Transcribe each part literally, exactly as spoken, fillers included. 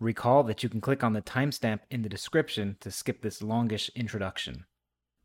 Recall that you can click on the timestamp in the description to skip this longish introduction.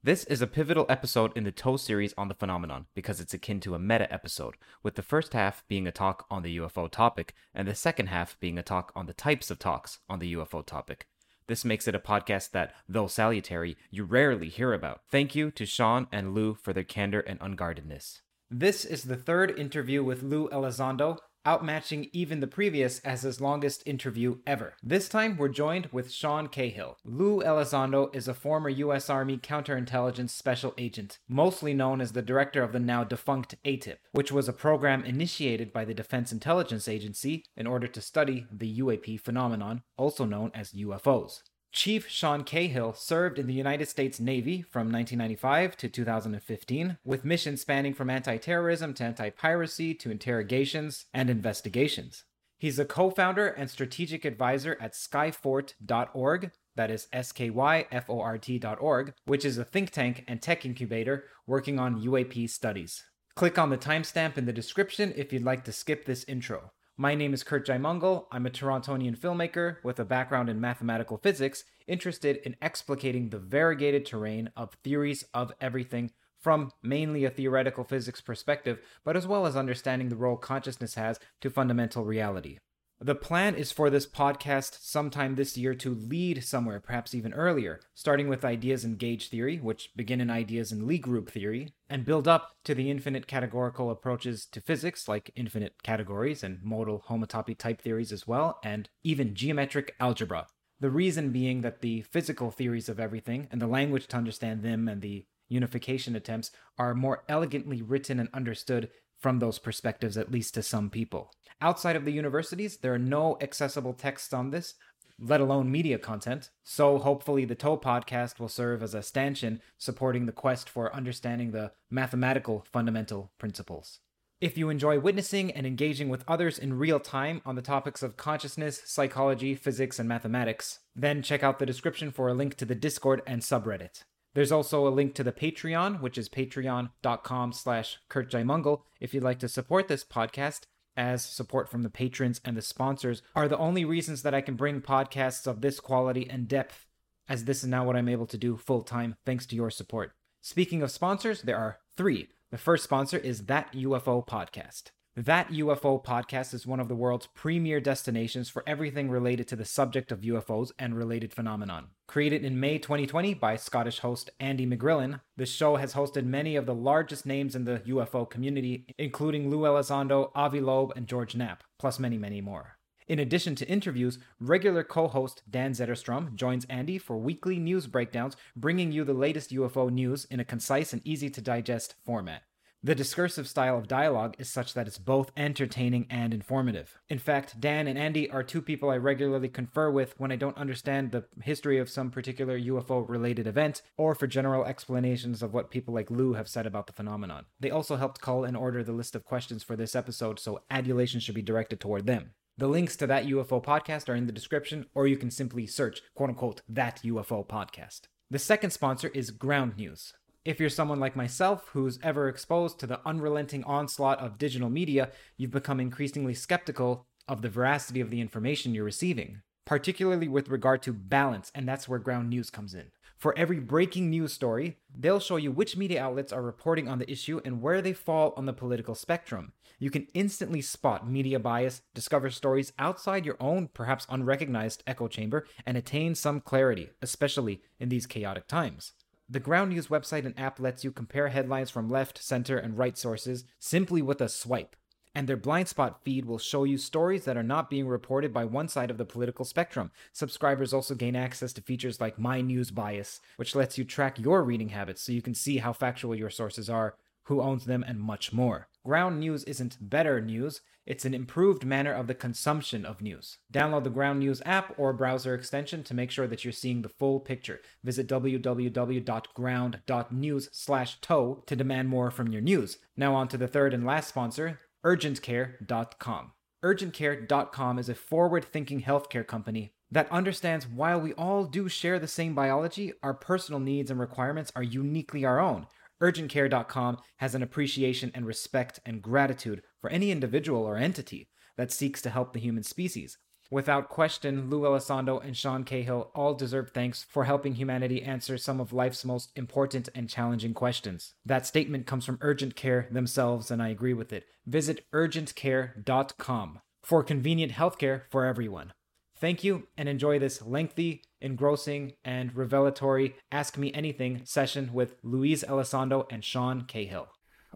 This is a pivotal episode in the Toe series on the phenomenon because it's akin to a meta episode, with the first half being a talk on the U F O topic and the second half being a talk on the types of talks on the U F O topic. This makes it a podcast that, though salutary, you rarely hear about. Thank you to Sean and Lue for their candor and unguardedness. This is the third interview with Lue Elizondo, outmatching even the previous as his longest interview ever. This time, we're joined with Sean Cahill. Lue Elizondo is a former U S Army counterintelligence special agent, mostly known as the director of the now-defunct A T I P, which was a program initiated by the Defense Intelligence Agency in order to study the U A P phenomenon, also known as U F Os. Chief Sean Cahill served in the United States Navy from nineteen ninety-five to two thousand fifteen, with missions spanning from anti-terrorism to anti-piracy to interrogations and investigations. He's a co-founder and strategic advisor at sky fort dot org, that is S K Y F O R T dot org, which is a think tank and tech incubator working on U A P studies. Click on the timestamp in the description if you'd like to skip this intro. My name is Kurt Jaimungal. I'm a Torontonian filmmaker with a background in mathematical physics, interested in explicating the variegated terrain of theories of everything from mainly a theoretical physics perspective, but as well as understanding the role consciousness has to fundamental reality. The plan is for this podcast sometime this year to lead somewhere, perhaps even earlier, starting with ideas in gauge theory, which begin in ideas in Lie group theory, and build up to the infinite categorical approaches to physics, like infinite categories and modal homotopy type theories as well, and even geometric algebra. The reason being that the physical theories of everything and the language to understand them and the unification attempts are more elegantly written and understood from those perspectives, at least to some people. Outside of the universities, there are no accessible texts on this, let alone media content, so hopefully the Toe podcast will serve as a stanchion supporting the quest for understanding the mathematical fundamental principles. If you enjoy witnessing and engaging with others in real time on the topics of consciousness, psychology, physics, and mathematics, then check out the description for a link to the Discord and subreddit. There's also a link to the Patreon, which is patreon.com slash Kurt Jaimungal, if you'd like to support this podcast, as support from the patrons and the sponsors are the only reasons that I can bring podcasts of this quality and depth, as this is now what I'm able to do full-time thanks to your support. Speaking of sponsors, there are three. The first sponsor is That U F O Podcast. That U F O Podcast is one of the world's premier destinations for everything related to the subject of U F Os and related phenomenon. Created in May twenty twenty by Scottish host Andy McGrillen, the show has hosted many of the largest names in the U F O community, including Lue Elizondo, Avi Loeb, and George Knapp, plus many, many more. In addition to interviews, regular co-host Dan Zetterstrom joins Andy for weekly news breakdowns, bringing you the latest U F O news in a concise and easy-to-digest format. The discursive style of dialogue is such that it's both entertaining and informative. In fact, Dan and Andy are two people I regularly confer with when I don't understand the history of some particular U F O-related event, or for general explanations of what people like Lue have said about the phenomenon. They also helped cull and order the list of questions for this episode, so adulation should be directed toward them. The links to That U F O Podcast are in the description, or you can simply search, quote-unquote, That U F O Podcast. The second sponsor is Ground News. If you're someone like myself who's ever exposed to the unrelenting onslaught of digital media, you've become increasingly skeptical of the veracity of the information you're receiving, particularly with regard to balance, and that's where Ground News comes in. For every breaking news story, they'll show you which media outlets are reporting on the issue and where they fall on the political spectrum. You can instantly spot media bias, discover stories outside your own, perhaps unrecognized, echo chamber, and attain some clarity, especially in these chaotic times. The Ground News website and app lets you compare headlines from left, center, and right sources simply with a swipe. And their blind spot feed will show you stories that are not being reported by one side of the political spectrum. Subscribers also gain access to features like My News Bias, which lets you track your reading habits so you can see how factual your sources are, who owns them, and much more. Ground News isn't better news, it's an improved manner of the consumption of news. Download the Ground News app or browser extension to make sure that you're seeing the full picture. Visit www.ground.news slash toe to demand more from your news. Now on to the third and last sponsor, urgent care dot com. urgent care dot com is a forward-thinking healthcare company that understands while we all do share the same biology, our personal needs and requirements are uniquely our own. urgent care dot com has an appreciation and respect and gratitude for any individual or entity that seeks to help the human species. Without question, Lue Elizondo and Sean Cahill all deserve thanks for helping humanity answer some of life's most important and challenging questions. That statement comes from Urgent Care themselves, and I agree with it. Visit urgent care dot com for convenient healthcare for everyone. Thank you, and enjoy this lengthy, engrossing, and revelatory Ask Me Anything session with Lue Elizondo and Sean Cahill.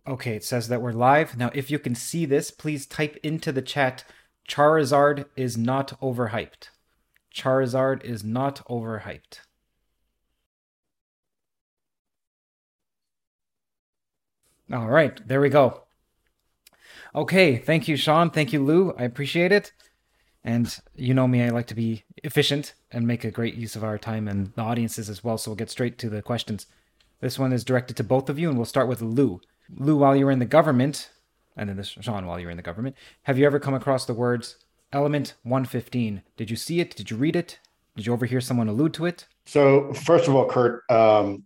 Okay, it says that we're live. Now, if you can see this, please type into the chat, Charizard is not overhyped. Charizard is not overhyped. All right, there we go. Okay, thank you, Sean. Thank you, Lue. I appreciate it. And you know me, I like to be efficient and make a great use of our time and the audiences as well, so we'll get straight to the questions. This one is directed to both of you, and we'll start with Lue. Lue, while you were in the government... And then this, Sean, while you're in the government, have you ever come across the words Element one fifteen? Did you see it? Did you read it? Did you overhear someone allude to it? So first of all, Kurt, um,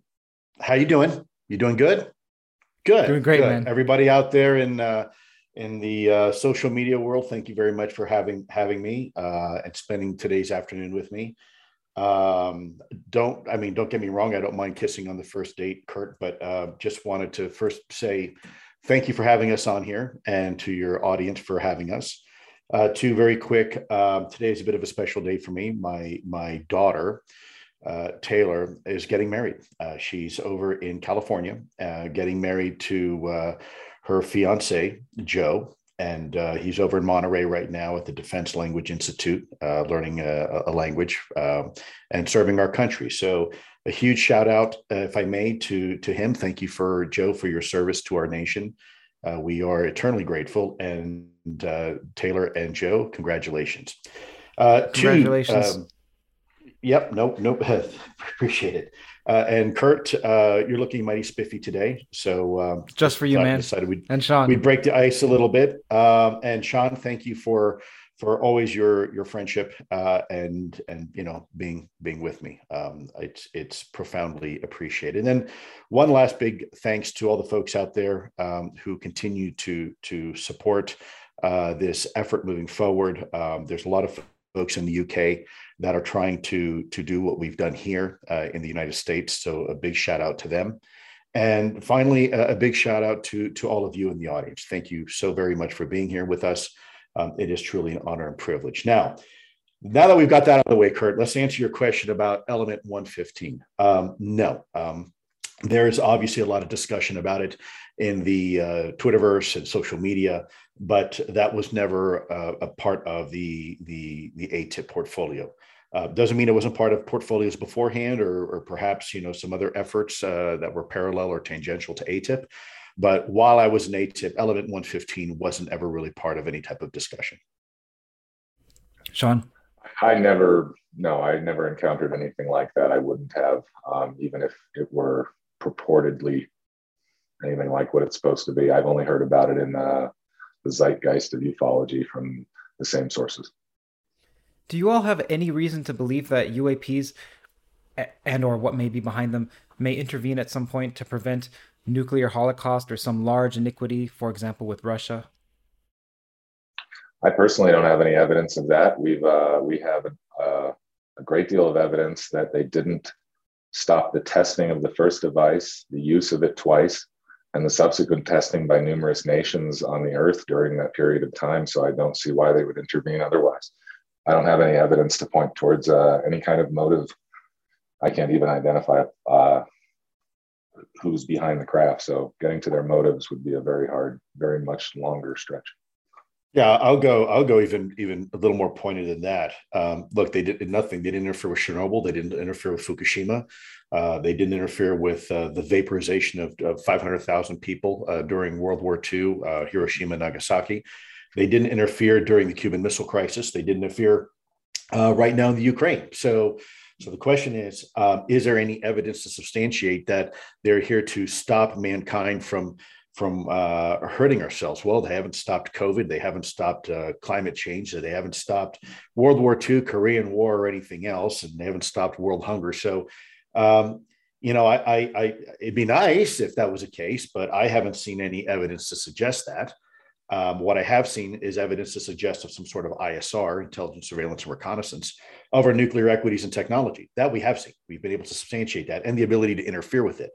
how you doing? You doing good? Good. Doing great, good. Man. Everybody out there in uh, in the uh, social media world, thank you very much for having having me uh, and spending today's afternoon with me. Um, don't, I mean, don't get me wrong. I don't mind kissing on the first date, Kurt, but uh, just wanted to first say thank you for having us on here, and to your audience for having us. Uh, two very quick, uh, today is a bit of a special day for me. My my daughter, uh, Taylor, is getting married. Uh, she's over in California, uh, getting married to uh, her fiance, Joe, and uh, he's over in Monterey right now at the Defense Language Institute, uh, learning a, a language uh, and serving our country. So a huge shout out, uh, if I may, to, to him. Thank you, for Joe, for your service to our nation. Uh, we are eternally grateful. And uh, Taylor and Joe, congratulations. Uh, congratulations. To, um, yep. Nope. Nope. Appreciate it. Uh, and Kurt, uh, you're looking mighty spiffy today. So um, just for you, man. Decided we'd, and Sean, we'd break the ice a little bit. Um, and Sean, thank you for for always your your friendship uh, and and you know being being with me. Um, it's it's profoundly appreciated. And then one last big thanks to all the folks out there um, who continue to to support uh, this effort moving forward. Um, there's a lot of folks in the U K that are trying to to do what we've done here uh, in the United States. So a big shout out to them. And finally, a, a big shout out to to all of you in the audience. Thank you so very much for being here with us. Um, it is truly an honor and privilege. Now, now that we've got that out of the way, Kurt, let's answer your question about Element one fifteen. Um, no, um, there is obviously a lot of discussion about it in the uh, Twitterverse and social media, but that was never uh, a part of the the, the A T I P portfolio. Uh, doesn't mean it wasn't part of portfolios beforehand, or, or perhaps you know some other efforts uh, that were parallel or tangential to A T I P. But while I was in A T I P, Element one fifteen wasn't ever really part of any type of discussion. Sean? I never, no, I never encountered anything like that. I wouldn't have, um, even if it were purportedly anything like what it's supposed to be. I've only heard about it in uh, the zeitgeist of ufology from the same sources. Do you all have any reason to believe that U A Ps and or what may be behind them may intervene at some point to prevent nuclear holocaust or some large iniquity, for example, with Russia? I personally don't have any evidence of that. We've uh, we have uh, a great deal of evidence that they didn't stop the testing of the first device, the use of it twice, and the subsequent testing by numerous nations on the earth during that period of time. So I don't see why they would intervene otherwise. I don't have any evidence to point towards uh, any kind of motive. I can't even identify uh, who's behind the craft. So getting to their motives would be a very hard, very much longer stretch. Yeah, I'll go, I'll go even, even a little more pointed than that. Um, look, they did nothing. They didn't interfere with Chernobyl. They didn't interfere with Fukushima. Uh, they didn't interfere with uh, the vaporization of, of five hundred thousand people uh, during World War Two, uh, Hiroshima, Nagasaki. They didn't interfere during the Cuban Missile Crisis. They didn't interfere uh, right now in the Ukraine. So So the question is, um, is there any evidence to substantiate that they're here to stop mankind from from uh, hurting ourselves? Well, they haven't stopped COVID. They haven't stopped uh, climate change. They haven't stopped World War Two, Korean War, or anything else. And they haven't stopped world hunger. So, um, you know, I, I, I it'd be nice if that was the case, but I haven't seen any evidence to suggest that. Um, what I have seen is evidence to suggest of some sort of I S R, intelligence, surveillance, and reconnaissance of our nuclear equities and technology. That we have seen. We've been able to substantiate that and the ability to interfere with it.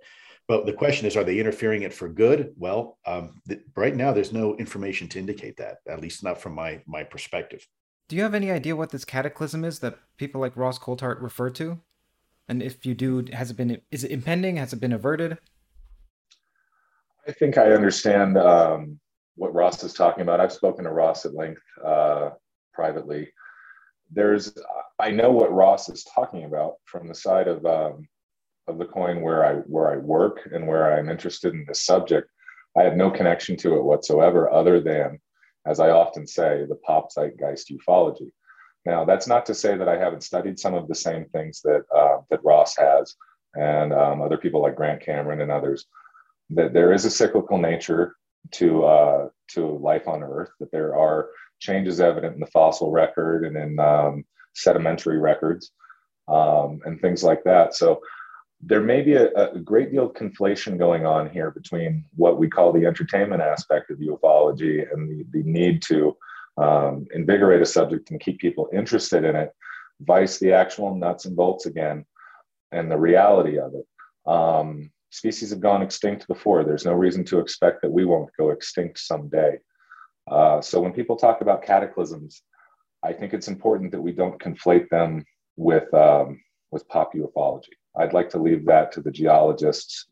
But the question is, are they interfering it for good? Well, um, th- right now, there's no information to indicate that, at least not from my my perspective. Do you have any idea what this cataclysm is that people like Ross Coulthart refer to? And if you do, has it been, is it impending? Has it been averted? I think I understand um, what Ross is talking about. I've spoken to Ross at length uh, privately. There's, I know what Ross is talking about from the side of um, of the coin where I where I work and where I'm interested in this subject. I have no connection to it whatsoever, other than, as I often say, the pop zeitgeist ufology. Now, that's not to say that I haven't studied some of the same things that uh, that Ross has, and um, other people like Grant Cameron and others. That there is a cyclical nature to uh, to life on Earth. That there are changes evident in the fossil record and in um, sedimentary records um, and things like that. So there may be a, a great deal of conflation going on here between what we call the entertainment aspect of ufology and the, the need to um, invigorate a subject and keep people interested in it, vice the actual nuts and bolts again, and the reality of it. Um, species have gone extinct before. There's no reason to expect that we won't go extinct someday. Uh, so when people talk about cataclysms, I think it's important that we don't conflate them with um, with pop ufology. I'd like to leave that to the geologists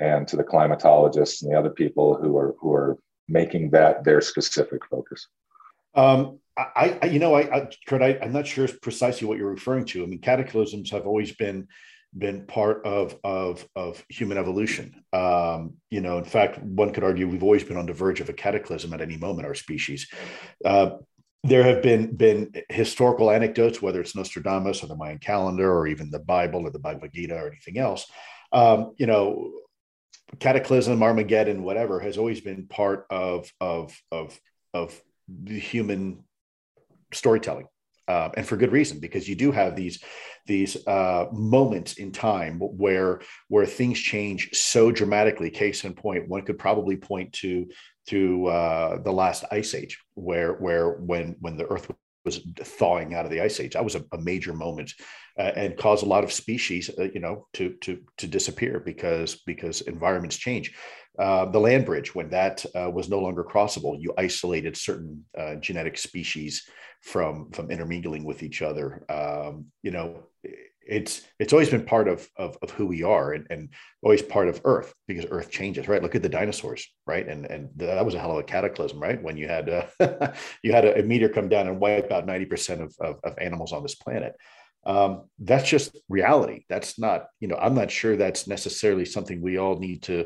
and to the climatologists and the other people who are who are making that their specific focus. Um, I, I, you know, I, I Kurt, I, I'm not sure precisely what you're referring to. I mean, cataclysms have always been been part of of of human evolution. Um, you know, in fact, one could argue we've always been on the verge of a cataclysm at any moment, our species. Uh, There have been been historical anecdotes, whether it's Nostradamus or the Mayan calendar, or even the Bible or the Bhagavad Gita or anything else. Um, you know, cataclysm, Armageddon, whatever, has always been part of of of of the human storytelling, uh, and for good reason, because you do have these these uh, moments in time where where things change so dramatically. Case in point, one could probably point to. to uh, the last ice age, where where when when the Earth was thawing out of the ice age. That was a, a major moment uh, and caused a lot of species, uh, you know, to to to disappear because because environments change. Uh, the land bridge, when that uh, was no longer crossable, you isolated certain uh, genetic species from from intermingling with each other. Um, you know, it's it's always been part of of, of who we are, and, and always part of Earth, because Earth changes, right? Look at the dinosaurs, right? And and that was a hell of a cataclysm, right? When you had a, you had a, a meteor come down and wipe out ninety percent of, of, of animals on this planet. Um, that's just reality. That's not, you know, I'm not sure that's necessarily something we all need to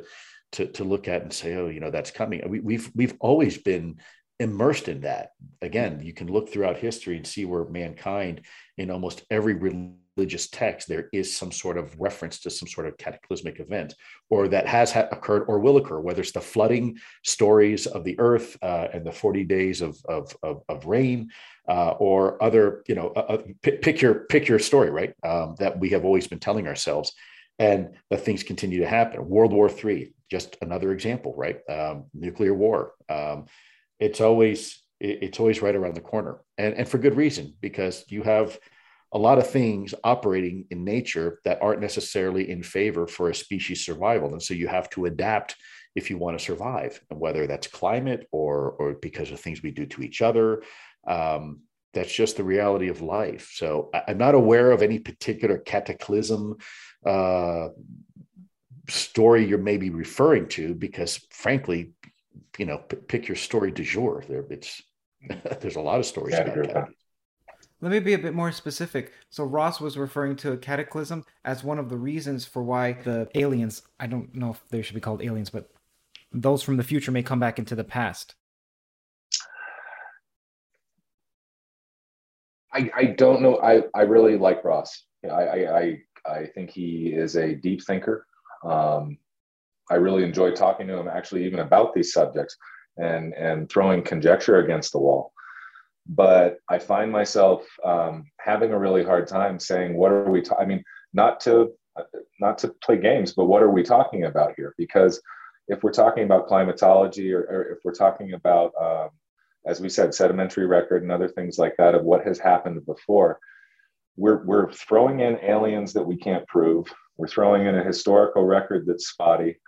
to to look at and say, oh, you know, that's coming. We, we've we've always been immersed in that. Again, you can look throughout history and see where mankind, in almost every religion, religious text, there is some sort of reference to some sort of cataclysmic event, or that has ha- occurred or will occur, whether it's the flooding stories of the earth uh, and the forty days of of, of, of rain, uh, or other, you know, uh, p- pick your pick your story, right? Um, that we have always been telling ourselves, and that things continue to happen. World War Three, just another example, right? Um, nuclear war. Um, it's always it's always right around the corner, and and for good reason, because you have a lot of things operating in nature that aren't necessarily in favor for a species survival. And so you have to adapt if you want to survive, and whether that's climate or, or because of things we do to each other. Um, that's just the reality of life. So I, I'm not aware of any particular cataclysm uh, story you're maybe referring to, because frankly, you know, p- pick your story du jour. There, it's, there's a lot of stories yeah, about that. Let me be a bit more specific. So Ross was referring to a cataclysm as one of the reasons for why the aliens, I don't know if they should be called aliens, but those from the future may come back into the past. I, I don't know. I, I really like Ross. I, I, I, I think he is a deep thinker. Um, I really enjoy talking to him, actually, even about these subjects and, and throwing conjecture against the wall. But I find myself um, having a really hard time saying, what are we, ta- I mean, not to, not to play games, but what are we talking about here? Because if we're talking about climatology, or, or if we're talking about, um, as we said, sedimentary record and other things like that of what has happened before, we're, we're throwing in aliens that we can't prove. We're throwing in a historical record that's spotty.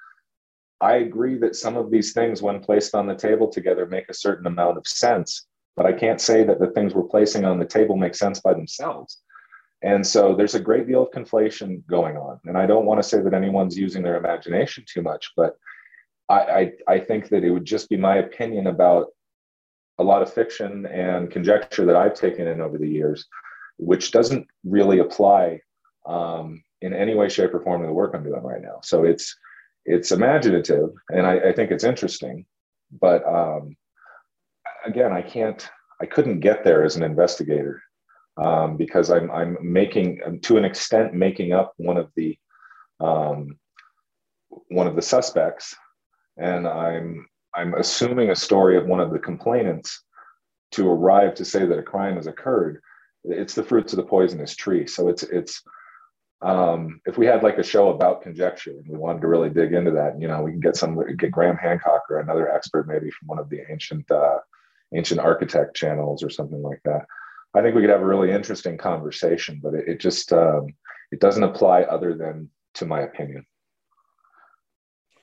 I agree that some of these things, when placed on the table together, make a certain amount of sense, but I can't say that the things we're placing on the table make sense by themselves. And so there's a great deal of conflation going on. And I don't want to say that anyone's using their imagination too much, but I, I, I think that it would just be my opinion about a lot of fiction and conjecture that I've taken in over the years, which doesn't really apply um, in any way, shape, or form to the work I'm doing right now. So it's it's imaginative, and I, I think it's interesting, but um, again, I can't, I couldn't get there as an investigator um, because I'm I'm making I'm, to an extent making up one of the um, one of the suspects, and I'm I'm assuming a story of one of the complainants to arrive to say that a crime has occurred. It's the fruits of the poisonous tree. So it's, it's um, if we had like a show about conjecture and we wanted to really dig into that, you know, we can get some, get Graham Hancock or another expert, maybe from one of the ancient, uh, ancient architect channels or something like that. I think we could have a really interesting conversation, but it, it just, um, it doesn't apply other than to my opinion.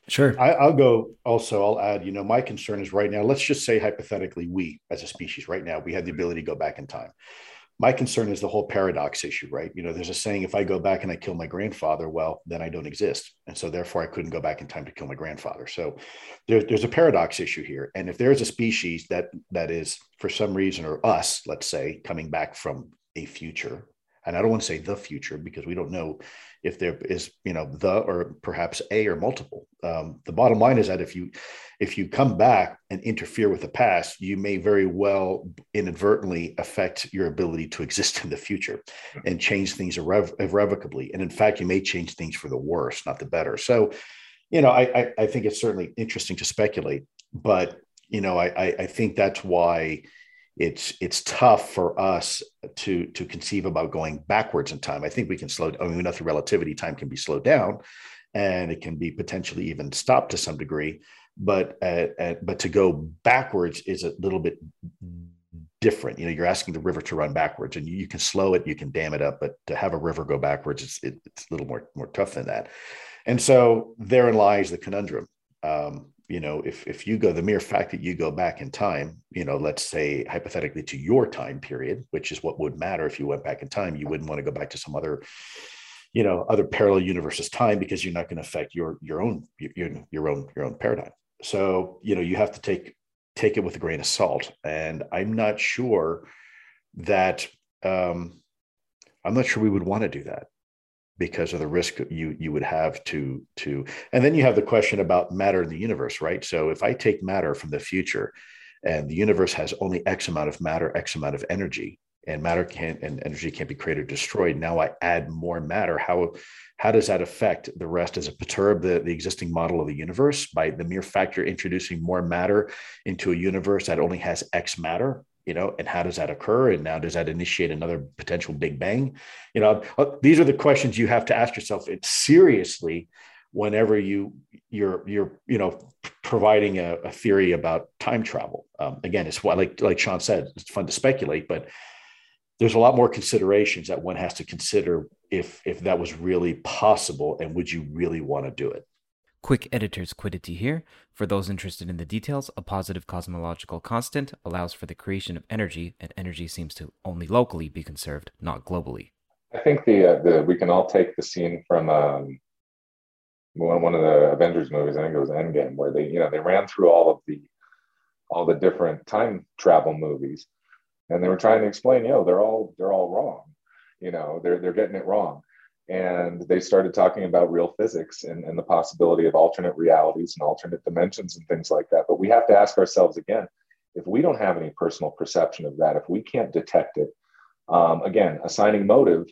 Sure. I, I'll go also, I'll add, you know, my concern is right now, let's just say hypothetically, we as a species right now, we have the ability to go back in time. My concern is the whole paradox issue, right? You know, there's a saying, if I go back and I kill my grandfather, well, then I don't exist. And so therefore I couldn't go back in time to kill my grandfather. So there, there's a paradox issue here. And if there is a species that that is for some reason, or us, let's say, coming back from a future, and I don't want to say the future because we don't know if there is, you know, the, or perhaps a, or multiple. Um, the bottom line is that if you, if you come back and interfere with the past, you may very well inadvertently affect your ability to exist in the future and change things irrev- irrevocably. And in fact, you may change things for the worse, not the better. So, you know, I, I, I think it's certainly interesting to speculate, but, you know, I, I, I think that's why it's it's tough for us to to conceive about going backwards in time. I think we can slow down. I mean, we know through relativity, time can be slowed down, and it can be potentially even stopped to some degree. But uh, uh, but to go backwards is a little bit different. You know, you're asking the river to run backwards, and you, you can slow it, you can dam it up. But to have a river go backwards, it's it, it's a little more more tough than that. And so therein lies the conundrum. Um, You know, if if you go, the mere fact that you go back in time, you know, let's say hypothetically to your time period, which is what would matter if you went back in time, you wouldn't want to go back to some other, you know, other parallel universe's time because you're not going to affect your your own your your own your own paradigm. So, you know, you have to take take it with a grain of salt. And I'm not sure that um, I'm not sure we would want to do that, because of the risk you you would have to, to, and then you have the question about matter in the universe, right? So if I take matter from the future and the universe has only X amount of matter, X amount of energy, and matter can't, and energy can't be created or destroyed. Now I add more matter. How, how does that affect the rest? Does it perturb the, the existing model of the universe by the mere fact you're introducing more matter into a universe that only has X matter? You know, and how does that occur? And now does that initiate another potential Big Bang? You know, these are the questions you have to ask yourself seriously whenever you, you're, you're, you know, providing a, a theory about time travel. Um, again, it's what, like, like Sean said, it's fun to speculate, but there's a lot more considerations that one has to consider if, if that was really possible and would you really want to do it? Quick editor's quiddity here. For those interested in the details, a positive cosmological constant allows for the creation of energy, and energy seems to only locally be conserved, not globally. I think the uh, the we can all take the scene from um, one one of the Avengers movies. I think it was Endgame, where they you know they ran through all of the all the different time travel movies, and they were trying to explain, yo, they're all they're all wrong. You know, they're they're getting it wrong. And they started talking about real physics and, and the possibility of alternate realities and alternate dimensions and things like that. But we have to ask ourselves again, if we don't have any personal perception of that, if we can't detect it, um, again, assigning motive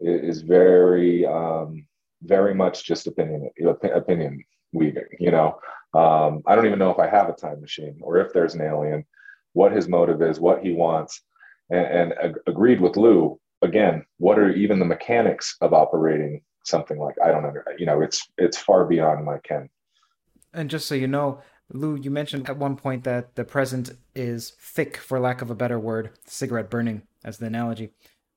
is very, um, very much just opinion, opinion weaving, you know. Um, I don't even know if I have a time machine or if there's an alien, what his motive is, what he wants. And, and ag- agreed with Lue, again, what are even the mechanics of operating something like, I don't under, you know, it's, it's far beyond my ken. And just so you know, Lue, you mentioned at one point that the present is thick, for lack of a better word, cigarette burning as the analogy.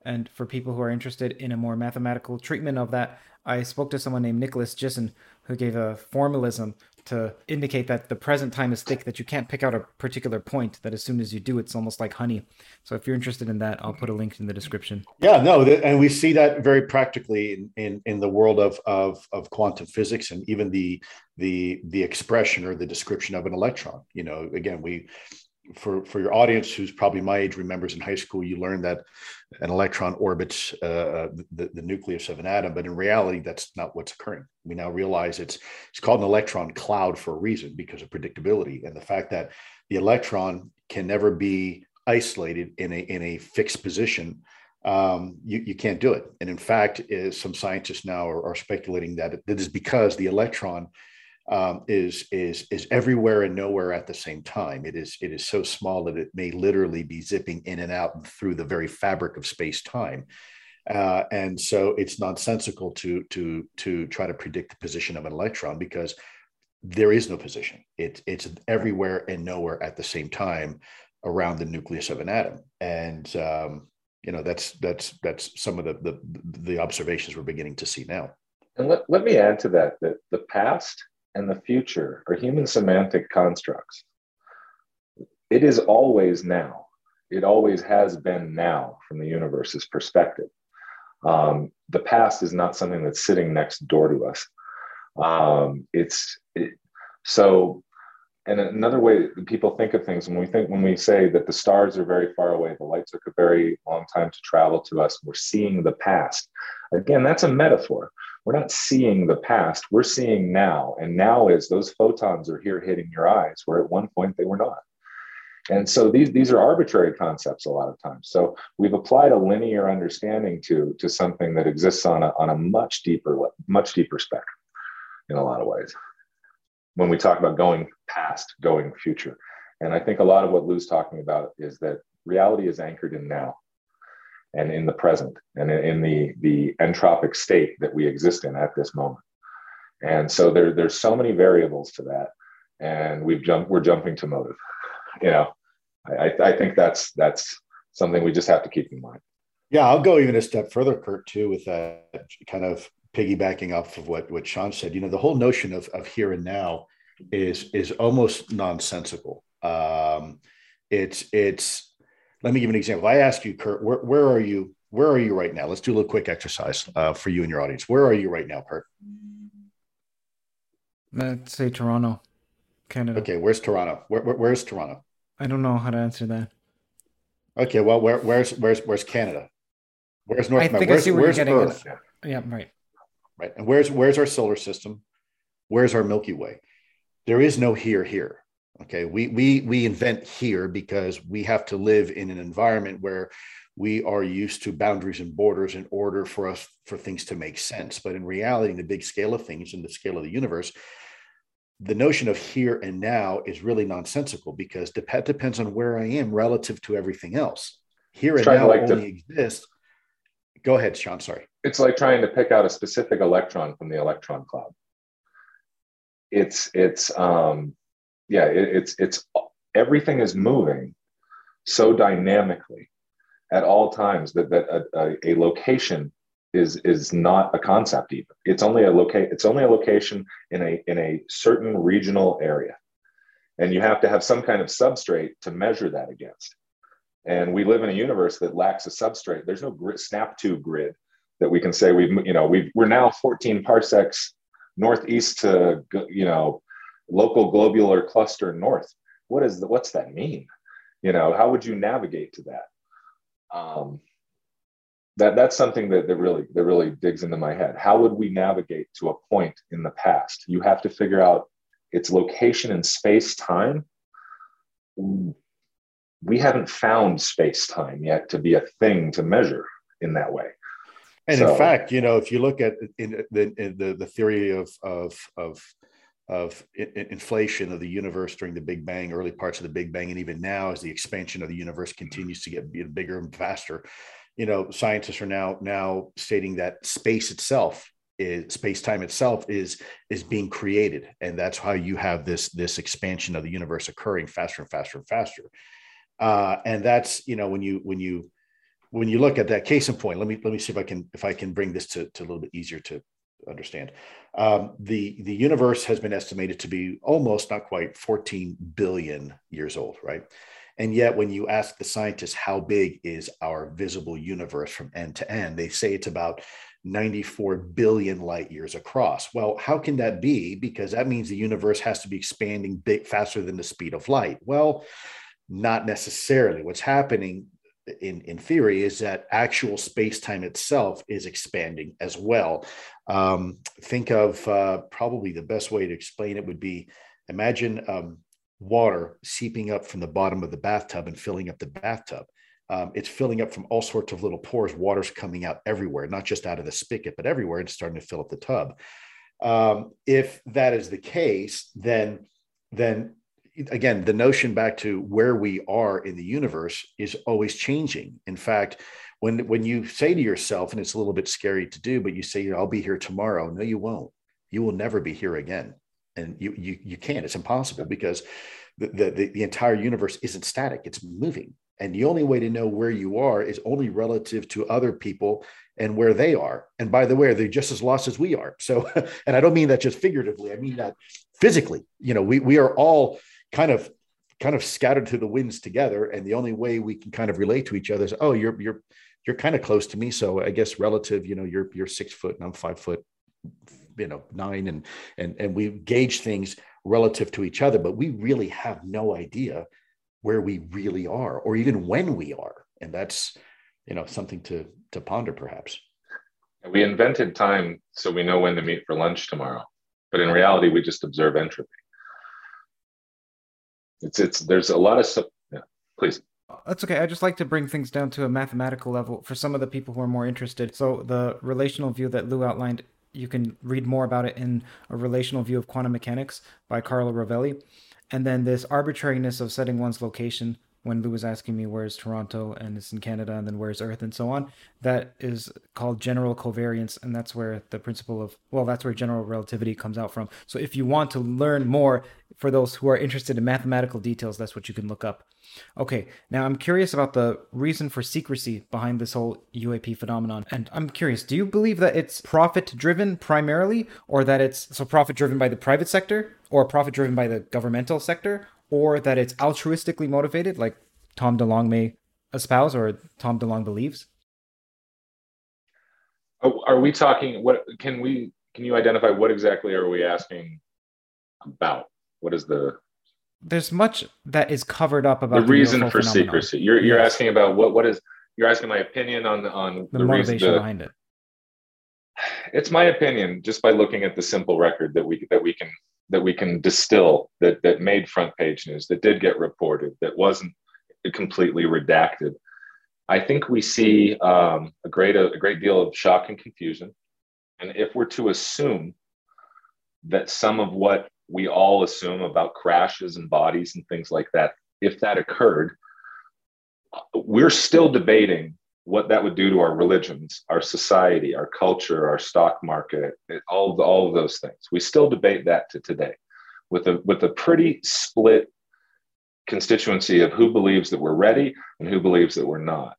And for people who are interested in a more mathematical treatment of that, I spoke to someone named Nicolas Gisin, who gave a formalism to indicate that the present time is thick, that you can't pick out a particular point, that as soon as you do, it's almost like honey. So if you're interested in that, I'll put a link in the description. Yeah, no, and we see that very practically in, in, in the world of, of of quantum physics, and even the the the expression or the description of an electron. You know, again, we for for your audience who's probably my age remembers in high school, you learned that an electron orbits uh, the, the nucleus of an atom, but in reality, that's not what's occurring. We now realize it's it's called an electron cloud for a reason, because of predictability and the fact that the electron can never be isolated in a in a fixed position. Um, you, you can't do it. And in fact, is, some scientists now are, are speculating that it, it is because the electron Um, is is is everywhere and nowhere at the same time. It is it is so small that it may literally be zipping in and out and through the very fabric of space-time, uh, and so it's nonsensical to to to try to predict the position of an electron, because there is no position. It's it's everywhere and nowhere at the same time around the nucleus of an atom, and um, you know that's that's that's some of the the, the observations we're beginning to see now. And let, let me add to that that the past and the future are human semantic constructs. It is always now. It always has been now from the universe's perspective. Um, the past is not something that's sitting next door to us. Um, it's it, so, and another way that people think of things, when we think, when we say that the stars are very far away, the light took a very long time to travel to us, we're seeing the past. Again, that's a metaphor. We're not seeing the past, we're seeing now. And now is those photons are here hitting your eyes, where at one point they were not. And so these, these are arbitrary concepts a lot of times. So we've applied a linear understanding to, to something that exists on a, on a much deeper, much deeper spectrum in a lot of ways, when we talk about going past, going future. And I think a lot of what Lue's talking about is that reality is anchored in now, and in the present, and in the, the entropic state that we exist in at this moment. And so there, there's so many variables to that, and we've jumped, we're jumping to motive. You know, I, I think that's, that's something we just have to keep in mind. Yeah. I'll go even a step further, Kurt, too, with that, kind of piggybacking off of what, what Sean said. You know, the whole notion of, of here and now is, is almost nonsensical. Um, it's, it's, Let me give an example. I ask you, Kurt, where, where are you? Where are you right now? Let's do a little quick exercise uh, for you and your audience. Where are you right now, Kurt? Let's say Toronto, Canada. Okay, where's Toronto? Where, where, where's Toronto? I don't know how to answer that. Okay, well, where, where's where's where's Canada? Where's North? I think where's, I see where you're getting Earth? It. Yeah, right. Right, and where's where's our solar system? Where's our Milky Way? There is no here here. Okay, we we we invent here because we have to live in an environment where we are used to boundaries and borders in order for us for things to make sense. But in reality, in the big scale of things, in the scale of the universe, the notion of here and now is really nonsensical, because it depends on where I am relative to everything else. Here and now like only to, exists. Go ahead, Sean. Sorry. It's like trying to pick out a specific electron from the electron cloud. It's it's. Um, Yeah, it, it's it's everything is moving so dynamically at all times that that a, a location is is not a concept even. It's only a loca- It's only a location in a in a certain regional area, and you have to have some kind of substrate to measure that against. And we live in a universe that lacks a substrate. There's no grid, snap to grid that we can say we've you know we we're now fourteen parsecs northeast to you know. local globular cluster north. What is the, what's that mean? You know, how would you navigate to that? Um, that that's something that, that really that really digs into my head. How would we navigate to a point in the past? You have to figure out its location in space-time. We haven't found space-time yet to be a thing to measure in that way. And so, in fact, you know, if you look at in the in the, the theory of of of of inflation of the universe during the Big Bang, early parts of the Big Bang, and even now as the expansion of the universe continues to get bigger and faster, you know, scientists are now now stating that space itself is space-time itself is is being created, and that's how you have this this expansion of the universe occurring faster and faster and faster. Uh, and that's, you know, when you when you when you look at that, case in point, let me let me see if I can if I can bring this to, to a little bit easier to understand. Um, the the universe has been estimated to be almost, not quite, fourteen billion years old, right? And yet, when you ask the scientists how big is our visible universe from end to end, they say it's about ninety-four billion light years across. Well, how can that be? Because that means the universe has to be expanding big, faster than the speed of light. Well, not necessarily. What's happening in, in theory is that actual space-time itself is expanding as well. Um, think of uh, probably the best way to explain it would be, imagine um, water seeping up from the bottom of the bathtub and filling up the bathtub. Um, it's filling up from all sorts of little pores. Water's coming out everywhere, not just out of the spigot, but everywhere. It's starting to fill up the tub. Um, if that is the case, then, then again, the notion back to where we are in the universe is always changing. In fact, when, when you say to yourself, and it's a little bit scary to do, but you say, I'll be here tomorrow. No, you won't. You will never be here again. And you, you, you can't, it's impossible, because the, the, the entire universe isn't static. It's moving. And the only way to know where you are is only relative to other people and where they are. And by the way, they're just as lost as we are. So, and I don't mean that just figuratively, I mean that physically, you know, we, we are all kind of, kind of scattered through the winds together. And the only way we can kind of relate to each other is, oh, you're, you're, you're kind of close to me. So I guess relative, you know, you're, you're six foot and I'm five foot, you know, nine, and, and, and we gauge things relative to each other, but we really have no idea where we really are, or even when we are. And that's, you know, something to, to ponder perhaps. We invented time so we know when to meet for lunch tomorrow, but in reality, we just observe entropy. It's, it's, there's a lot of stuff. Yeah, please. That's okay. I just like to bring things down to a mathematical level for some of the people who are more interested. So the relational view that Lue outlined, you can read more about it in A Relational View of Quantum Mechanics by Carlo Rovelli. And then this arbitrariness of setting one's location, when Lue was asking me where's Toronto and it's in Canada and then where's Earth and so on, that is called general covariance. And that's where the principle of, well, that's where general relativity comes out from. So if you want to learn more, for those who are interested in mathematical details, that's what you can look up. Okay, now I'm curious about the reason for secrecy behind this whole U A P phenomenon. And I'm curious, do you believe that it's profit-driven primarily, or that it's so profit-driven by the private sector, or profit-driven by the governmental sector, or that it's altruistically motivated, like Tom DeLonge may espouse or Tom DeLonge believes? Are we talking, what can we, can you identify what exactly are we asking about? What is the... There's much that is covered up about the, the reason for phenomenon. Secrecy. You're you're yes. asking about what what is you're asking my opinion on on the, the motivation reason, the, behind it. It's my opinion, just by looking at the simple record that we that we can that we can distill that that made front page news, that did get reported, that wasn't completely redacted. I think we see um, a great a, a great deal of shock and confusion, and if we're to assume that some of what we all assume about crashes and bodies and things like that, if that occurred, we're still debating what that would do to our religions, our society, our culture, our stock market, all of, the, all of those things. We still debate that to today with a, with a pretty split constituency of who believes that we're ready and who believes that we're not.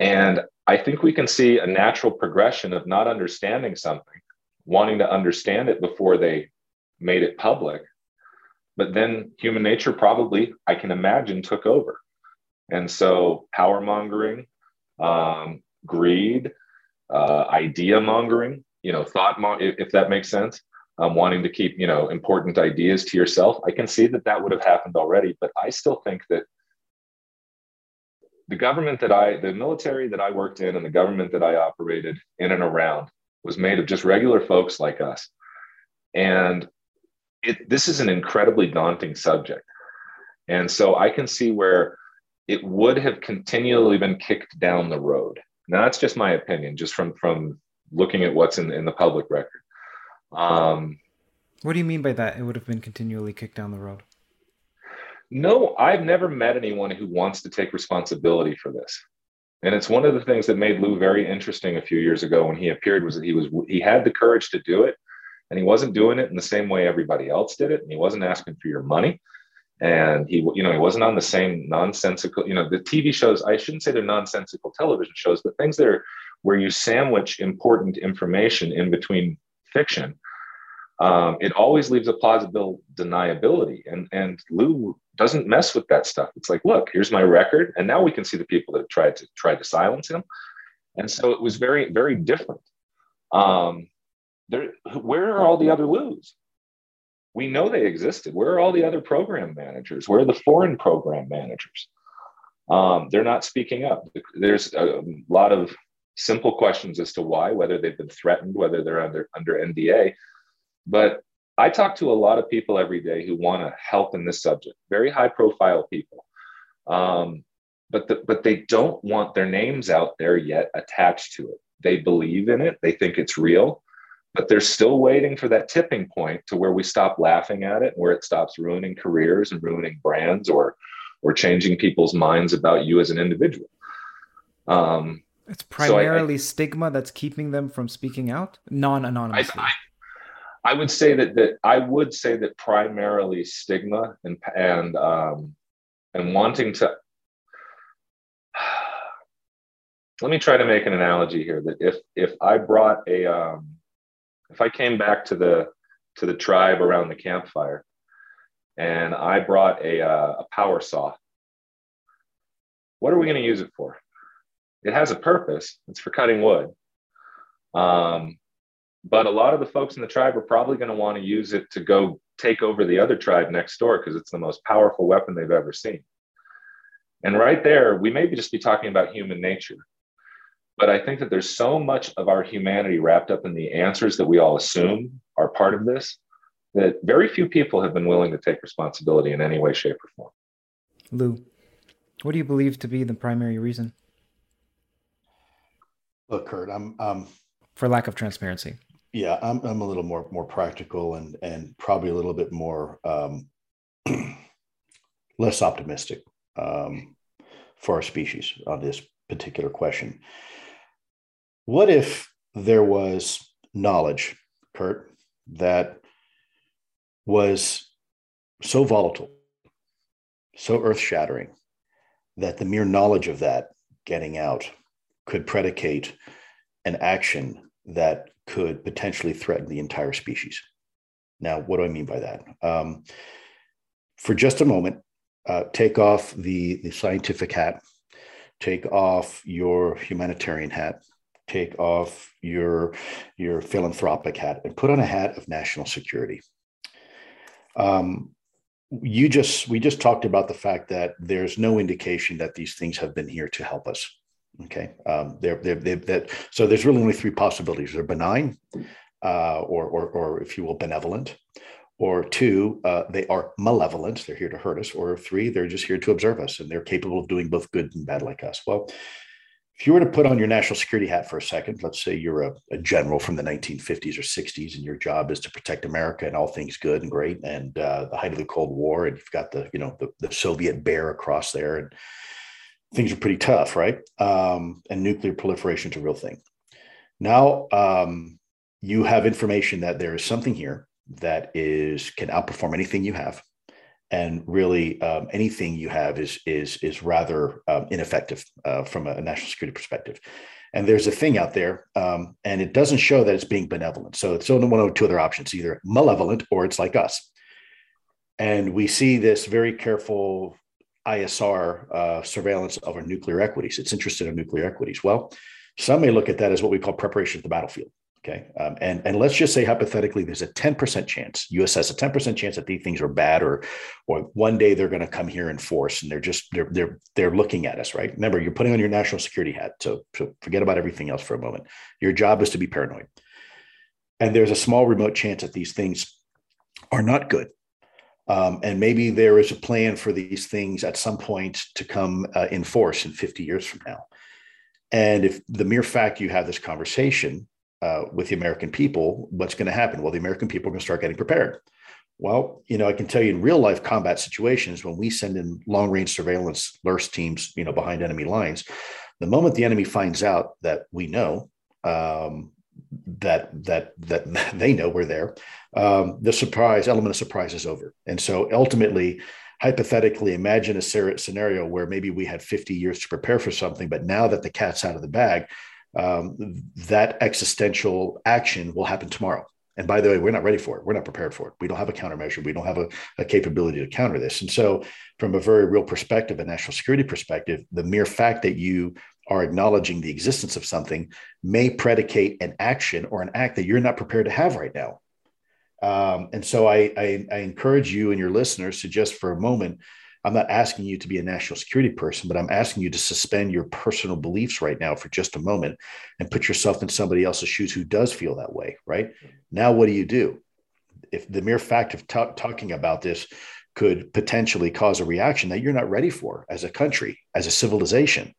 And I think we can see a natural progression of not understanding something, wanting to understand it before they made it public, but then human nature probably, I can imagine, took over. And so power mongering, um, greed, uh, idea mongering, you know, thought, mon- if, if that makes sense, um, wanting to keep, you know, important ideas to yourself. I can see that that would have happened already, but I still think that the government that I, the military that I worked in and the government that I operated in and around was made of just regular folks like us. And It, this is an incredibly daunting subject. And so I can see where it would have continually been kicked down the road. Now, that's just my opinion, just from, from looking at what's in, in the public record. Um, what do you mean by that? It would have been continually kicked down the road? No, I've never met anyone who wants to take responsibility for this. And it's one of the things that made Lue very interesting a few years ago when he appeared, was that he was he had the courage to do it, and he wasn't doing it in the same way everybody else did it, and he wasn't asking for your money, and he you know he wasn't on the same nonsensical, you know the T V shows. I shouldn't say they're nonsensical television shows, but things that are where you sandwich important information in between fiction. Um, it always leaves a plausible deniability, and and Lue doesn't mess with that stuff. It's like, look, here's my record, and now we can see the people that have tried to tried to silence him. And so it was very, very different. Um, there, where are all the other Lues? We know they existed. Where are all the other program managers? Where are the foreign program managers? Um, they're not speaking up. There's a lot of simple questions as to why, whether they've been threatened, whether they're under under N D A. But I talk to a lot of people every day who want to help in this subject, very high profile people. Um, but, the, but they don't want their names out there yet attached to it. They believe in it. They think it's real, but they're still waiting for that tipping point to where we stop laughing at it, where it stops ruining careers and ruining brands or, or changing people's minds about you as an individual. Um, it's primarily so I, I, stigma that's keeping them from speaking out, non-anonymously. I, I, I would say that that I would say that primarily stigma and and um, and wanting to. Let me try to make an analogy here. That if if I brought a um, if I came back to the to the tribe around the campfire, and I brought a uh, a power saw. What are we going to use it for? It has a purpose. It's for cutting wood. Um. But a lot of the folks in the tribe are probably going to want to use it to go take over the other tribe next door because it's the most powerful weapon they've ever seen. And right there, we may just be talking about human nature. But I think that there's so much of our humanity wrapped up in the answers that we all assume are part of this, that very few people have been willing to take responsibility in any way, shape, or form. Lue, what do you believe to be the primary reason? Look, Kurt, I'm... Um... for lack of transparency. Yeah, I'm I'm a little more more practical and and probably a little bit more um, less optimistic um, for our species on this particular question. What if there was knowledge, Kurt, that was so volatile, so earth-shattering, that the mere knowledge of that getting out could predicate an action that could potentially threaten the entire species? Now, what do I mean by that? Um, for just a moment, uh, take off the, the scientific hat, take off your humanitarian hat, take off your, your philanthropic hat, and put on a hat of national security. Um, you just, we just talked about the fact that there's no indication that these things have been here to help us. Okay, um, they're, they're, they're, that, so there's really only three possibilities. They're benign, uh, or, or, or if you will, benevolent, or two, uh, they are malevolent, they're here to hurt us, or three, they're just here to observe us, and they're capable of doing both good and bad like us. Well, if you were to put on your national security hat for a second, let's say you're a, a general from the nineteen fifties or sixties, and your job is to protect America and all things good and great, and uh, the height of the Cold War, and you've got the, you know, the, the Soviet bear across there, and things are pretty tough, right? Um, and nuclear proliferation is a real thing. Now, um, you have information that there is something here that is can outperform anything you have, and really um, anything you have is is is rather um, ineffective uh, from a national security perspective. And there's a thing out there, um, and it doesn't show that it's being benevolent. So it's only one of two other options: either malevolent or it's like us. And we see this very careful I S R uh, surveillance of our nuclear equities. It's interested in nuclear equities. Well, some may look at that as what we call preparation of the battlefield. Okay. Um, and, and let's just say hypothetically, there's a ten percent chance, U S has a ten percent chance that these things are bad, or, or one day they're going to come here in force, and they're just, they're, they're, they're looking at us, right? Remember, you're putting on your national security hat. So, so forget about everything else for a moment. Your job is to be paranoid. And there's a small remote chance that these things are not good. Um, and maybe there is a plan for these things at some point to come uh, in force in fifty years from now. And if the mere fact you have this conversation uh, with the American people, what's going to happen? Well, the American people are going to start getting prepared. Well, you know, I can tell you in real life combat situations, when we send in long range surveillance L R S teams, you know, behind enemy lines, The moment the enemy finds out that we know, um, that, that, that, that they know we're there, um, the surprise element of surprise is over. And so ultimately, hypothetically, imagine a scenario where maybe we had fifty years to prepare for something, but now that the cat's out of the bag, um, that existential action will happen tomorrow. And by the way, we're not ready for it. We're not prepared for it. We don't have a countermeasure. We don't have a, a capability to counter this. And so from a very real perspective, a national security perspective, the mere fact that you are acknowledging the existence of something may predicate an action or an act that you're not prepared to have right now. Um, and so I, I, I encourage you and your listeners to just for a moment, I'm not asking you to be a national security person, but I'm asking you to suspend your personal beliefs right now for just a moment and put yourself in somebody else's shoes who does feel that way, right? Now, what do you do? If the mere fact of t- talking about this could potentially cause a reaction that you're not ready for as a country, as a civilization,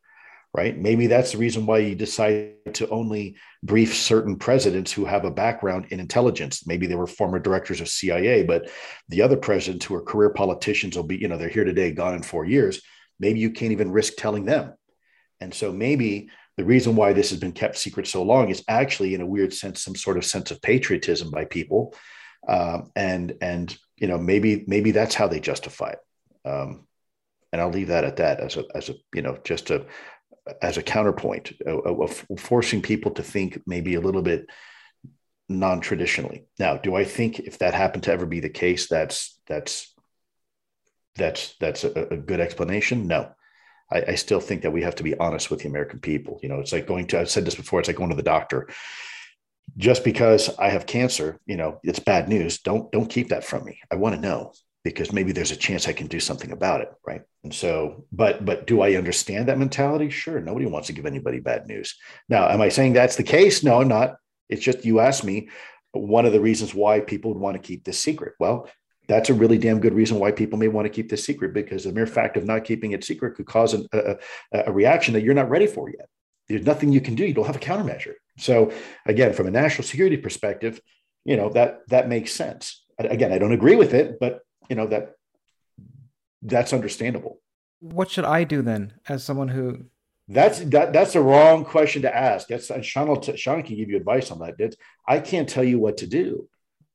right? Maybe that's the reason why you decide to only brief certain presidents who have a background in intelligence. Maybe they were former directors of C I A, but the other presidents who are career politicians will be, you know, they're here today, gone in four years. Maybe you can't even risk telling them. And so maybe the reason why this has been kept secret so long is actually, in a weird sense, some sort of sense of patriotism by people. Um, and, and, you know, maybe, maybe that's how they justify it. Um, and I'll leave that at that as a, as a, you know, just a, as a counterpoint of forcing people to think maybe a little bit non-traditionally. Now, do I think if that happened to ever be the case, that's, that's, that's, that's a, a good explanation? No, I, I still think that we have to be honest with the American people. You know, it's like going to, I've said this before, it's like going to the doctor. Just because I have cancer, you know, it's bad news. Don't, don't keep that from me. I want to know, because maybe there's a chance I can do something about it, right? And so, but but do I understand that mentality? Sure, nobody wants to give anybody bad news. Now, am I saying that's the case? No, I'm not. It's just you asked me one of the reasons why people would want to keep this secret. Well, that's a really damn good reason why people may want to keep this secret, because the mere fact of not keeping it secret could cause an, a, a reaction that you're not ready for yet. There's nothing you can do. You don't have a countermeasure. So again, from a national security perspective, you know, that that makes sense. Again, I don't agree with it, but you know, that that's understandable. What should I do then as someone who... That's that, that's the wrong question to ask. That's and Sean, will t- Sean can give you advice on that. It's, I can't tell you what to do.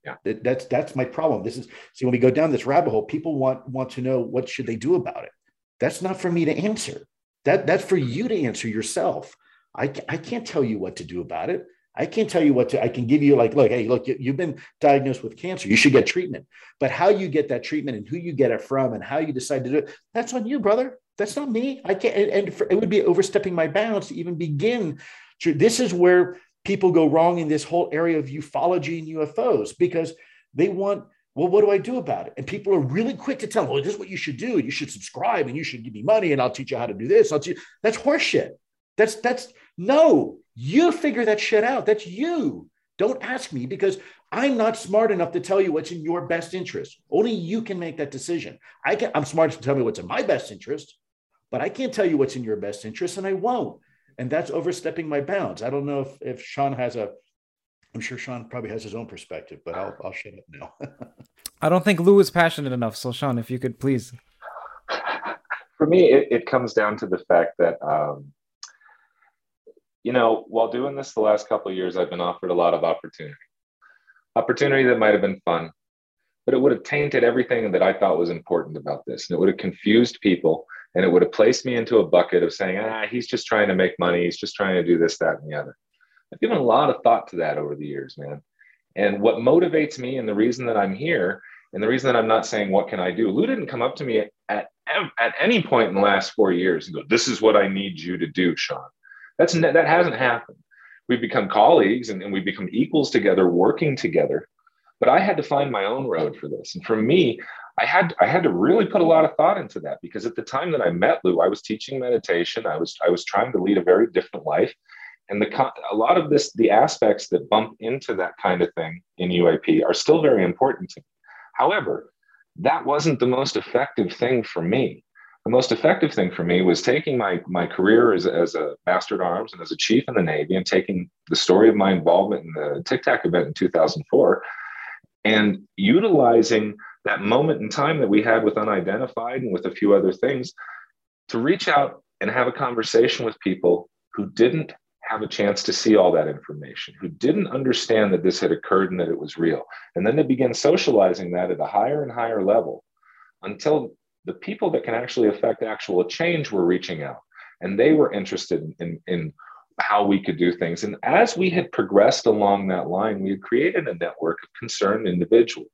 Yeah, that, that's that's my problem. This is see, when we go down this rabbit hole, people want want to know what should they do about it. That's not for me to answer. That That's for you to answer yourself. I, I can't tell you what to do about it. I can't tell you what to, I can give you like, look, hey, look, you, you've been diagnosed with cancer. You should get treatment, but how you get that treatment and who you get it from and how you decide to do it, that's on you, brother. That's not me. I can't, and, and for, it would be overstepping my bounds to even begin. To, this is where people go wrong in this whole area of ufology and U F Os, because they want, well, what do I do about it? And people are really quick to tell them, well, this is what you should do. You should subscribe and you should give me money and I'll teach you how to do this. I'll teach you. That's horseshit. That's, that's, no, you figure that shit out. That's you. Don't ask me, because I'm not smart enough to tell you what's in your best interest. Only you can make that decision. I can, I'm smart enough to tell me what's in my best interest, but I can't tell you what's in your best interest, and I won't. And that's overstepping my bounds. I don't know if, if Sean has a, I'm sure Sean probably has his own perspective, but I'll, I'll shut up now. I don't think Lue is passionate enough. So Sean, if you could please. For me, it, it comes down to the fact that, um, you know, while doing this the last couple of years, I've been offered a lot of opportunity. Opportunity that might have been fun, but it would have tainted everything that I thought was important about this. And it would have confused people, and it would have placed me into a bucket of saying, ah, he's just trying to make money. He's just trying to do this, that, and the other. I've given a lot of thought to that over the years, man. And what motivates me and the reason that I'm here and the reason that I'm not saying, what can I do? Lue didn't come up to me at, at, at any point in the last four years and go, this is what I need you to do, Sean. That's, that hasn't happened. We've become colleagues and, and we've become equals together, working together. But I had to find my own road for this. And for me, I had I had to really put a lot of thought into that, because at the time that I met Lue, I was teaching meditation. I was I was trying to lead a very different life. And the a lot of this, the aspects that bump into that kind of thing in U A P are still very important to me. However, that wasn't the most effective thing for me. The most effective thing for me was taking my my career as, as a master at arms and as a chief in the Navy, and taking the story of my involvement in the Tic Tac event in two thousand four and utilizing that moment in time that we had with Unidentified and with a few other things to reach out and have a conversation with people who didn't have a chance to see all that information, who didn't understand that this had occurred and that it was real. And then they begin socializing that at a higher and higher level until the people that can actually affect actual change were reaching out. And they were interested in, in how we could do things. And as we had progressed along that line, we had created a network of concerned individuals.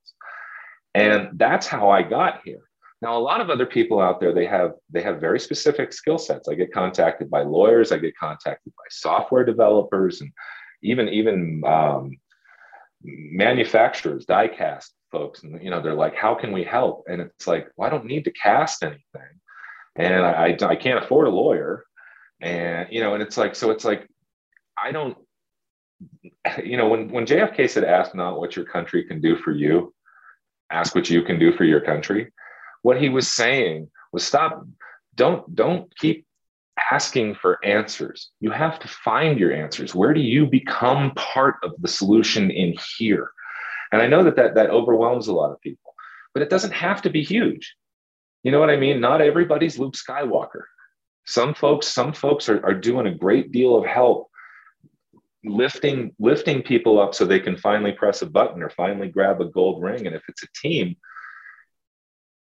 And that's how I got here. Now, a lot of other people out there, they have they have very specific skill sets. I get contacted by lawyers. I get contacted by software developers and even, even um, manufacturers, diecast folks. And, you know, they're like, how can we help? And it's like, well, I don't need to cast anything. And I, I can't afford a lawyer. And, you know, and it's like, so it's like, I don't, you know, when, when J F K said, ask not what your country can do for you, ask what you can do for your country. What he was saying was stop, don't, don't keep asking for answers. You have to find your answers. Where do you become part of the solution in here? And I know that that, that overwhelms a lot of people, but it doesn't have to be huge. You know what I mean? Not everybody's Luke Skywalker. Some folks, some folks are, are doing a great deal of help lifting, lifting people up so they can finally press a button or finally grab a gold ring. And if it's a team,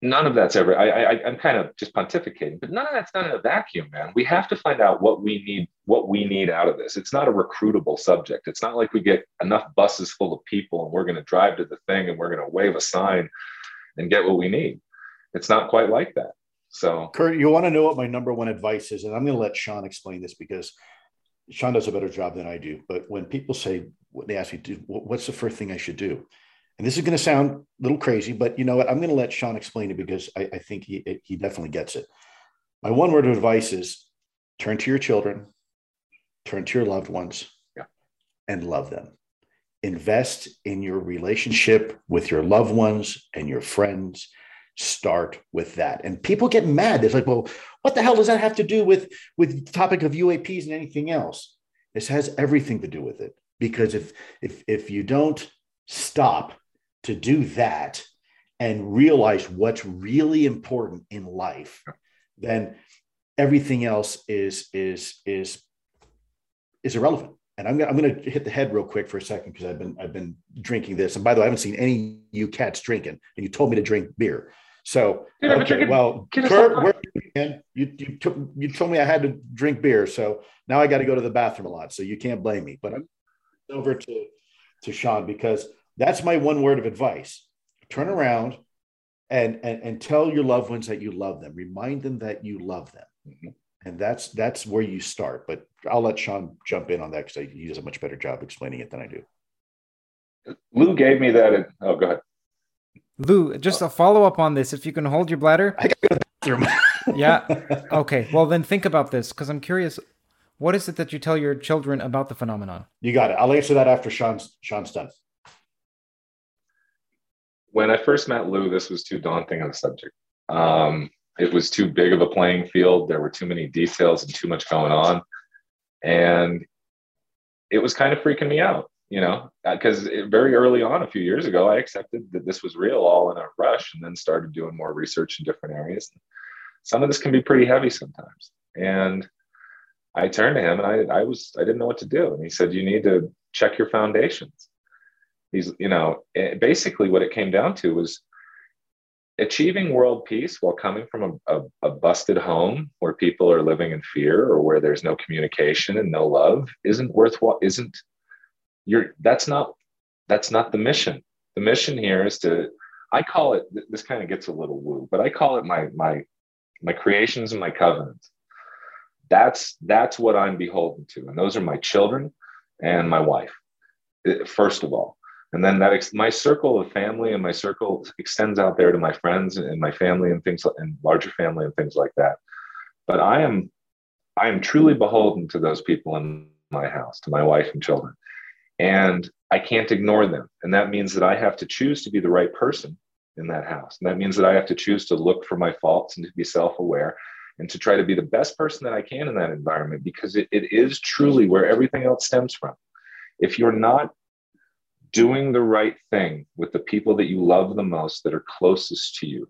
none of that's ever, I, I, I'm kind of just pontificating, but none of that's done in a vacuum, man. We have to find out what we need, what we need out of this. It's not a recruitable subject. It's not like we get enough buses full of people and we're going to drive to the thing and we're going to wave a sign and get what we need. It's not quite like that. So, Kurt, you want to know what my number one advice is, and I'm going to let Sean explain this because Sean does a better job than I do. But when people say, when they ask me, what's the first thing I should do? And this is going to sound a little crazy, but you know what? I'm going to let Sean explain it because I, I think he, he definitely gets it. My one word of advice is turn to your children, turn to your loved ones, yeah, and love them. Invest in your relationship with your loved ones and your friends. Start with that. And people get mad. It's like, well, what the hell does that have to do with, with the topic of U A Ps and anything else? This has everything to do with it. Because if if if you don't stop to do that and realize what's really important in life, then everything else is is is is irrelevant. And I'm gonna I'm gonna hit the head real quick for a second because I've been I've been drinking this. And by the way, I haven't seen any you cats drinking, and you told me to drink beer. So yeah, okay, well, Kurt, where, man, you you, took, you told me I had to drink beer, so now I got to go to the bathroom a lot. So you can't blame me. But I'm over to to Sean because that's my one word of advice. Turn around and, and, and tell your loved ones that you love them. Remind them that you love them. Mm-hmm. And that's that's where you start. But I'll let Sean jump in on that because he does a much better job explaining it than I do. Lue gave me that. In, oh, go ahead. Lue, just oh. a follow-up on this. If you can hold your bladder. I got to go to the bathroom. Yeah. Okay. Well, then think about this because I'm curious. What is it that you tell your children about the phenomenon? You got it. I'll answer that after Sean's, Sean's done. When I first met Lue, this was too daunting of a subject. Um, it was too big of a playing field. There were too many details and too much going on. And it was kind of freaking me out, you know, because very early on, a few years ago, I accepted that this was real all in a rush and then started doing more research in different areas. Some of this can be pretty heavy sometimes. And I turned to him and I, I was, I didn't know what to do. And he said, you need to check your foundations. He's, you know, basically what it came down to was achieving world peace while coming from a, a, a busted home where people are living in fear or where there's no communication and no love isn't worthwhile. Isn't your, that's not, that's not the mission. The mission here is to, I call it, this kind of gets a little woo, but I call it my, my, my creations and my covenants. That's, that's what I'm beholden to. And those are my children and my wife, first of all. And then that ex- my circle of family and my circle extends out there to my friends and my family and things and larger family and things like that. But I am, I am truly beholden to those people in my house, to my wife and children, and I can't ignore them. And that means that I have to choose to be the right person in that house. And that means that I have to choose to look for my faults and to be self-aware and to try to be the best person that I can in that environment, because it, it is truly where everything else stems from. If you're not doing the right thing with the people that you love the most, that are closest to you,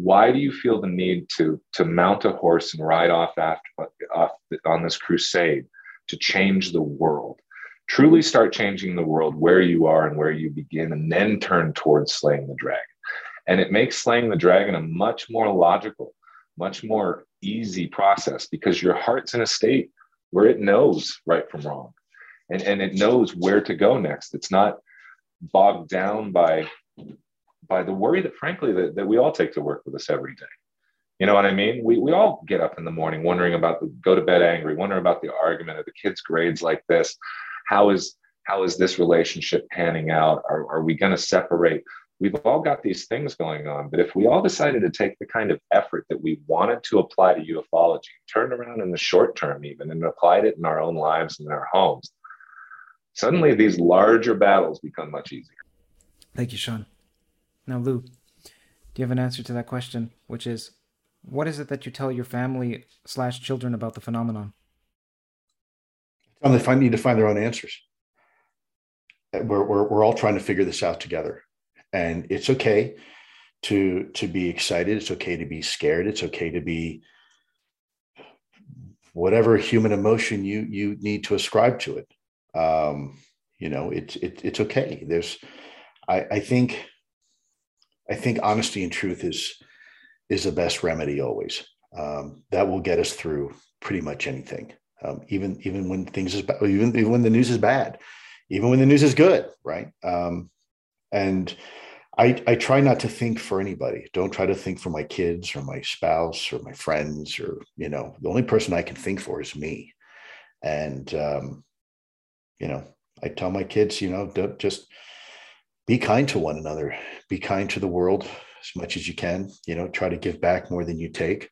Why do you feel the need to to mount a horse and ride off after off on this crusade to change the world? Truly start changing the world where you are and where you begin, and then turn towards slaying the dragon. And it makes slaying the dragon a much more logical, much more easy process, because your heart's in a state where it knows right from wrong, and, and it knows where to go next. It's not bogged down by, by the worry that, frankly, that, that we all take to work with us every day. You know what I mean? We we all get up in the morning wondering about, the, go to bed angry, wondering about the argument, of the kids' grades like this. How is how is this relationship panning out? Are, are we going to separate? We've all got these things going on, but if we all decided to take the kind of effort that we wanted to apply to ufology, turn around in the short term even, and applied it in our own lives and in our homes, suddenly these larger battles become much easier. Thank you, Sean. Now, Lue, do you have an answer to that question, which is, what is it that you tell your family slash children about the phenomenon? They find, need to find their own answers. We're, we're, we're all trying to figure this out together. And it's okay to, to be excited. It's okay to be scared. It's okay to be whatever human emotion you, you need to ascribe to it. Um, you know, it's, it, it's okay. There's, I, I think, I think honesty and truth is, is the best remedy always. Um, that will get us through pretty much anything. Um, even, even when things is bad, even, even when the news is bad, even when the news is good. Right. Um, And I, I try not to think for anybody. Don't try to think for my kids or my spouse or my friends, or, you know, the only person I can think for is me. And, um, you know, I tell my kids, you know, don't, just be kind to one another, be kind to the world as much as you can, you know, try to give back more than you take,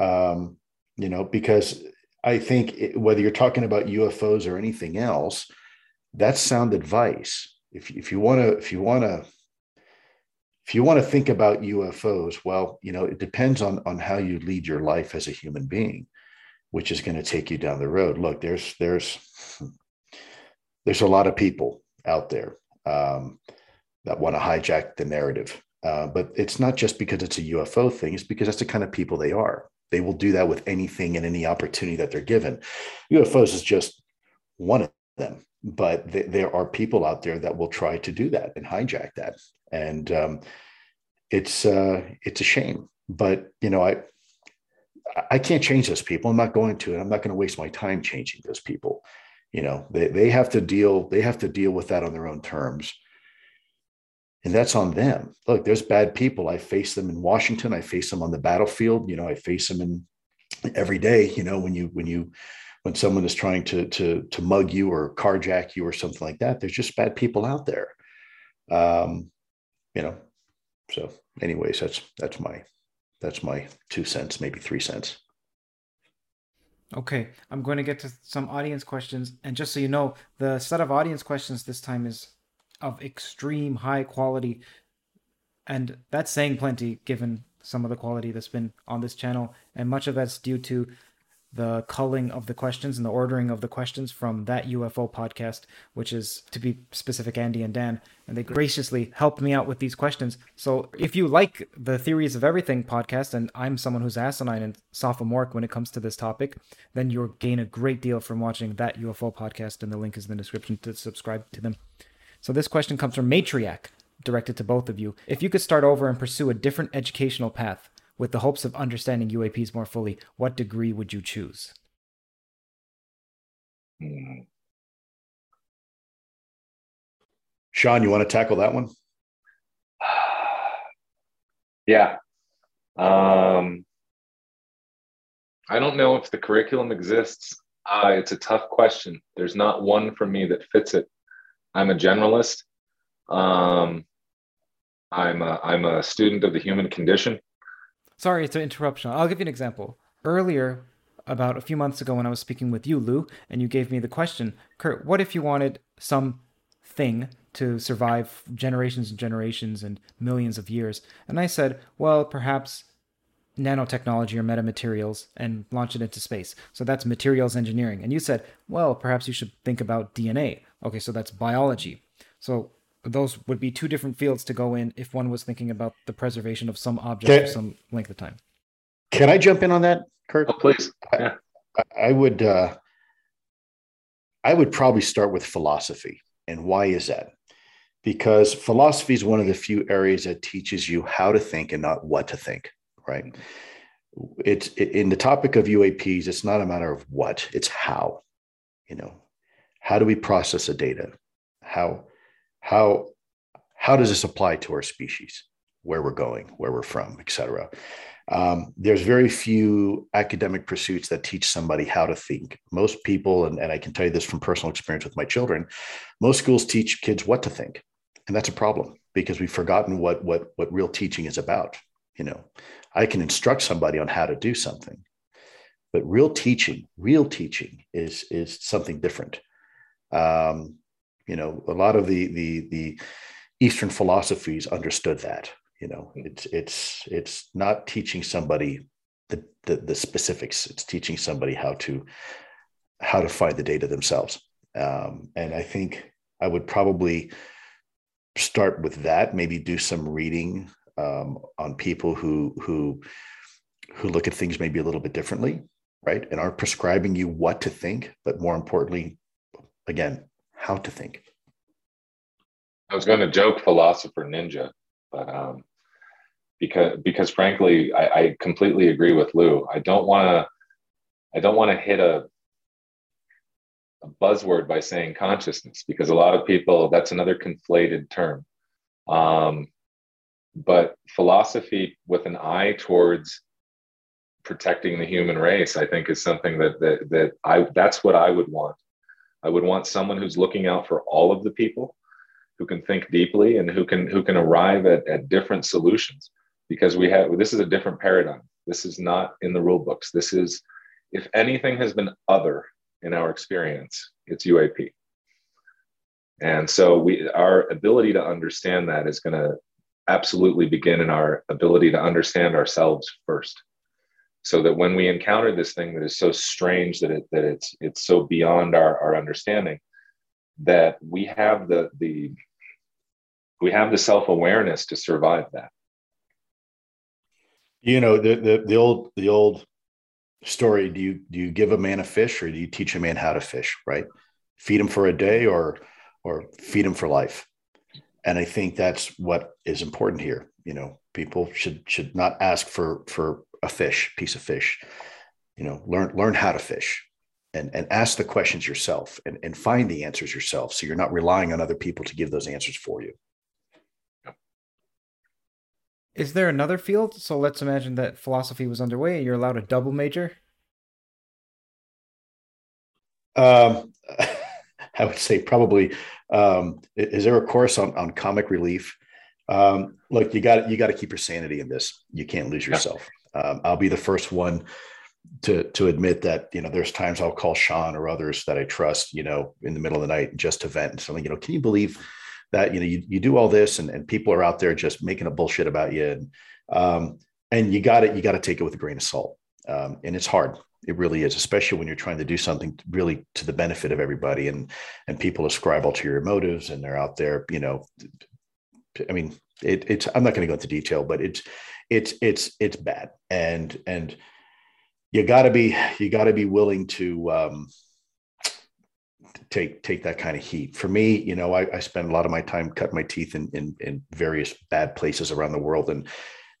um, you know, because I think it, whether you're talking about U F Os or anything else, that's sound advice. If if you want to, if you want to, if you want to think about U F Os, well, you know, it depends on, on how you lead your life as a human being, which is going to take you down the road. Look, there's, there's, there's a lot of people out there um, that want to hijack the narrative, uh, but it's not just because it's a U F O thing. It's because that's the kind of people they are. They will do that with anything and any opportunity that they're given. U F Os is just one of them. But th- there are people out there that will try to do that and hijack that. And um, it's uh, it's a shame. But, you know, I I can't change those people. I'm not going to, and I'm not going to waste my time changing those people. You know, they, they have to deal. They have to deal with that on their own terms. And that's on them. Look, there's bad people. I face them in Washington. I face them on the battlefield. You know, I face them in every day, you know, when you when you. when someone is trying to, to, to mug you or carjack you or something like that. There's just bad people out there. Um, you know, so anyways, that's, that's my, that's my two cents, maybe three cents. Okay. I'm going to get to some audience questions. And just so you know, the set of audience questions this time is of extreme high quality, and that's saying plenty given some of the quality that's been on this channel. And much of that's due to the culling of the questions and the ordering of the questions from That U F O Podcast, which is, to be specific, Andy and Dan. And they graciously helped me out with these questions. So if you like the Theories of Everything podcast, and I'm someone who's asinine and sophomoric when it comes to this topic, then you'll gain a great deal from watching That U F O Podcast, and the link is in the description to subscribe to them. So this question comes from Matriarch, directed to both of you. If you could start over and pursue a different educational path, with the hopes of understanding U A Ps more fully, what degree would you choose? Sean, you want to tackle that one? Yeah. Um, I don't know if the curriculum exists. Uh, it's a tough question. There's not one for me that fits it. I'm a generalist. Um, I'm a, I'm a student of the human condition. Sorry to interrupt, Sean. I'll give you an example. Earlier, about a few months ago when I was speaking with you, Lue, and you gave me the question, Kurt, what if you wanted some thing to survive generations and generations and millions of years? And I said, well, perhaps nanotechnology or metamaterials, and launch it into space. So that's materials engineering. And you said, well, perhaps you should think about D N A. Okay, so that's biology. So those would be two different fields to go in if one was thinking about the preservation of some object can, for some length of time. Can I jump in on that, Kurt? Oh, please. Yeah. I, I would. Uh, I would probably start with philosophy. And why is that? Because philosophy is one of the few areas that teaches you how to think and not what to think, right? It's in the topic of U A Ps, it's not a matter of what, it's how. You know, how do we process the data? How, how, how does this apply to our species, where we're going, where we're from, et cetera? Um, there's very few academic pursuits that teach somebody how to think. Most people, and, and I can tell you this from personal experience with my children, most schools teach kids what to think. And that's a problem because we've forgotten what, what, what real teaching is about. You know, I can instruct somebody on how to do something, but real teaching, real teaching is, is something different. Um, you know, a lot of the, the, the Eastern philosophies understood that, you know, it's, it's, it's not teaching somebody the, the, the specifics, it's teaching somebody how to, how to find the data themselves. Um, and I think I would probably start with that, maybe do some reading Um, on people who who who look at things maybe a little bit differently, right? And aren't prescribing you what to think, but more importantly, again, how to think. I was going to joke philosopher ninja, but um, because because frankly, I, I completely agree with Lue. I don't want to I don't want to hit a, a buzzword by saying consciousness, because a lot of people, that's another conflated term. Um, But philosophy with an eye towards protecting the human race, I think, is something that that that I that's what I would want. I would want someone who's looking out for all of the people, who can think deeply and who can who can arrive at, at different solutions. Because we have this is a different paradigm. This is not in the rule books. This is, if anything has been other in our experience, it's U A P. And so we our ability to understand that is going to absolutely begin in our ability to understand ourselves first, so that when we encounter this thing that is so strange that it that it's it's so beyond our, our understanding, that we have the the we have the self-awareness to survive that. You know, the the, the old the old story, do you do you give a man a fish or do you teach a man how to fish, right? Feed him for a day or or feed him for life. And I think that's what is important here. You know, people should should not ask for for a fish, piece of fish. You know, learn learn how to fish, and and ask the questions yourself, and and find the answers yourself. So you're not relying on other people to give those answers for you. Is there another field? So let's imagine that philosophy was underway, and you're allowed a double major. Um. I would say probably, um, is there a course on, on comic relief? Um, look, you got you got to keep your sanity in this. You can't lose yourself. Um, I'll be the first one to to admit that, you know, there's times I'll call Sean or others that I trust, you know, in the middle of the night just to vent and something, you know, can you believe that, you know, you, you do all this and, and people are out there just making a bullshit about you. And, um, and you got it. You got to take it with a grain of salt. Um, and it's hard. It really is, especially when you're trying to do something really to the benefit of everybody, and and people ascribe ulterior motives, and they're out there, you know. I mean, it, it's. I'm not going to go into detail, but it's, it's, it's, it's bad, and and you got to be, you got to be willing to um, take take that kind of heat. For me, you know, I, I spend a lot of my time cutting my teeth in, in in various bad places around the world, and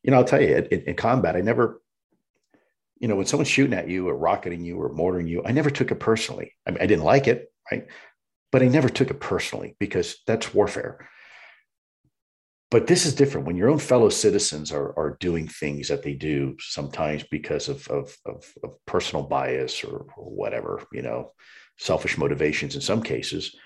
you know, I'll tell you, in, in combat, I never. You know, when someone's shooting at you or rocketing you or mortaring you, I never took it personally. I mean, I didn't like it, right? But I never took it personally because that's warfare. But this is different when your own fellow citizens are are doing things that they do sometimes because of of, of, of personal bias or, or whatever, you know, selfish motivations in some cases.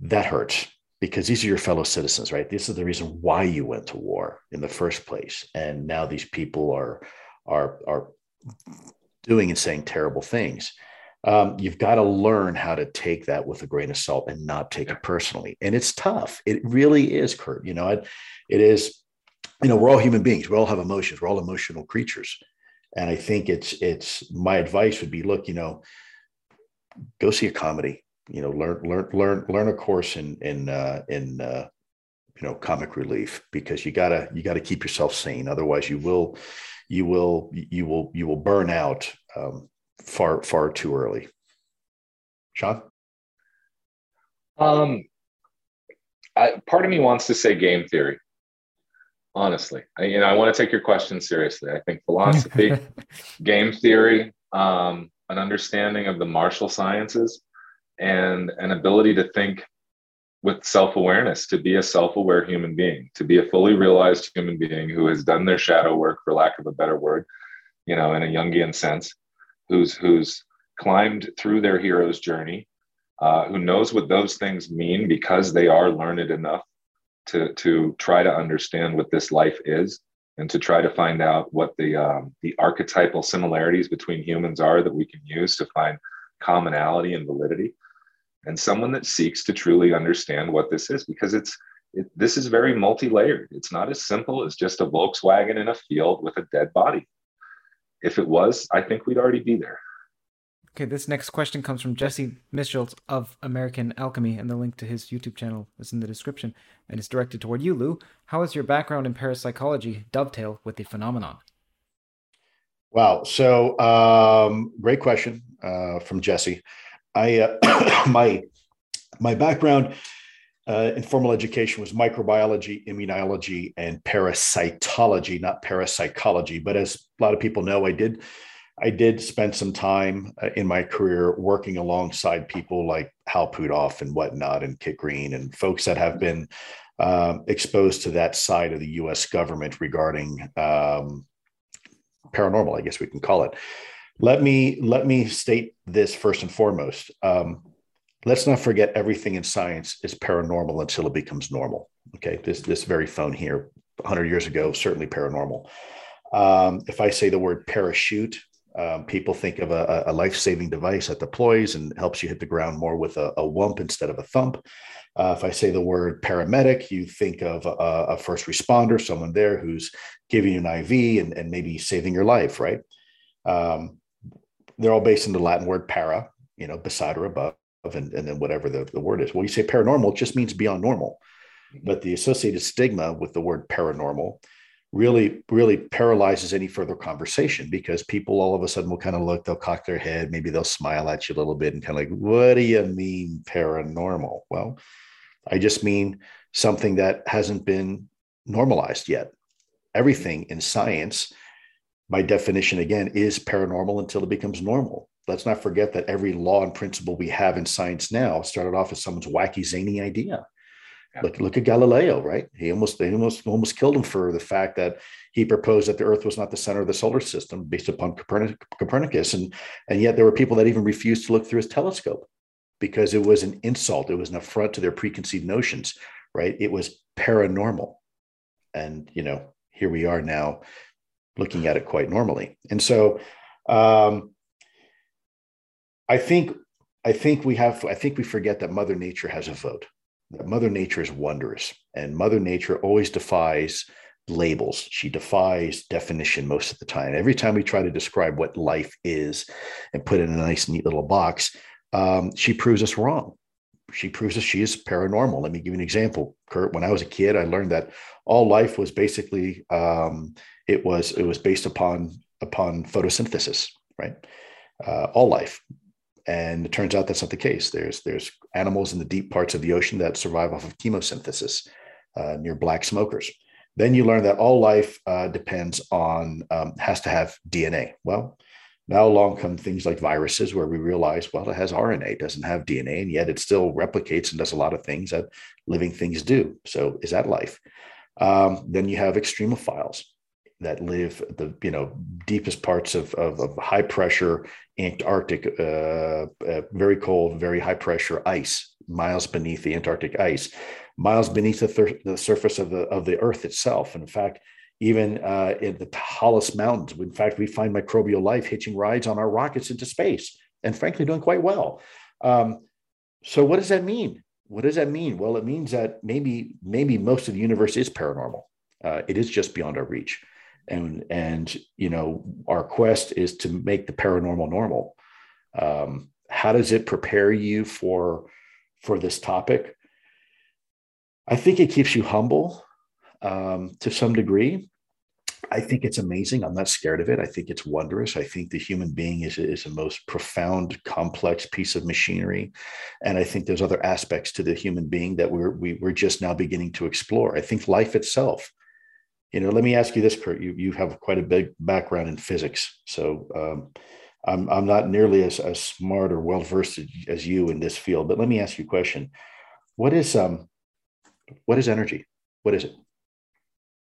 That hurts because these are your fellow citizens, right? This is the reason why you went to war in the first place, and now these people are are are. doing and saying terrible things. Um, you've got to learn how to take that with a grain of salt and not take it personally. And it's tough. It really is, Kurt. You know, it, it is, you know, we're all human beings. We all have emotions. We're all emotional creatures. And I think it's, it's, my advice would be, look, you know, go see a comedy, you know, learn, learn, learn, learn a course in, in, uh, in, uh, you know, comic relief, because you gotta, you gotta keep yourself sane. Otherwise you will, you will, you will, you will burn out um, far, far too early. Sean? Um, I, part of me wants to say game theory. Honestly, I, you know, I want to take your question seriously. I think philosophy, game theory, um, an understanding of the martial sciences, and an ability to think with self-awareness, to be a self-aware human being, to be a fully realized human being who has done their shadow work, for lack of a better word, you know, in a Jungian sense, who's, who's climbed through their hero's journey, uh, who knows what those things mean because they are learned enough to, to try to understand what this life is, and to try to find out what the, um, the archetypal similarities between humans are that we can use to find commonality and validity. And someone that seeks to truly understand what this is, because it's it, this is very multi-layered. It's not as simple as just a Volkswagen in a field with a dead body. If it was, I think we'd already be there. Okay, this next question comes from Jesse Mischel of American Alchemy, and the link to his YouTube channel is in the description, and it's directed toward you, Lue. How is your background in parapsychology dovetail with the phenomenon? Wow, so um, great question uh, from Jesse. I, uh, my, my background uh, in formal education was microbiology, immunology, and parasitology, not parapsychology. But as a lot of people know, I did, I did spend some time uh, in my career working alongside people like Hal Putoff and whatnot, and Kit Green, and folks that have been um, exposed to that side of the U S government regarding um, paranormal, I guess we can call it. Let me let me state this first and foremost. Um, let's not forget, everything in science is paranormal until it becomes normal. Okay, this this very phone here, one hundred years ago, certainly paranormal. Um, if I say the word parachute, um, people think of a, a life-saving device that deploys and helps you hit the ground more with a, a whump instead of a thump. Uh, if I say the word paramedic, you think of a, a first responder, someone there who's giving you an I V and, and maybe saving your life, right? Um, They're all based on the Latin word para, you know, beside or above, and, and then whatever the, the word is. Well, you say paranormal, it just means beyond normal. But the associated stigma with the word paranormal really, really paralyzes any further conversation, because people all of a sudden will kind of look, they'll cock their head, maybe they'll smile at you a little bit and kind of like, what do you mean paranormal? Well, I just mean something that hasn't been normalized yet. Everything in science, by definition, again, is paranormal until it becomes normal. Let's not forget that every law and principle we have in science now started off as someone's wacky, zany idea. Yeah. Look, look at Galileo, right? He almost, they almost, almost killed him for the fact that he proposed that the Earth was not the center of the solar system based upon Copernic, Copernicus. And, and yet there were people that even refused to look through his telescope because it was an insult. It was an affront to their preconceived notions, right? It was paranormal. And, you know, here we are now, looking at it quite normally. And so um, I think I think we have I think we forget that Mother Nature has a vote, that Mother Nature is wondrous, and Mother Nature always defies labels. She defies definition most of the time. Every time we try to describe what life is and put it in a nice, neat little box, um, she proves us wrong. She proves that she is paranormal. Let me give you an example, Kurt. When I was a kid, I learned that all life was basically um, it was it was based upon upon photosynthesis, right? Uh, all life, and it turns out that's not the case. There's there's animals in the deep parts of the ocean that survive off of chemosynthesis uh, near black smokers. Then you learn that all life uh, depends on um, has to have D N A. Well. Now along come things like viruses, where we realize, well, it has R N A, it doesn't have D N A, and yet it still replicates and does a lot of things that living things do. So is that life? Um, then you have extremophiles that live the you know deepest parts of, of, of high pressure Antarctic, uh, uh, very cold, very high pressure ice, miles beneath the Antarctic ice, miles beneath the, thir- the surface of the of the Earth itself. And in fact, even uh, in the tallest mountains. In fact, we find microbial life hitching rides on our rockets into space, and frankly, doing quite well. Um, so what does that mean? What does that mean? Well, it means that maybe maybe most of the universe is paranormal. Uh, it is just beyond our reach. And, and you know, our quest is to make the paranormal normal. Um, how does it prepare you for, for this topic? I think it keeps you humble um, to some degree. I think it's amazing. I'm not scared of it. I think it's wondrous. I think the human being is, is the most profound, complex piece of machinery. And I think there's other aspects to the human being that we're, we, we're just now beginning to explore. I think life itself, you know, let me ask you this, Kurt, you, you have quite a big background in physics. So um, I'm, I'm not nearly as, as smart or well-versed as you in this field, but let me ask you a question. What is, um, what is energy? What is it?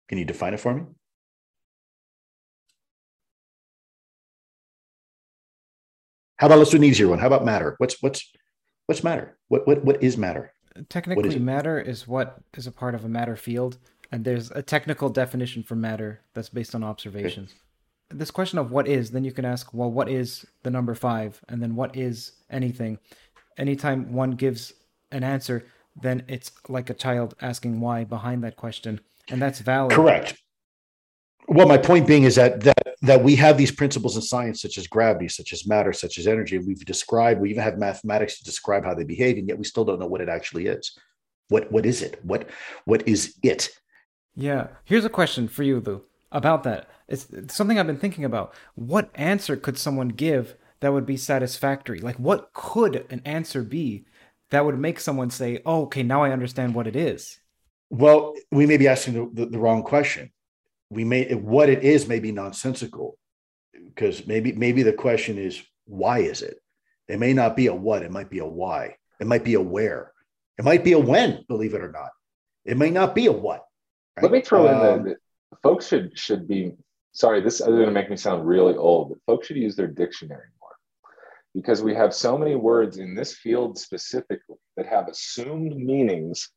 Can you define it for me? How about, let's do an easier one. How about matter? What's what's what's matter? What what what is matter? Technically, is matter is what is a part of a matter field, and there's a technical definition for matter that's based on observations. Okay. This question of what is, then you can ask, well, what is the number five, and then what is anything? Anytime one gives an answer, then it's like a child asking why behind that question, and that's valid. Correct. Well, my point being is that that that we have these principles in science, such as gravity, such as matter, such as energy. We've described, we even have mathematics to describe how they behave, and yet we still don't know what it actually is. What what is it? What what is it? Yeah. Here's a question for you, Lue, about that. It's, it's something I've been thinking about. What answer could someone give that would be satisfactory? Like, what could an answer be that would make someone say, oh, okay, now I understand what it is? Well, we may be asking the, the, the wrong question. We may, what it is may be nonsensical, because maybe maybe the question is, why is it? It may not be a what, it might be a why, it might be a where, it might be a when, believe it or not. It may not be a what. Right? Let me throw um, in that folks should should be, sorry, this is going to make me sound really old, but folks should use their dictionary more, because we have so many words in this field specifically that have assumed meanings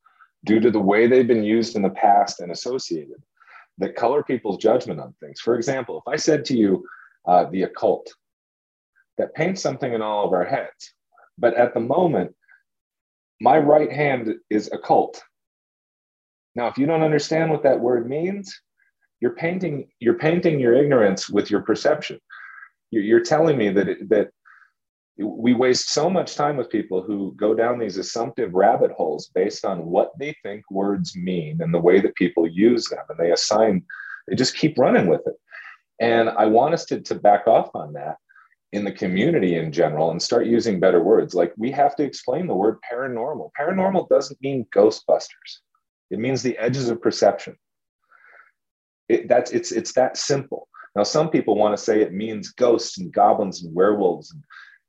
due to the way they've been used in the past and associated, that color people's judgment on things. For example, if I said to you, uh, the occult, that paints something in all of our heads. But at the moment, my right hand is occult. Now, if you don't understand what that word means, you're painting you're painting your ignorance with your perception. You're, you're telling me that it, that we waste so much time with people who go down these assumptive rabbit holes based on what they think words mean and the way that people use them. And they assign, they just keep running with it. And I want us to, to back off on that in the community in general and start using better words. Like, we have to explain the word paranormal. Paranormal doesn't mean Ghostbusters. It means the edges of perception. It, that's, it's, it's that simple. Now, some people want to say it means ghosts and goblins and werewolves and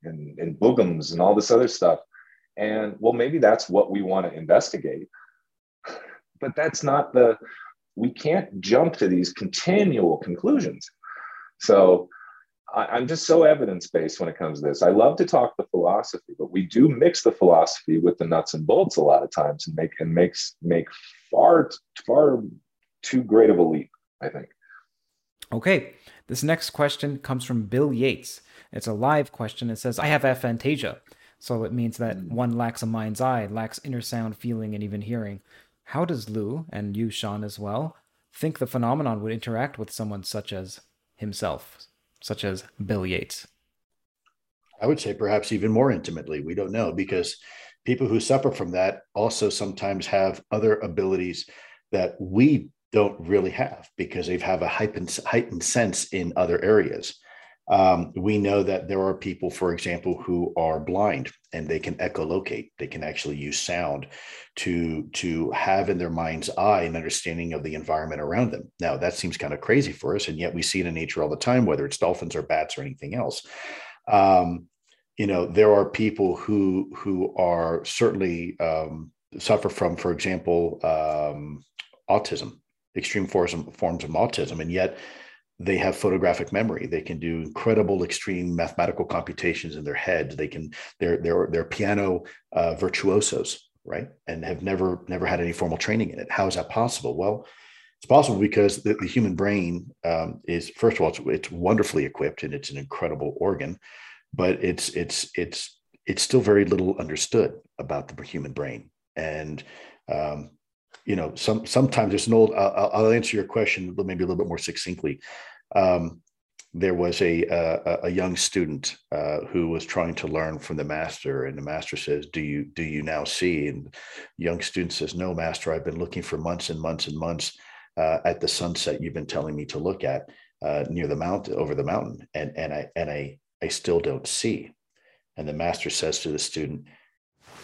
And, and boogums and all this other stuff. And well, maybe that's what we want to investigate, but that's not the, we can't jump to these continual conclusions. So I, I'm just so evidence-based when it comes to this. I love to talk the philosophy, but we do mix the philosophy with the nuts and bolts a lot of times and make, and makes, make far, far too great of a leap, I think. Okay. This next question comes from Bill Yates. It's a live question. It says, I have aphantasia. So it means that one lacks a mind's eye, lacks inner sound, feeling, and even hearing. How does Lue, and you, Sean, as well, think the phenomenon would interact with someone such as himself, such as Bill Yates? I would say perhaps even more intimately. We don't know, because people who suffer from that also sometimes have other abilities that we don't really have, because they have a heightened, heightened sense in other areas. Um, we know that there are people, for example, who are blind and they can echolocate. They can actually use sound to, to have in their mind's eye an understanding of the environment around them. Now, that seems kind of crazy for us, and yet we see it in nature all the time, whether it's dolphins or bats or anything else. Um, you know, there are people who, who are certainly um, suffer from, for example, um, autism, extreme forms of, forms of autism, and yet they have photographic memory. They can do incredible, extreme mathematical computations in their head. They can, they're, they're, they're piano uh, virtuosos, right? And have never, never had any formal training in it. How is that possible? Well, it's possible because the, the human brain um, is, first of all, it's, it's wonderfully equipped and it's an incredible organ, but it's, it's, it's, it's still very little understood about the human brain. And, um, you know, some, sometimes there's an old, uh, I'll answer your question maybe a little bit more succinctly. Um, there was a uh, a young student uh, who was trying to learn from the master, and the master says, do you do you now see? And the young student says, no, master, I've been looking for months and months and months uh, at the sunset you've been telling me to look at uh, near the mountain, over the mountain, and and I and I I still don't see. And the master says to the student,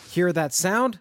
hear that sound?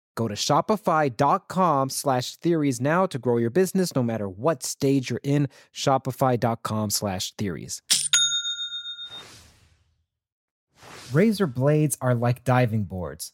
Go to shopify.com slash theories now to grow your business no matter what stage you're in. Shopify.com slash theories. Razor blades are like diving boards.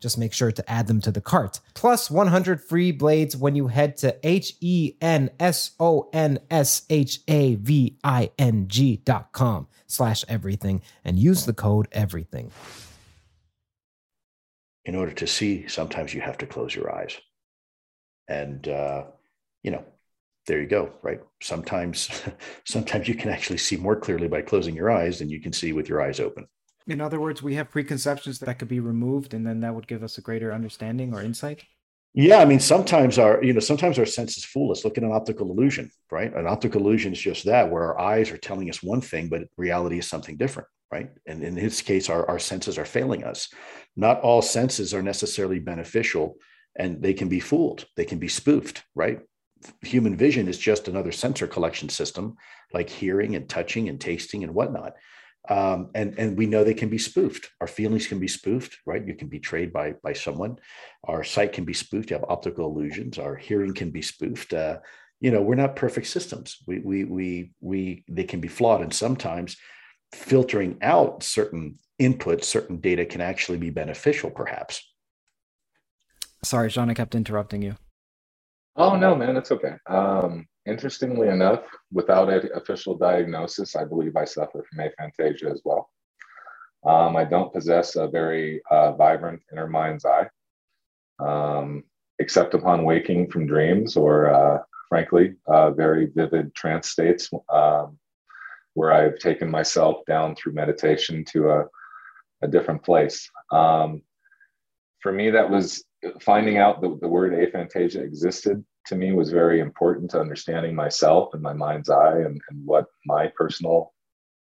Just make sure to add them to the cart. Plus one hundred free blades when you head to H-E-N-S-O-N-S-H-A-V-I-N-G dot com slash everything and use the code everything. In order to see, sometimes you have to close your eyes. And, uh, you know, there you go, right? Sometimes, sometimes you can actually see more clearly by closing your eyes than you can see with your eyes open. In other words, we have preconceptions that could be removed, and then that would give us a greater understanding or insight? Yeah, I mean, sometimes our, you know, sometimes our senses fool us. Look at an optical illusion, right? An optical illusion is just that, where our eyes are telling us one thing, but reality is something different, right? And in this case, our, our senses are failing us. Not all senses are necessarily beneficial, and they can be fooled. They can be spoofed, right? Human vision is just another sensor collection system, like hearing and touching and tasting and whatnot. Um, and, and we know they can be spoofed. Our feelings can be spoofed, right? You can be betrayed by, by someone. Our sight can be spoofed. You have optical illusions. Our hearing can be spoofed. Uh, you know, we're not perfect systems. We, we, we, we, they can be flawed. And sometimes filtering out certain inputs, certain data can actually be beneficial, perhaps. Sorry, Sean, I kept interrupting you. Oh, no, man, that's okay. Um, Interestingly enough, without an official diagnosis, I believe I suffer from aphantasia as well. Um, I don't possess a very uh, vibrant inner mind's eye, um, except upon waking from dreams or, uh, frankly, uh, very vivid trance states um, where I've taken myself down through meditation to a, a different place. Um, for me, that was finding out that the word aphantasia existed. To me was very important to understanding myself and my mind's eye and, and what my personal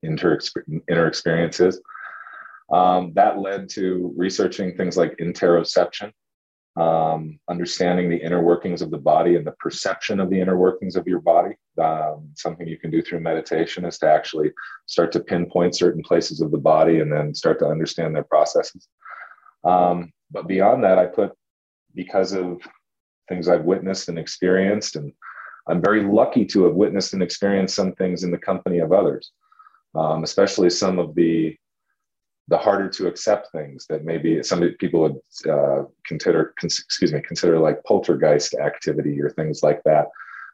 inter, inner experience is. Um, that led to researching things like interoception, um, understanding the inner workings of the body and the perception of the inner workings of your body. Um, something you can do through meditation is to actually start to pinpoint certain places of the body and then start to understand their processes. Um, but beyond that, I put, because of things I've witnessed and experienced, and I'm very lucky to have witnessed and experienced some things in the company of others, um, especially some of the the harder to accept things that maybe some people would uh, consider, cons- excuse me, consider like poltergeist activity or things like that.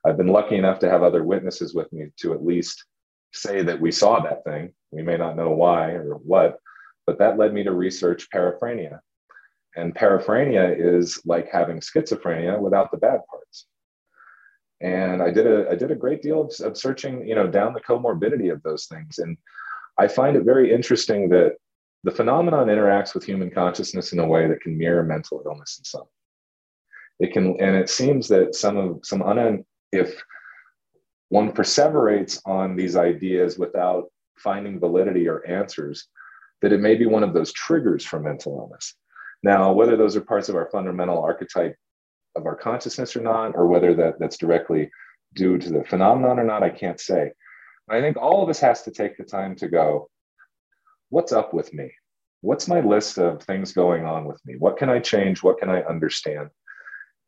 I've been lucky enough to have other witnesses with me to at least say that we saw that thing. We may not know why or what, but that led me to research paraphrenia. And paraphrenia is like having schizophrenia without the bad parts. And I did a I did a great deal of, of searching, you know, down the comorbidity of those things. And I find it very interesting that the phenomenon interacts with human consciousness in a way that can mirror mental illness in some. It can, and it seems that some of some un, if one perseverates on these ideas without finding validity or answers, that it may be one of those triggers for mental illness. Now, whether those are parts of our fundamental archetype of our consciousness or not, or whether that, that's directly due to the phenomenon or not, I can't say. But I think all of us has to take the time to go, what's up with me? What's my list of things going on with me? What can I change? What can I understand?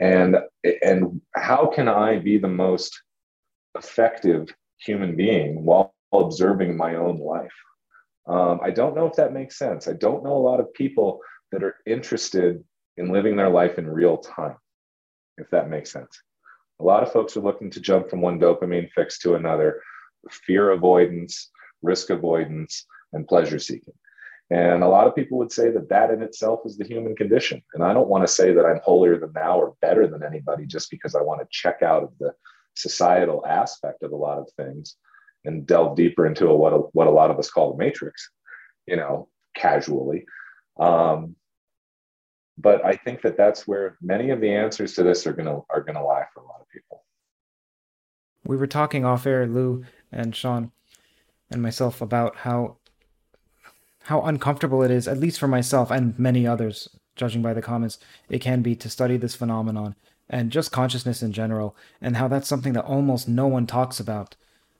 And, and how can I be the most effective human being while observing my own life? Um, I don't know if that makes sense. I don't know a lot of people that are interested in living their life in real time, if that makes sense. A lot of folks are looking to jump from one dopamine fix to another, fear avoidance, risk avoidance, and pleasure seeking. And a lot of people would say that that in itself is the human condition. And I don't want to say that I'm holier than thou or better than anybody just because I want to check out of the societal aspect of a lot of things and delve deeper into a, what, a, what a lot of us call the matrix, you know, casually. Um, but I think that that's where many of the answers to this are going to, are going to lie for a lot of people. We were talking off air, Lue and Sean and myself, about how, how uncomfortable it is, at least for myself and many others, judging by the comments, it can be to study this phenomenon and just consciousness in general, and how that's something that almost no one talks about.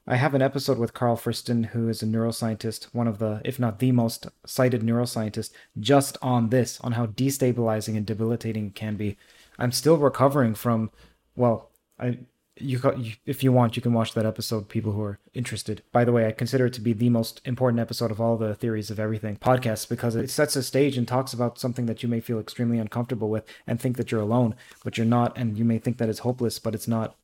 I have an episode with Carl Friston, who is a neuroscientist, one of the, if not the most cited neuroscientist, just on this, on how destabilizing and debilitating it can be. I'm still recovering from, well, I, you, if you want, you can watch that episode, people who are interested. By the way, I consider it to be the most important episode of all the Theories of Everything podcasts, because it sets a stage and talks about something that you may feel extremely uncomfortable with and think that you're alone, but you're not, and you may think that it's hopeless, but it's not.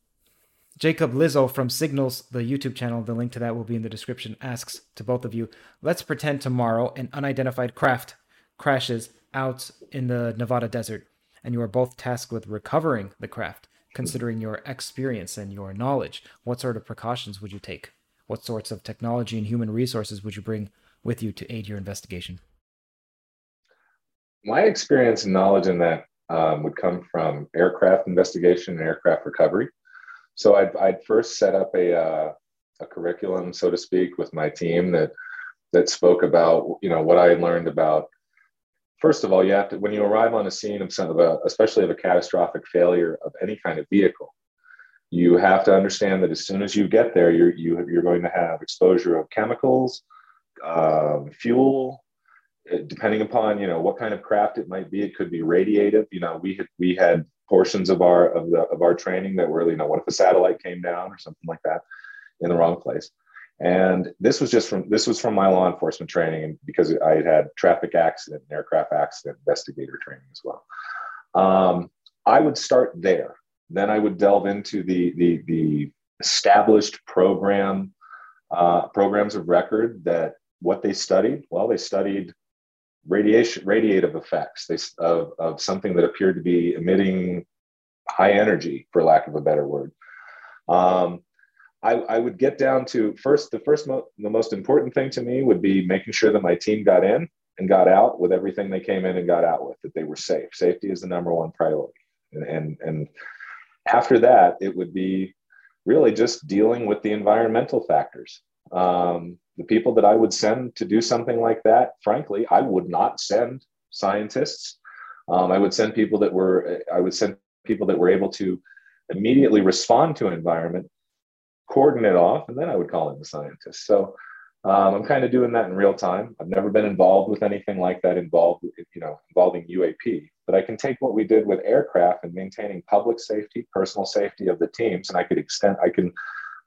Jacob Lizzo from Signals, the YouTube channel, the link to that will be in the description, asks to both of you, let's pretend tomorrow an unidentified craft crashes out in the Nevada desert, and you are both tasked with recovering the craft, considering your experience and your knowledge. What sort of precautions would you take? What sorts of technology and human resources would you bring with you to aid your investigation? My experience and knowledge in that um, would come from aircraft investigation and aircraft recovery. So I'd, I'd first set up a uh, a curriculum, so to speak, with my team that that spoke about, you know, what I learned about. First of all, you have to, when you arrive on a scene of some of a, especially of a catastrophic failure of any kind of vehicle, you have to understand that as soon as you get there, you're you, you're going to have exposure of chemicals, um, fuel, depending upon, you know, what kind of craft it might be. It could be radiative. You know, we had we had. portions of our of the of our training that were, you know, what if a satellite came down or something like that in the wrong place? And this was just from this was from my law enforcement training, and because I had had traffic accident and aircraft accident investigator training as well. Um, I would start there. Then I would delve into the the, the established program uh, programs of record that what they studied. Well, they studied radiation, radiative effects they, of, of something that appeared to be emitting high energy, for lack of a better word. Um, I, I would get down to first, the first, mo- the most important thing to me would be making sure that my team got in and got out with everything they came in and got out with, that they were safe. Safety is the number one priority. And, and, and after that, it would be really just dealing with the environmental factors. Um, The people that I would send to do something like that, frankly, I would not send scientists Um, I would send people that were, I would send people that were able to immediately respond to an environment, cordon it off, and then I would call in the scientists. So um, I'm kind of doing that in real time. I've never been involved with anything like that involved, you know, involving U A P, but I can take what we did with aircraft and maintaining public safety, personal safety of the teams, and I could extend, I can,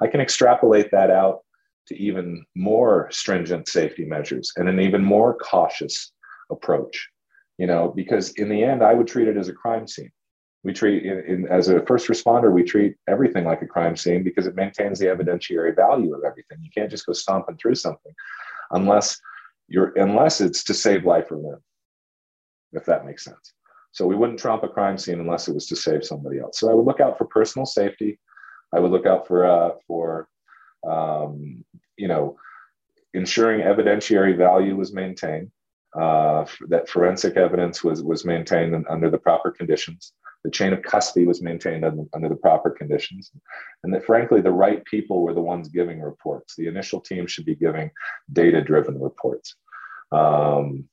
I can extrapolate that out to even more stringent safety measures and an even more cautious approach, you know, because in the end, I would treat it as a crime scene. We treat, in, in, as a first responder, we treat everything like a crime scene because it maintains the evidentiary value of everything. You can't just go stomping through something unless you're, unless it's to save life or limb, if that makes sense. So we wouldn't tromp a crime scene unless it was to save somebody else. So I would look out for personal safety. I would look out for, uh, for um, you know, ensuring evidentiary value was maintained, uh, that forensic evidence was, was maintained under the proper conditions. The chain of custody was maintained under the proper conditions, and that, frankly, the right people were the ones giving reports. The initial team should be giving data-driven reports, um,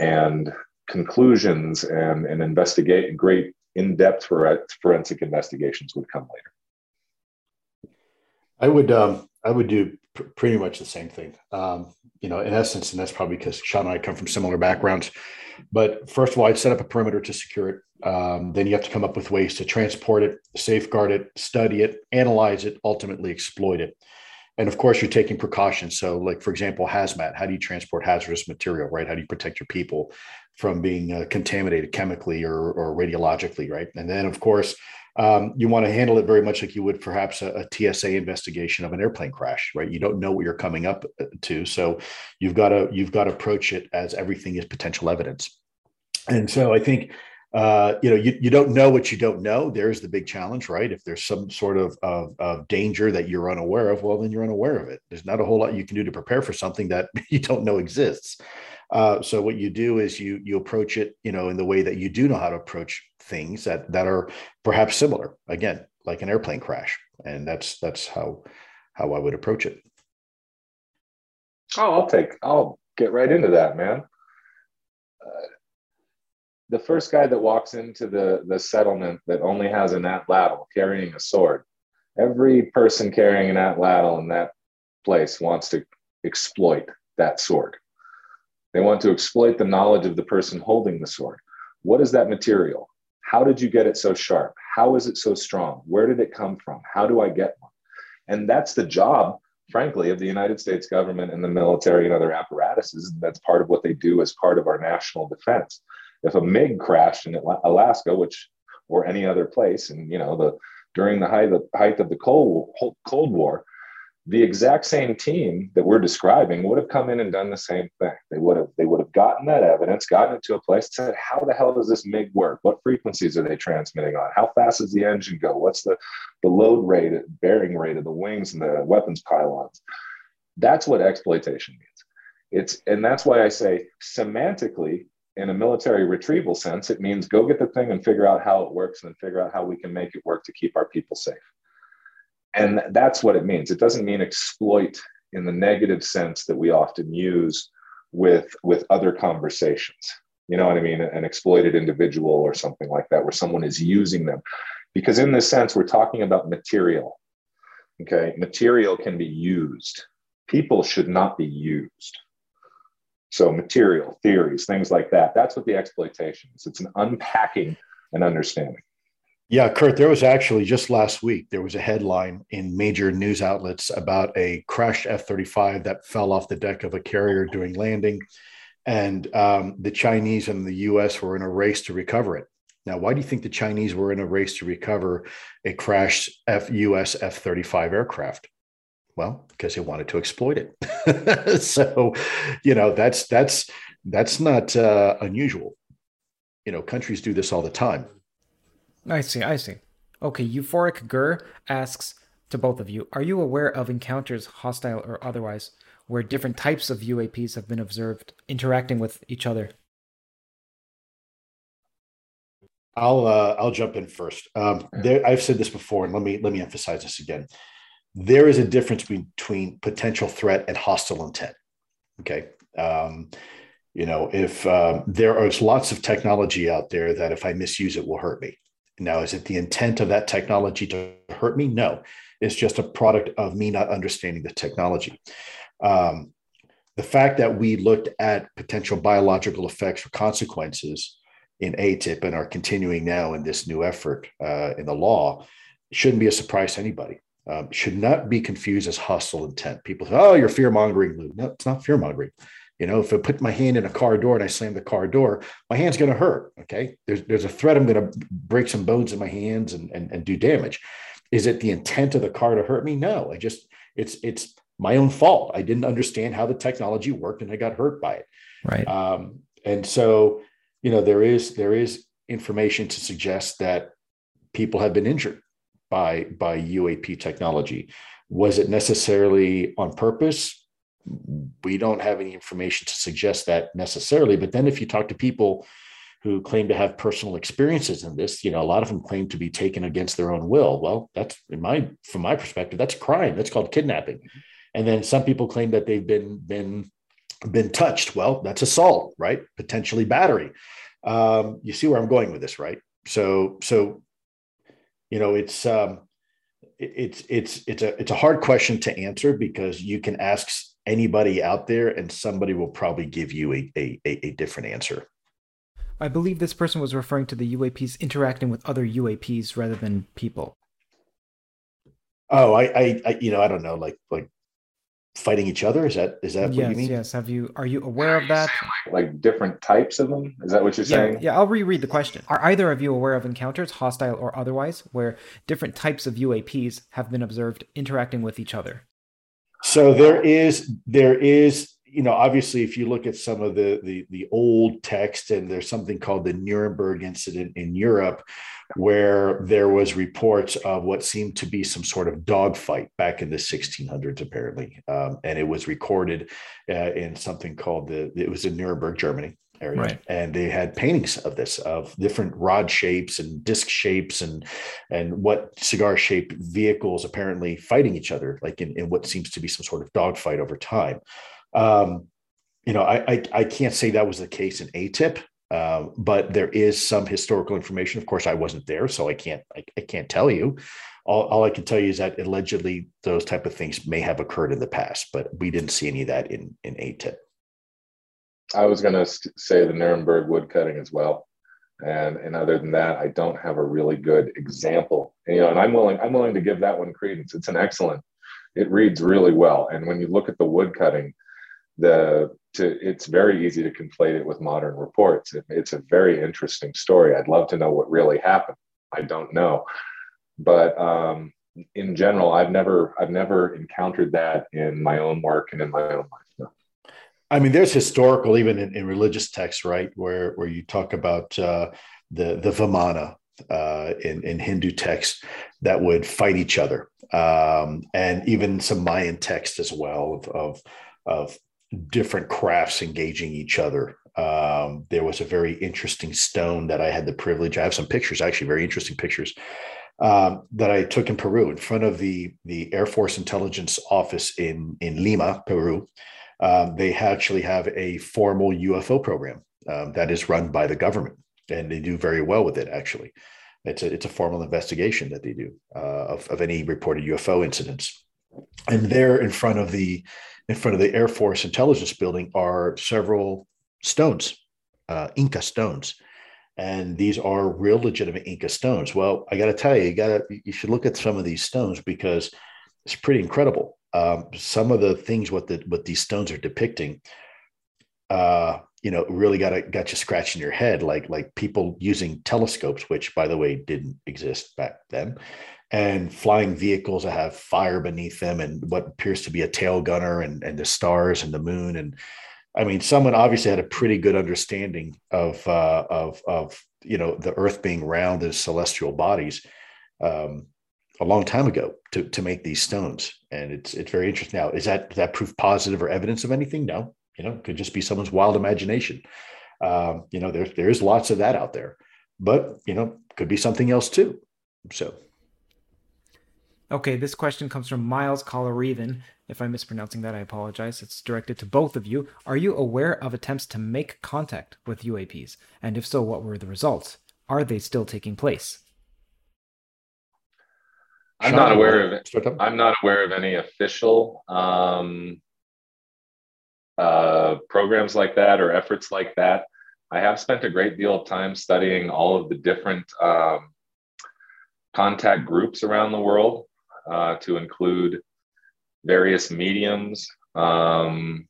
and conclusions and, and investigate. Great in-depth forensic investigations would come later. I would, um, I would do pr- pretty much the same thing, um, you know, in essence, and that's probably because Sean and I come from similar backgrounds. But first of all, I'd set up a perimeter to secure it. Um, then you have to come up with ways to transport it, safeguard it, study it, analyze it, ultimately exploit it. And of course, you're taking precautions. So like, for example, hazmat, how do you transport hazardous material, right? How do you protect your people from being uh, contaminated chemically or, or radiologically, right? And then, of course, um, you want to handle it very much like you would perhaps a, a T S A investigation of an airplane crash, right? You don't know what you're coming up to. So you've got to, you've got to approach it as everything is potential evidence. And so I think, Uh, you know, you, you don't know what you don't know. There's the big challenge, right? If there's some sort of, of, of danger that you're unaware of, well, then you're unaware of it. There's not a whole lot you can do to prepare for something that you don't know exists. Uh, so what you do is you you approach it, you know, in the way that you do know how to approach things that that are perhaps similar, again, like an airplane crash. And that's that's how how I would approach it. Oh, I'll take, I'll get right into that, man. Uh, The first guy that walks into the, the settlement that only has an atlatl carrying a sword, every person carrying an atlatl in that place wants to exploit that sword. They want to exploit the knowledge of the person holding the sword. What is that material? How did you get it so sharp? How is it so strong? Where did it come from? How do I get one? And that's the job, frankly, of the United States government and the military and other apparatuses. That's part of what they do as part of our national defense. If a MiG crashed in Alaska, which, or any other place, and you know, the during the height of the, height of the Cold War, Cold War, the exact same team that we're describing would have come in and done the same thing. They would have they would have gotten that evidence, gotten it to a place, and said, "How the hell does this MiG work? What frequencies are they transmitting on? How fast does the engine go? What's the the load rate, bearing rate of the wings and the weapons pylons?" That's what exploitation means. It's and that's why I say semantically, in a military retrieval sense, it means go get the thing and figure out how it works and then figure out how we can make it work to keep our people safe. And that's what it means. It doesn't mean exploit in the negative sense that we often use with, with other conversations. You know what I mean? An exploited individual or something like that, where someone is using them. Because in this sense, we're talking about material. Okay, material can be used. People should not be used. So material, theories, things like that. That's what the exploitation is. It's an unpacking and understanding. Yeah, Kurt, there was actually just last week, there was a headline in major news outlets about a crashed F thirty-five that fell off the deck of a carrier during landing. And um, the Chinese and the U S were in a race to recover it. Now, why do you think the Chinese were in a race to recover a crashed U S F thirty-five aircraft? Well, because they wanted to exploit it. So, you know, that's that's that's not uh, unusual. You know, countries do this all the time. I see. I see. Okay. Euphoric Gur asks to both of you, are you aware of encounters, hostile or otherwise, where different types of U A Ps have been observed interacting with each other? I'll uh, I'll jump in first. Um, there, I've said this before, and let me let me emphasize this again. There is a difference between potential threat and hostile intent. Okay. Um, You know, if um, there is lots of technology out there that if I misuse it will hurt me. Now, is it the intent of that technology to hurt me? No, it's just a product of me not understanding the technology. Um, the fact that we looked at potential biological effects or consequences in A T I P and are continuing now in this new effort uh, in the law shouldn't be a surprise to anybody. Um, should not be confused as hostile intent. People say, oh, you're fear-mongering, Lou. No, it's not fear-mongering. You know, if I put my hand in a car door and I slam the car door, my hand's going to hurt, okay? There's there's a threat I'm going to break some bones in my hands and, and, and do damage. Is it the intent of the car to hurt me? No, I just, it's it's my own fault. I didn't understand how the technology worked and I got hurt by it. Right. Um, and so, you know, there is there is information to suggest that people have been injured by by U A P technology. Was it necessarily on purpose? We don't have any information to suggest that necessarily. But then if you talk to people who claim to have personal experiences in this, you know, a lot of them claim to be taken against their own will. Well, that's in my, from my perspective, that's crime. That's called kidnapping. And then some people claim that they've been, been, been touched. Well, that's assault, right? Potentially battery. Um, you see where I'm going with this, right? So, so, you know, it's, um, it, it's, it's, it's a, it's a hard question to answer because you can ask anybody out there and somebody will probably give you a, a, a different answer. I believe this person was referring to the U A Ps interacting with other U A Ps rather than people. Oh, I, I, I you know, I don't know, like, like fighting each other. Is that, is that yes, what you mean? Yes. Have you, are you aware of that? Like different types of them? Is that what you're yeah, saying? Yeah. I'll reread the question. Are either of you aware of encounters, hostile or otherwise, where different types of U A Ps have been observed interacting with each other? So there is, there is, you know, obviously, if you look at some of the, the the old text, and there's something called the Nuremberg Incident in Europe, where there was reports of what seemed to be some sort of dogfight back in the sixteen hundreds, apparently, um, and it was recorded uh, in something called the it was in Nuremberg, Germany area, right. And they had paintings of this, of different rod shapes and disc shapes and and what cigar shaped vehicles apparently fighting each other, like in, in what seems to be some sort of dogfight over time. Um, you know, I, I I can't say that was the case in A T I P, uh, but there is some historical information. Of course, I wasn't there, so I can't I, I can't tell you. All, all I can tell you is that allegedly those type of things may have occurred in the past, but we didn't see any of that in in A T I P. I was going to say the Nuremberg woodcutting as well, and and other than that, I don't have a really good example. And, you know, and I'm willing I'm willing to give that one credence. It's an excellent. It reads really well, and when you look at the woodcutting. The to, it's very easy to conflate it with modern reports. It, it's a very interesting story. I'd love to know what really happened. I don't know, but um, in general, I've never I've never encountered that in my own work and in my own life. No. I mean, there's historical, even in, in religious texts, right, where where you talk about uh, the the Vimana uh, in in Hindu texts that would fight each other, um, and even some Mayan texts as well of of, of different crafts engaging each other. Um, there was a very interesting stone that I had the privilege. I have some pictures, actually very interesting pictures um, that I took in Peru in front of the, the Air Force Intelligence Office in, in Lima, Peru. Um, they actually have a formal U F O program um, that is run by the government, and they do very well with it. Actually, it's a, it's a formal investigation that they do uh, of, of any reported U F O incidents. And there in front of the in front of the Air Force Intelligence Building are several stones, uh, Inca stones. And these are real legitimate Inca stones. Well, I got to tell you, you got to, you should look at some of these stones because it's pretty incredible. Um, some of the things what the, what these stones are depicting, uh, you know, really got to, got you scratching your head, like, like people using telescopes, which by the way, didn't exist back then. And flying vehicles that have fire beneath them and what appears to be a tail gunner and, and the stars and the moon. And I mean, someone obviously had a pretty good understanding of, uh, of, of, you know, the earth being round as celestial bodies um, a long time ago to, to make these stones. And it's, it's very interesting. Now, is that, is that proof positive or evidence of anything? No, you know, it could just be someone's wild imagination. Um, you know, there, there is lots of that out there, but, you know, could be something else too. So. Okay, this question comes from Miles Collarevin. If I'm mispronouncing that, I apologize. It's directed to both of you. Are you aware of attempts to make contact with U A Ps? And if so, what were the results? Are they still taking place? I'm Sean, not aware of it. I'm not aware of any official um, uh, programs like that or efforts like that. I have spent a great deal of time studying all of the different um, contact groups around the world, uh, to include various mediums um,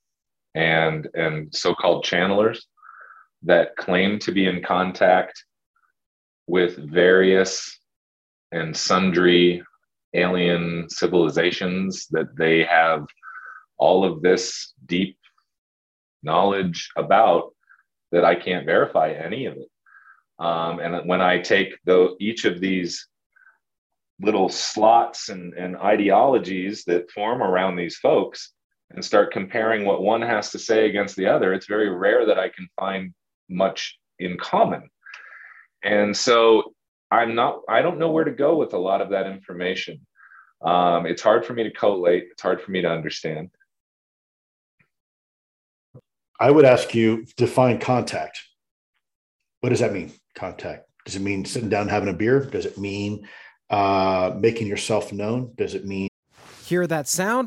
and and so-called channelers that claim to be in contact with various and sundry alien civilizations, that they have all of this deep knowledge about that I can't verify any of it. Um, and when I take the, each of these little slots and, and ideologies that form around these folks and start comparing what one has to say against the other, it's very rare that I can find much in common. And so I'm not, I don't know where to go with a lot of that information. Um, it's hard for me to collate. It's hard for me to understand. I would ask you, define contact. What does that mean? Contact. Does it mean sitting down, having a beer? Does it mean Uh, making yourself known? Does it mean... Hear that sound?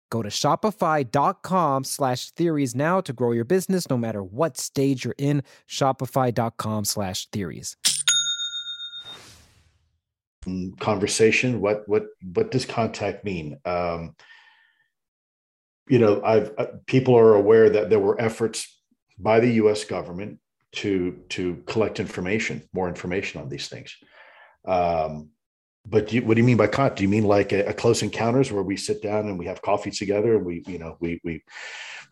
Go to shopify.com slash theories now to grow your business no matter what stage you're in. Shopify.com slash theories. Conversation. What what what does contact mean? Um, you know, I've uh, people are aware that there were efforts by the U S government to to collect information, more information on these things. Um, But do you, what do you mean by contact? Do you mean like a, a close encounters where we sit down and we have coffee together and we, you know, we we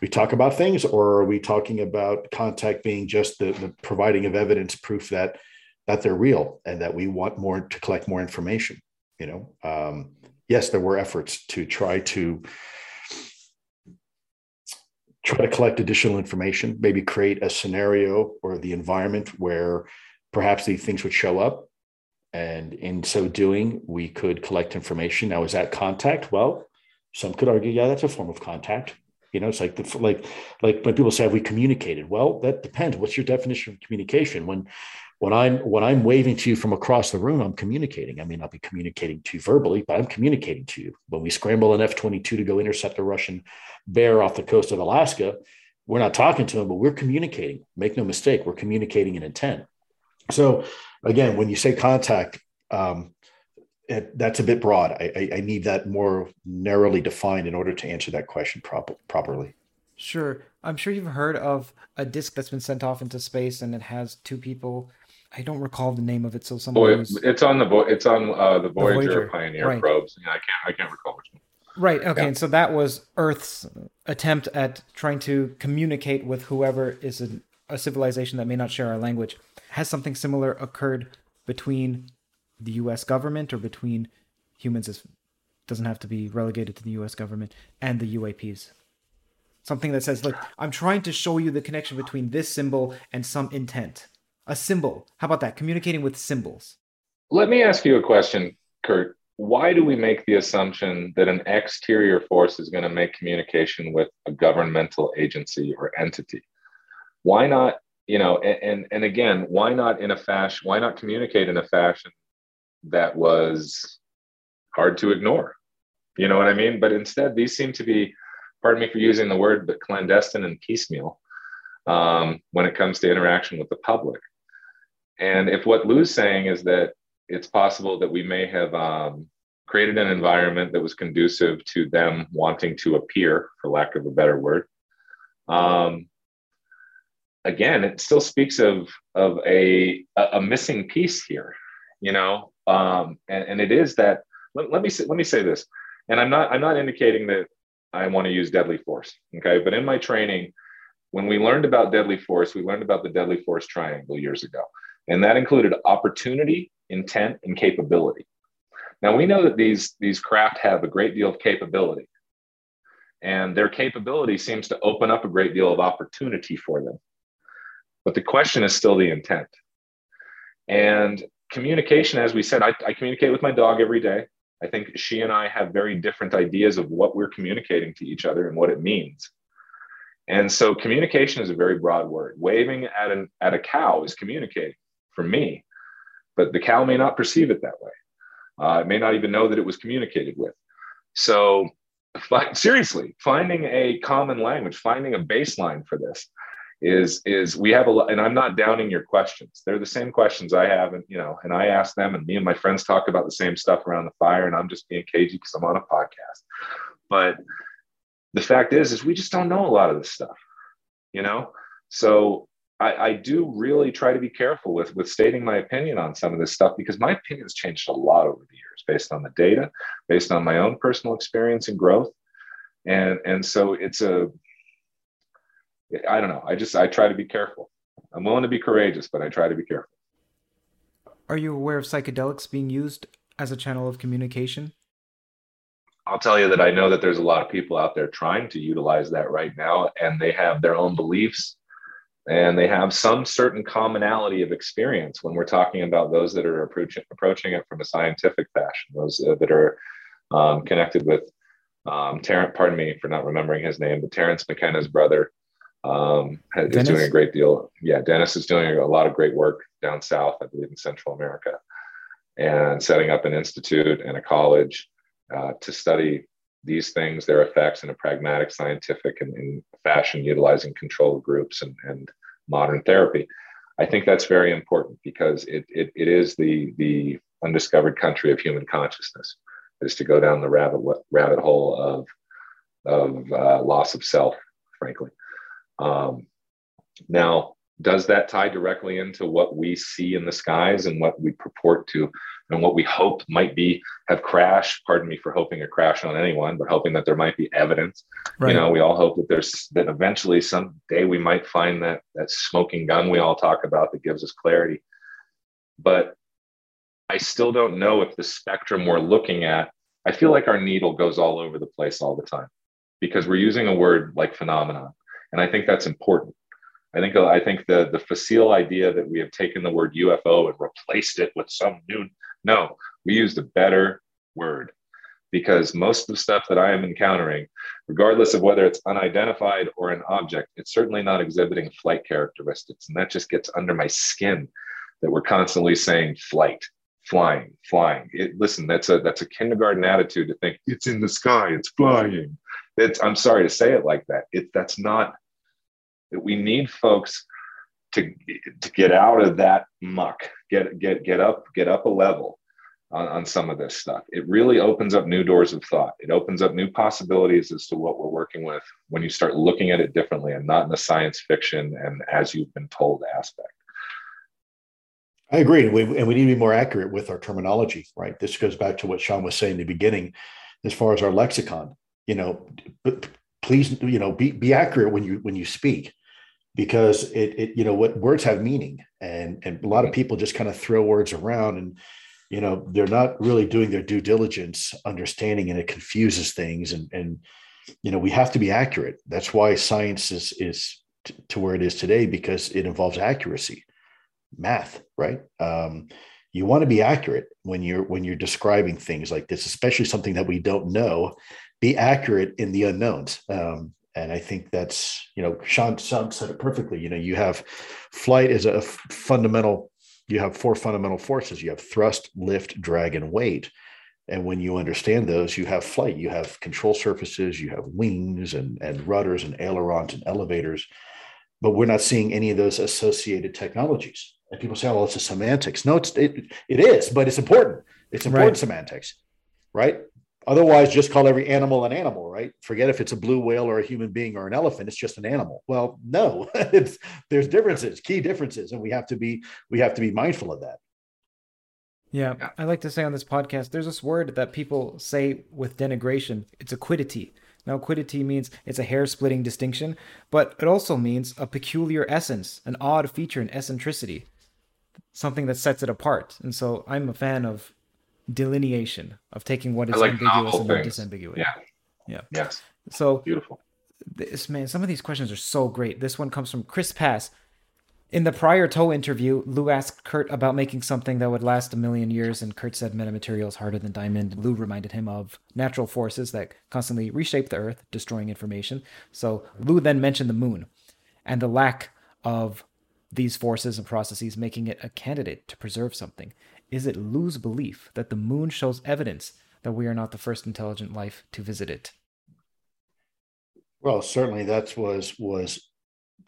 we talk about things, or are we talking about contact being just the, the providing of evidence, proof that that they're real and that we want more to collect more information? You know, um, yes, there were efforts to try to try to collect additional information, maybe create a scenario or the environment where perhaps these things would show up. And in so doing, we could collect information. Now, is that contact? Well, some could argue, yeah, that's a form of contact. You know, it's like the, like like when people say, have we communicated? Well, that depends. What's your definition of communication? When when I'm when I'm waving to you from across the room, I'm communicating. I may not be communicating to you verbally, but I'm communicating to you. When we scramble an F twenty-two to go intercept a Russian bear off the coast of Alaska, we're not talking to them, but we're communicating. Make no mistake, we're communicating in intent. So again, when you say contact, um, it, that's a bit broad. I, I, I need that more narrowly defined in order to answer that question prop- properly. Sure. I'm sure you've heard of a disc that's been sent off into space and it has two people. I don't recall the name of it. So somebody oh, it, it's on the Vo- it's on uh, the Voyager, the Voyager. Pioneer right. probes. Yeah, I can't I can't recall which one. Right. Okay. Yeah. And so that was Earth's attempt at trying to communicate with whoever is a, a civilization that may not share our language. Has something similar occurred between the U S government, or between humans — it doesn't have to be relegated to the U S government — and the U A Ps? Something that says, look, I'm trying to show you the connection between this symbol and some intent. a symbol. How about that? Communicating with symbols. Let me ask you a question, Kurt. Why do we make the assumption that an exterior force is going to make communication with a governmental agency or entity? Why not, you know, and, and again, why not in a fashion, why not communicate in a fashion that was hard to ignore? You know what I mean? But instead, these seem to be, pardon me for using the word, but clandestine and piecemeal um, when it comes to interaction with the public. And if what Lue's saying is that it's possible that we may have um, created an environment that was conducive to them wanting to appear, for lack of a better word, um, again, it still speaks of of a a missing piece here, you know, um, and, and it is that, let, let me say, let me say this, and I'm not I'm not indicating that I want to use deadly force, okay? But in my training, when we learned about deadly force, we learned about the deadly force triangle years ago. And that included opportunity, intent, and capability. Now, we know that these, these craft have a great deal of capability. And their capability seems to open up a great deal of opportunity for them. But the question is still the intent. And communication, as we said, I, I communicate with my dog every day. I think she and I have very different ideas of what we're communicating to each other and what it means. And so communication is a very broad word. Waving at, an, at a cow is communicating for me, but the cow may not perceive it that way. Uh, it may not even know that it was communicated with. So fi- seriously, finding a common language, finding a baseline for this is, is we have a lot, and I'm not downing your questions. They're the same questions I have, and, you know, and I ask them, and me and my friends talk about the same stuff around the fire, and I'm just being cagey because I'm on a podcast. But the fact is, is we just don't know a lot of this stuff, you know? So I, I do really try to be careful with, with stating my opinion on some of this stuff, because my opinion's changed a lot over the years based on the data, based on my own personal experience and growth. And, and so it's a, I don't know. I just, I try to be careful. I'm willing to be courageous, but I try to be careful. Are you aware of psychedelics being used as a channel of communication? I'll tell you that I know that there's a lot of people out there trying to utilize that right now, and they have their own beliefs and they have some certain commonality of experience when we're talking about those that are approaching, approaching it from a scientific fashion, those uh, that are um, connected with um, Terrence, pardon me for not remembering his name, but Terrence McKenna's brother um, is Dennis? doing a great deal. Yeah. Dennis is doing a lot of great work down south, I believe in Central America, and setting up an institute and a college Uh, to study these things, their effects in a pragmatic, scientific, and, and fashion, utilizing control groups and, and modern therapy. I think that's very important, because it, it it is the the undiscovered country of human consciousness, is to go down the rabbit rabbit hole of of uh, loss of self, frankly. Um, now, does that tie directly into what we see in the skies and what we purport to? And what we hope might be have crashed, pardon me for hoping a crash on anyone, but hoping that there might be evidence. Right. You know, we all hope that there's, that eventually someday we might find that, that smoking gun we all talk about that gives us clarity. But I still don't know if the spectrum we're looking at, I feel like our needle goes all over the place all the time, because we're using a word like phenomenon. And I think that's important. I think I think the, the facile idea that we have taken the word U F O and replaced it with some new, no, we used a better word, because most of the stuff that I am encountering, regardless of whether it's unidentified or an object, it's certainly not exhibiting flight characteristics. And that just gets under my skin, that we're constantly saying flight, flying, flying. It, listen, that's a that's a kindergarten attitude to think it's in the sky, it's flying. It's, I'm sorry to say it like that. It, that's not, we need folks to to get out of that muck, get get get up, get up a level on, on some of this stuff. It really opens up new doors of thought. It opens up new possibilities as to what we're working with when you start looking at it differently and not in the science fiction and as you've been told aspect. I agree. And we, and we need to be more accurate with our terminology, right? This goes back to what Sean was saying in the beginning, as far as our lexicon, you know, but please, you know, be, be accurate when you, when you speak. Because it, it, you know, what words have meaning, and, and a lot of people just kind of throw words around, and, you know, they're not really doing their due diligence, understanding, and it confuses things. And, and, you know, we have to be accurate. That's why science is, is t- to where it is today, because it involves accuracy. math, right? Um, you want to be accurate when you're when you're describing things like this, especially something that we don't know. Be accurate in the unknowns. Um, and I think that's, you know, Sean, Sean said it perfectly. You know, you have flight is a fundamental, you have four fundamental forces. You have thrust, lift, drag, and weight. And when you understand those, you have flight, you have control surfaces, you have wings and, and rudders and ailerons and elevators, but we're not seeing any of those associated technologies. And people say, oh, well, it's a semantics. No, it's, it, it is, but it's important. It's important right. Semantics, right? Otherwise, just call every animal an animal, right? Forget if it's a blue whale or a human being or an elephant. It's just an animal. Well, no, it's, there's differences, key differences, and we have to be we have to be mindful of that. Yeah, I like to say on this podcast, there's this word that people say with denigration. It's acquiddity. Now, acquiddity means it's a hair-splitting distinction, but it also means a peculiar essence, an odd feature, an eccentricity, something that sets it apart. And so I'm a fan of delineation, of taking what is like ambiguous and what is disambiguous. Yeah. Yeah. Yes. So beautiful. This man, some of these questions are so great. This one comes from Chris Pass. In the prior Toe interview, Lue asked Kurt about making something that would last a million years, and Kurt said metamaterials harder than diamond. Lue reminded him of natural forces that constantly reshape the earth, destroying information. So Lue then mentioned the moon and the lack of these forces and processes, making it a candidate to preserve something. Is it Lue's belief that the moon shows evidence that we are not the first intelligent life to visit it? Well, certainly that was was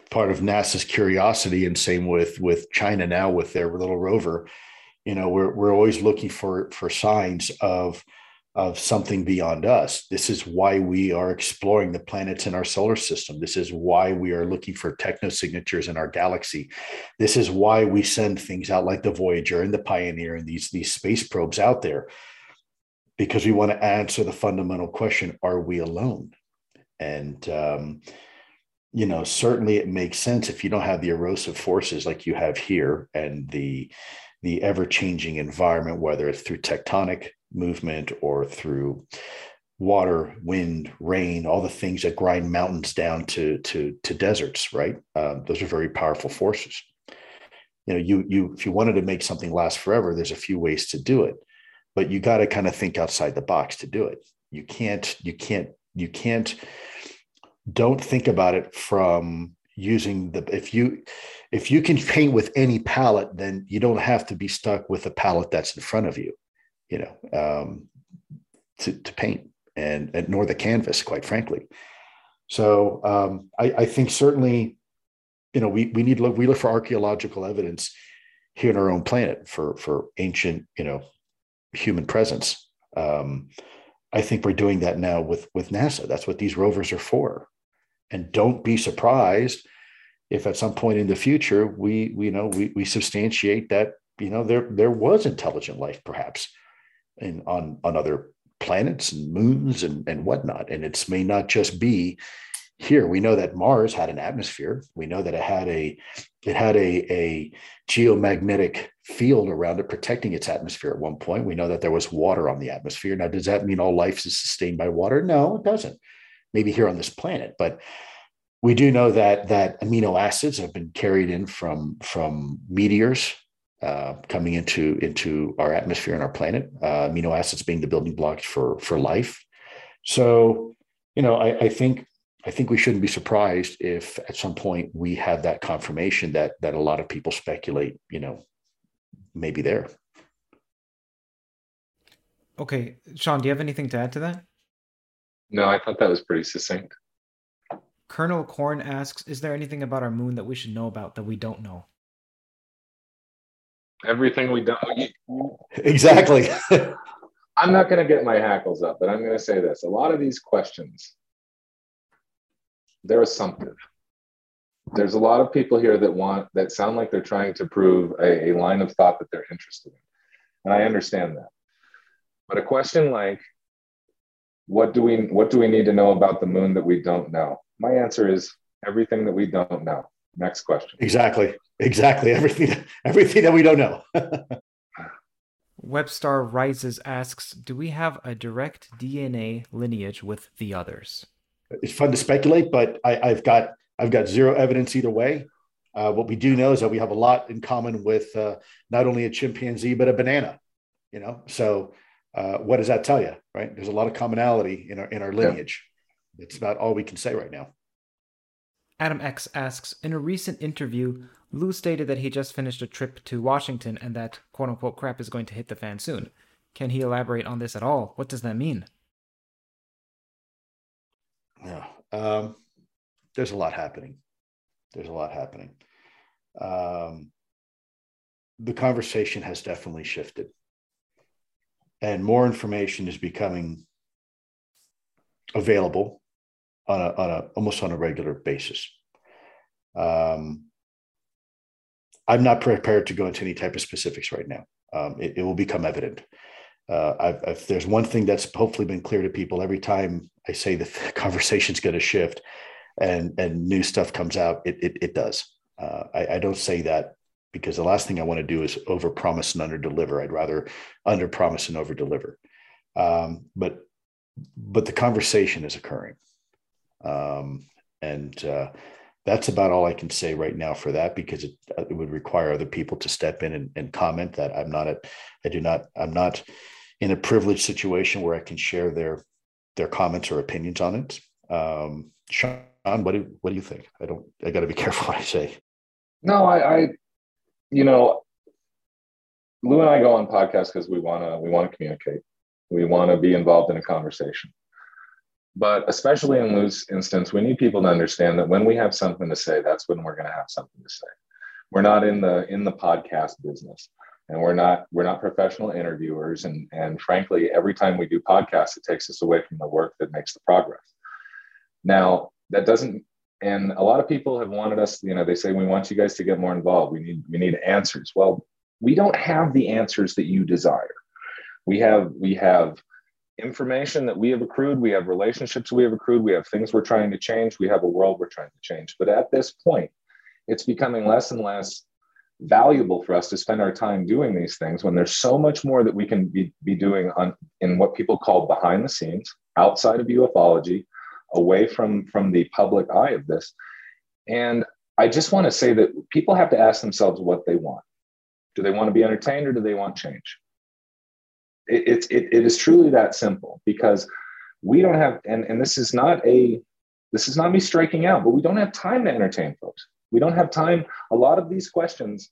part of NASA's curiosity, and same with with China now with their little rover. You know, we're we're always looking for for signs of of something beyond us. This is why we are exploring the planets in our solar system. This is why we are looking for technosignatures in our galaxy. This is why we send things out like the Voyager and the Pioneer and these, these space probes out there, because we want to answer the fundamental question, are we alone? And, um, you know, certainly it makes sense if you don't have the erosive forces like you have here and the, the ever-changing environment, whether it's through tectonic movement or through water, wind, rain, all the things that grind mountains down to to, to deserts, right? Um, those are very powerful forces. You know, you you if you wanted to make something last forever, there's a few ways to do it, but you got to kind of think outside the box to do it. You can't, you can't, you can't, don't think about it from using the, if you, if you can paint with any palette, then you don't have to be stuck with the palette that's in front of you. You know, um, to, to paint and, and nor the canvas, quite frankly. So um, I, I think certainly, you know, we we need to look, we look for archaeological evidence here on our own planet for for ancient, you know, human presence. Um, I think we're doing that now with with NASA. That's what these rovers are for. And don't be surprised if at some point in the future we we you know we we substantiate that, you know, there there was intelligent life perhaps. And on, on other planets and moons and, and whatnot. And it may not just be here. We know that Mars had an atmosphere. We know that it had a it had a, a geomagnetic field around it protecting its atmosphere at one point. We know that there was water on the atmosphere. Now, does that mean all life is sustained by water? No, it doesn't. Maybe here on this planet. But we do know that that amino acids have been carried in from, from meteors. Uh, coming into into our atmosphere and our planet, uh, amino acids being the building blocks for for life. So, you know, I, I think I think we shouldn't be surprised if at some point we have that confirmation that that a lot of people speculate, you know, maybe there. Okay, Sean, do you have anything to add to that? No, I thought that was pretty succinct. Colonel Korn asks, "Is there anything about our moon that we should know about that we don't know?" Everything we do. Exactly. I'm not going to get my hackles up, but I'm going to say this. A lot of these questions, they're assumptive. There's a lot of people here that want, that sound like they're trying to prove a, a line of thought that they're interested in. And I understand that. But a question like, what do we, what do we need to know about the moon that we don't know? My answer is everything that we don't know. Next question. Exactly. Exactly. Everything, everything that we don't know. Webstar Rises asks, do we have a direct D N A lineage with the others? It's fun to speculate, but I, I've got I've got zero evidence either way. Uh, what we do know is that we have a lot in common with uh, not only a chimpanzee, but a banana, you know? So uh, what does that tell you, right? There's a lot of commonality in our, in our lineage. Yeah. It's about all we can say right now. Adam X asks, in a recent interview, Lue stated that he just finished a trip to Washington and that quote unquote crap is going to hit the fan soon. Can he elaborate on this at all? What does that mean? Yeah, um, there's a lot happening. There's a lot happening. Um, the conversation has definitely shifted. And more information is becoming available on a, on a almost on a regular basis. Um, I'm not prepared to go into any type of specifics right now. Um, it, it will become evident. Uh, I've, I've, there's one thing that's hopefully been clear to people every time I say the conversation's going to shift, and and new stuff comes out, it it, it does. Uh, I, I don't say that because the last thing I want to do is overpromise and underdeliver. I'd rather underpromise and overdeliver. Um, but but the conversation is occurring, um, and uh, that's about all I can say right now for that, because it, it would require other people to step in and, and comment. That I'm not at, I do not, I'm not in a privileged situation where I can share their their comments or opinions on it. Um, Sean, what do what do you think? I don't. I got to be careful what I say. No, I, I you know, Lue and I go on podcasts because we wanna we wanna communicate. We wanna be involved in a conversation. But especially in Lue's instance, we need people to understand that when we have something to say, that's when we're going to have something to say. We're not in the in the podcast business, and we're not we're not professional interviewers. And and frankly, every time we do podcasts, it takes us away from the work that makes the progress. Now, that doesn't, and a lot of people have wanted us, you know, they say, we want you guys to get more involved. We need, we need answers. Well, we don't have the answers that you desire. We have, we have information that we have accrued. We have relationships we have accrued. We have things we're trying to change. We have a world we're trying to change. But at this point, it's becoming less and less valuable for us to spend our time doing these things when there's so much more that we can be, be doing on in what people call behind the scenes, outside of ufology, away from, from the public eye of this. And I just want to say that people have to ask themselves what they want. Do they want to be entertained, or do they want change? It, it, it is truly that simple, because we don't have, and, and this is not a, this is not me striking out, but we don't have time to entertain folks. We don't have time. A lot of these questions,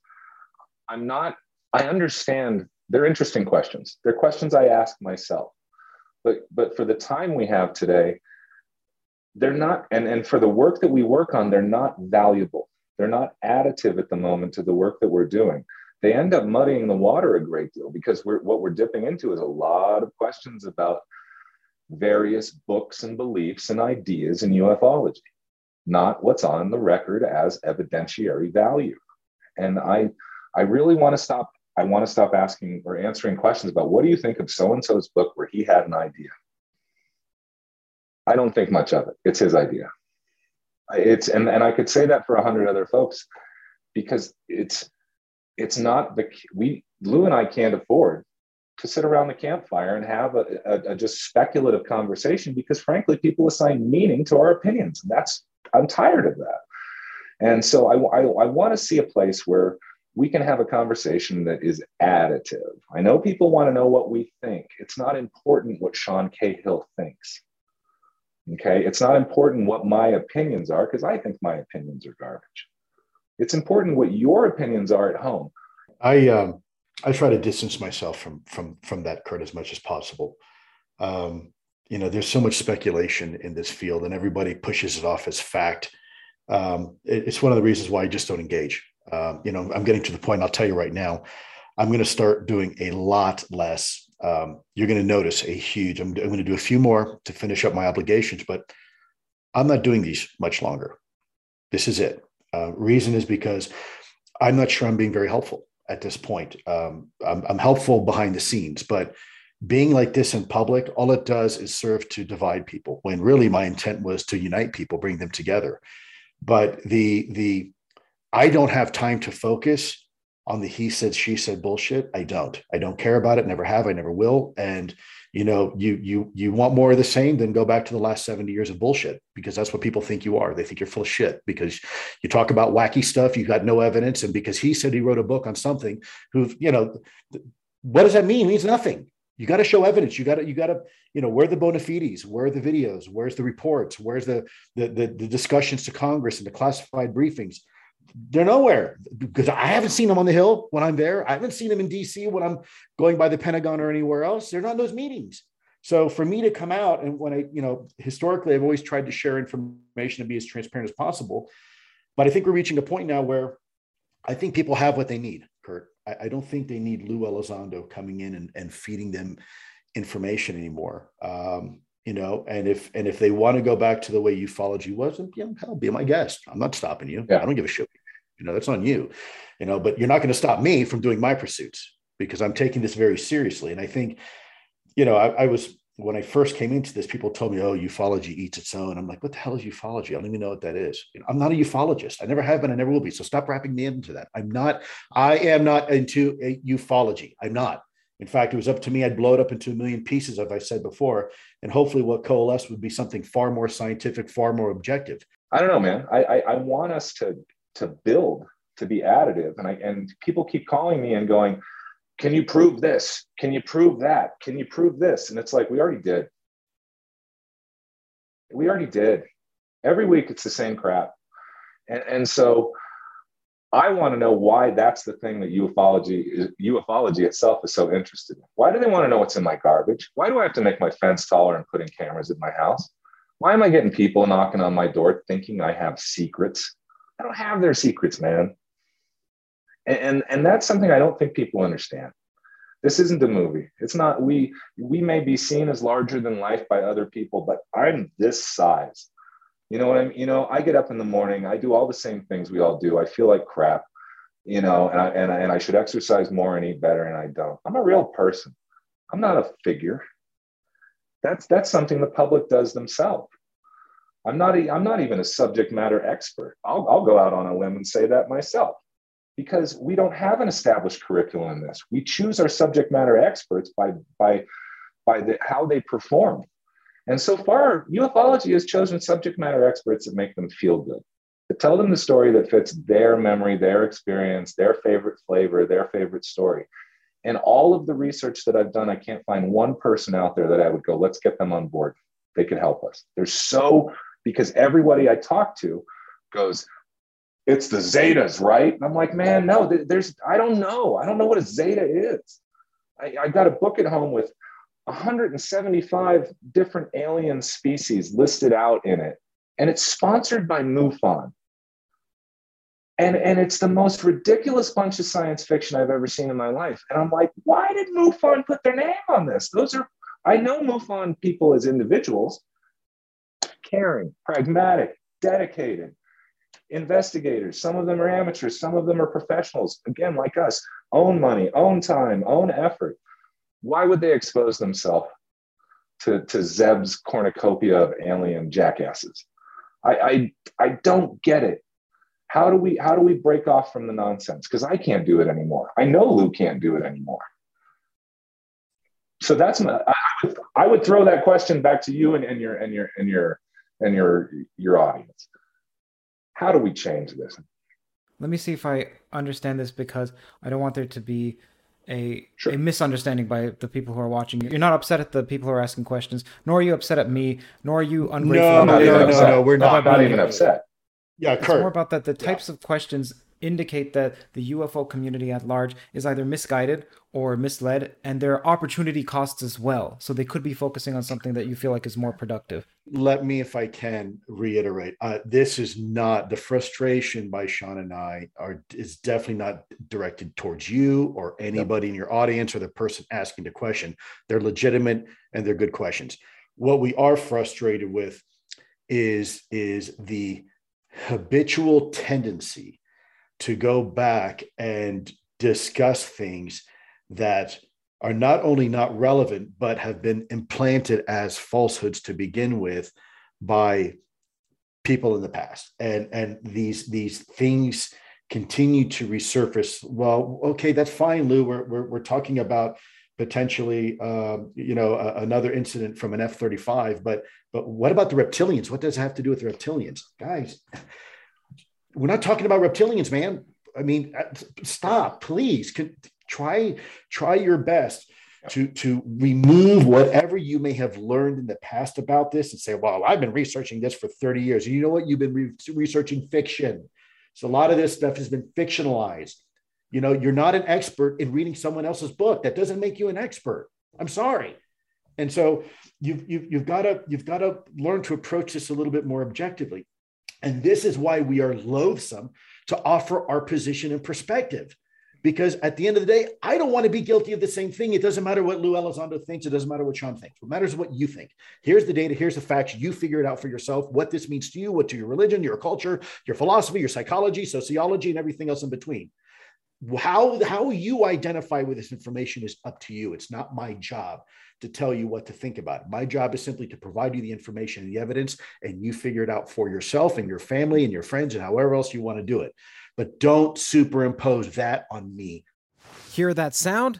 I'm not, I understand they're interesting questions. They're questions I ask myself, but, but for the time we have today, they're not, and, and for the work that we work on, they're not valuable. They're not additive at the moment to the work that we're doing. They end up muddying the water a great deal, because we're, what we're dipping into is a lot of questions about various books and beliefs and ideas in ufology, not what's on the record as evidentiary value. And I, I really want to stop. I want to stop asking or answering questions about, what do you think of so-and-so's book where he had an idea? I don't think much of it. It's his idea. It's, and, and I could say that for a hundred other folks, because it's, it's not the, we, Lue and I can't afford to sit around the campfire and have a, a, a just speculative conversation, because frankly, people assign meaning to our opinions. And that's, I'm tired of that. And so I, I, I want to see a place where we can have a conversation that is additive. I know people want to know what we think. It's not important what Sean Cahill thinks. Okay, it's not important what my opinions are, because I think my opinions are garbage. It's important what your opinions are at home. I um, I try to distance myself from from from that, Kurt, as much as possible. Um, you know, there's so much speculation in this field, and everybody pushes it off as fact. Um, it, it's one of the reasons why I just don't engage. Um, you know, I'm getting to the point. I'll tell you right now, I'm going to start doing a lot less. Um, you're going to notice a huge, I'm, I'm going to do a few more to finish up my obligations, but I'm not doing these much longer. This is it. Uh, reason is because I'm not sure I'm being very helpful at this point. Um, I'm, I'm helpful behind the scenes, but being like this in public, all it does is serve to divide people, when really my intent was to unite people, bring them together. But the, the, I don't have time to focus on the he said, she said bullshit. I don't, I don't care about it. Never have. I never will. And you know, you you you want more of the same, then go back to the last seventy years of bullshit, because that's what people think you are. They think you're full of shit because you talk about wacky stuff, you've got no evidence, and because he said he wrote a book on something, who, you know, what does that mean? It means nothing. You got to show evidence. You got to, you got to, you know, where are the bona fides? Where are the videos? Where's the reports? Where's the, the, the, the discussions to Congress and the classified briefings? They're nowhere, because I haven't seen them on the Hill when I'm there. I haven't seen them in D C when I'm going by the Pentagon or anywhere else. They're not in those meetings. So for me to come out, and when I, you know, historically, I've always tried to share information and be as transparent as possible. But I think we're reaching a point now where I think people have what they need, Kurt. I don't think they need Lue Elizondo coming in and, and feeding them information anymore. Um, you know, and if and if they want to go back to the way ufology was, and, you know, hell, be my guest. I'm not stopping you. Yeah. I don't give a shit. You know, that's on you. You know, but you're not going to stop me from doing my pursuits, because I'm taking this very seriously. And I think, you know, I, I was when I first came into this, people told me, "Oh, ufology eats its own." I'm like, "What the hell is ufology? I don't even know what that is. You know, I'm not a ufologist. I never have been. I never will be. So stop wrapping me into that. I'm not. I am not into a ufology. I'm not. In fact, it was up to me, I'd blow it up into a million pieces, as I said before, and hopefully, what coalesced would be something far more scientific, far more objective. I don't know, man. I I, I want us to to build, to be additive, and I and people keep calling me and going, "Can you prove this? Can you prove that? Can you prove this?" And it's like, we already did. We already did. Every week it's the same crap. And, and so I want to know why that's the thing that ufology is, ufology itself is so interested in. Why do they want to know what's in my garbage? Why do I have to make my fence taller and put in cameras at my house? Why am I getting people knocking on my door thinking I have secrets? I don't have their secrets, man. And, and that's something I don't think people understand. This isn't a movie. It's not, we, we may be seen as larger than life by other people, but I'm this size. You know what I mean? You know, I get up in the morning, I do all the same things we all do. I feel like crap, you know, and I, and I, and I should exercise more and eat better, and I don't. I'm a real person. I'm not a figure. That's, that's something the public does themselves. I'm not, a, I'm not even a subject matter expert. I'll, I'll go out on a limb and say that myself. Because we don't have an established curriculum in this. We choose our subject matter experts by, by, by the, how they perform. And so far, ufology has chosen subject matter experts that make them feel good, that tell them the story that fits their memory, their experience, their favorite flavor, their favorite story. And all of the research that I've done, I can't find one person out there that I would go, let's get them on board. They could help us. They're so, because everybody I talk to goes, it's the Zetas, right? And I'm like, man, no, there's, I don't know. I don't know what a Zeta is. I, I got a book at home with one hundred seventy-five different alien species listed out in it. And it's sponsored by MUFON. And, and it's the most ridiculous bunch of science fiction I've ever seen in my life. And I'm like, why did MUFON put their name on this? Those are, I know MUFON people as individuals, caring, pragmatic, dedicated investigators. Some of them are amateurs, some of them are professionals, again, like us, own money, own time, own effort. Why would they expose themselves to, to Zeb's cornucopia of alien jackasses? I, I I don't get it. How do we how do we break off from the nonsense? Because I can't do it anymore. I know Lue can't do it anymore. So that's my, I, would, I would throw that question back to you and, and your and your and your and your your audience. How do we change this? Let me see if I understand this, because I don't want there to be a, sure. a misunderstanding by the people who are watching. You're not upset at the people who are asking questions, nor are you upset at me, nor are you ungrateful. No, no, no, no, no, we're not, not even upset. Yeah, Kurt. It's more about that the types yeah. of questions indicate that the U F O community at large is either misguided or misled, and there are opportunity costs as well. So they could be focusing on something that you feel like is more productive. Let me, if I can, reiterate, uh, this is not, the frustration by Sean and I are is definitely not directed towards you or anybody yep. in your audience or the person asking the question. They're legitimate and they're good questions. What we are frustrated with is, is the habitual tendency to go back and discuss things that are not only not relevant, but have been implanted as falsehoods to begin with by people in the past. And, and these, these things continue to resurface. Well, okay, that's fine, Lue. We're, we're, we're talking about potentially, uh, you know, uh, another incident from an F thirty-five. But but what about the reptilians? What does it have to do with the reptilians? Guys, we're not talking about reptilians, man. I mean, stop, please. Can, try try your best to, to remove whatever you may have learned in the past about this and say, well, I've been researching this for thirty years. And you know what? You've been re- researching fiction. So a lot of this stuff has been fictionalized. You know, you're not an expert in reading someone else's book. That doesn't make you an expert. I'm sorry. And so you've, you've, you've got to, you've got to learn to approach this a little bit more objectively. And this is why we are loathsome to offer our position and perspective. Because at the end of the day, I don't want to be guilty of the same thing. It doesn't matter what Lue Elizondo thinks. It doesn't matter what Sean thinks. What matters is what you think. Here's the data. Here's the facts. You figure it out for yourself, what this means to you, what to your religion, your culture, your philosophy, your psychology, sociology, and everything else in between. How, how you identify with this information is up to you. It's not my job to tell you what to think about it. My job is simply to provide you the information and the evidence, and you figure it out for yourself and your family and your friends and however else you want to do it. But don't superimpose that on me. Hear that sound?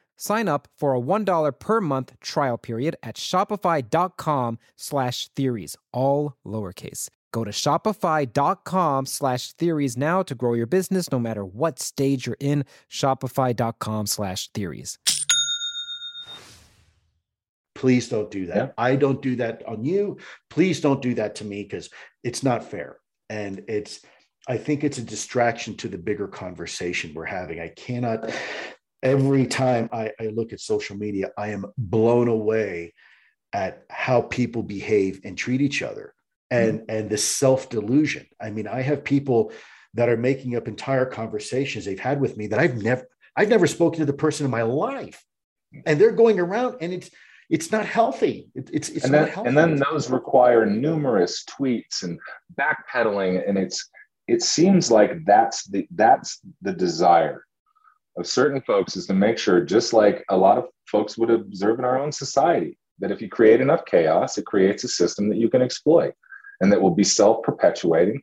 Sign up for a one dollar per month trial period at shopify.com slash theories, all lowercase. Go to shopify.com slash theories now to grow your business no matter what stage you're in. Shopify.com slash theories. Please don't do that. Yeah. I don't do that on you. Please don't do that to me because it's not fair. And it's, I think it's a distraction to the bigger conversation we're having. I cannot, every time I, I look at social media, I am blown away at how people behave and treat each other. And, and this self-delusion. I mean, I have people that are making up entire conversations they've had with me that I've never, I've never spoken to the person in my life, and they're going around, and it's, it's not healthy. It, it's, it's and then, not healthy. And then those require numerous tweets and backpedaling, and it's, it seems like that's the, that's the desire of certain folks, is to make sure, just like a lot of folks would observe in our own society, that if you create enough chaos, it creates a system that you can exploit. And that will be self-perpetuating.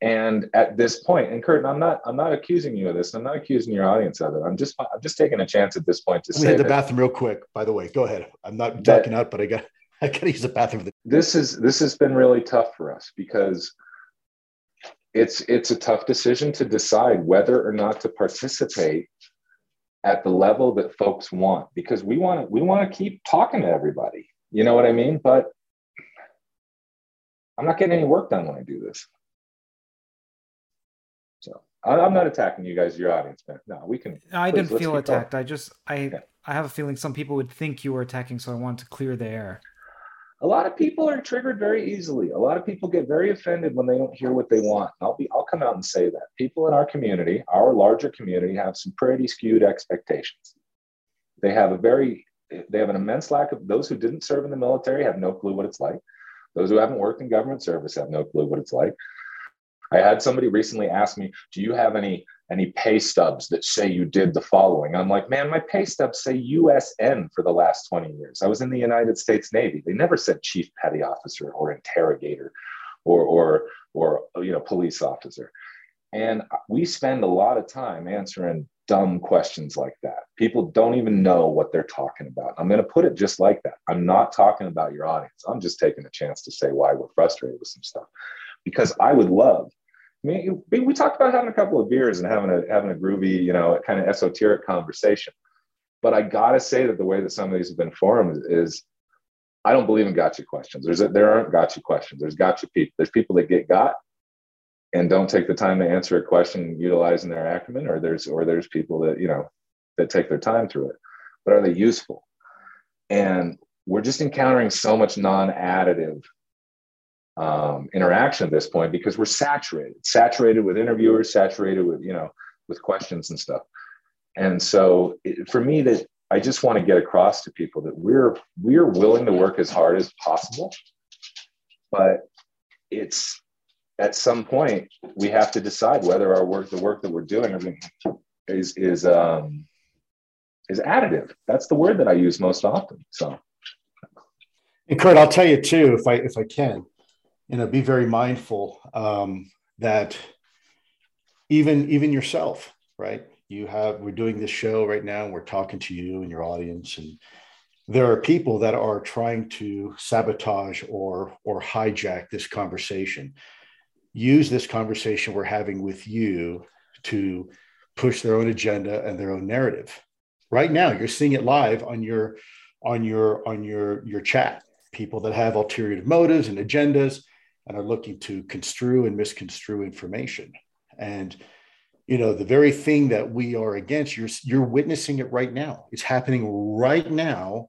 And at this point, and Kurt, I'm not, I'm not accusing you of this. I'm not accusing your audience of it. I'm just, I'm just taking a chance at this point to say. Let me hit the bathroom real quick. By the way, go ahead. I'm not ducking out, but I got, I got to use the bathroom. This is, this has been really tough for us because it's, it's a tough decision to decide whether or not to participate at the level that folks want, because we want to, we want to keep talking to everybody. You know what I mean? But I'm not getting any work done when I do this. So I'm not attacking you guys, your audience, man. No, we can. I please, didn't feel attacked. Going. I just, I, okay. I have a feeling some people would think you were attacking. So I wanted to clear the air. A lot of people are triggered very easily. A lot of people get very offended when they don't hear what they want. I'll be, I'll come out and say that people in our community, our larger community, have some pretty skewed expectations. They have a very, they have an immense lack of, those who didn't serve in the military have no clue what it's like. Those who haven't worked in government service have no clue what it's like. I had somebody recently ask me, do you have any, any pay stubs that say you did the following? I'm like, man, my pay stubs say U S N for the last twenty years. I was in the United States Navy. They never said chief petty officer or interrogator or, or, or, you know, police officer. And we spend a lot of time answering dumb questions like that. People don't even know what they're talking about. I'm going to put it just like that. I'm not talking about your audience. I'm just taking a chance to say why we're frustrated with some stuff, because I would love, I mean, we talked about having a couple of beers and having a, having a groovy, you know, kind of esoteric conversation. But I got to say that the way that some of these have been formed is, is I don't believe in gotcha questions. There's a, there aren't gotcha questions. There's gotcha people. There's people that get got and don't take the time to answer a question utilizing their acumen, or there's or there's people that, you know, that take their time through it. But are they useful? And we're just encountering so much non-additive um, interaction at this point, because we're saturated, saturated with interviewers, saturated with, you know, with questions and stuff. And so it, for me, that I just want to get across to people that we're we're willing to work as hard as possible, but it's, at some point, we have to decide whether our work, the work that we're doing, I mean, is is um, is additive. That's the word that I use most often. So, and Kurt, I'll tell you too, if I if I can, you know, be very mindful um, that even even yourself, right? You have we're doing this show right now, and we're talking to you and your audience, and there are people that are trying to sabotage or or hijack this conversation. Use this conversation we're having with you to push their own agenda and their own narrative. Right now, you're seeing it live on your, on your, on your, your chat. People that have ulterior motives and agendas and are looking to construe and misconstrue information. And you know, the very thing that we are against, you're you're witnessing it right now. It's happening right now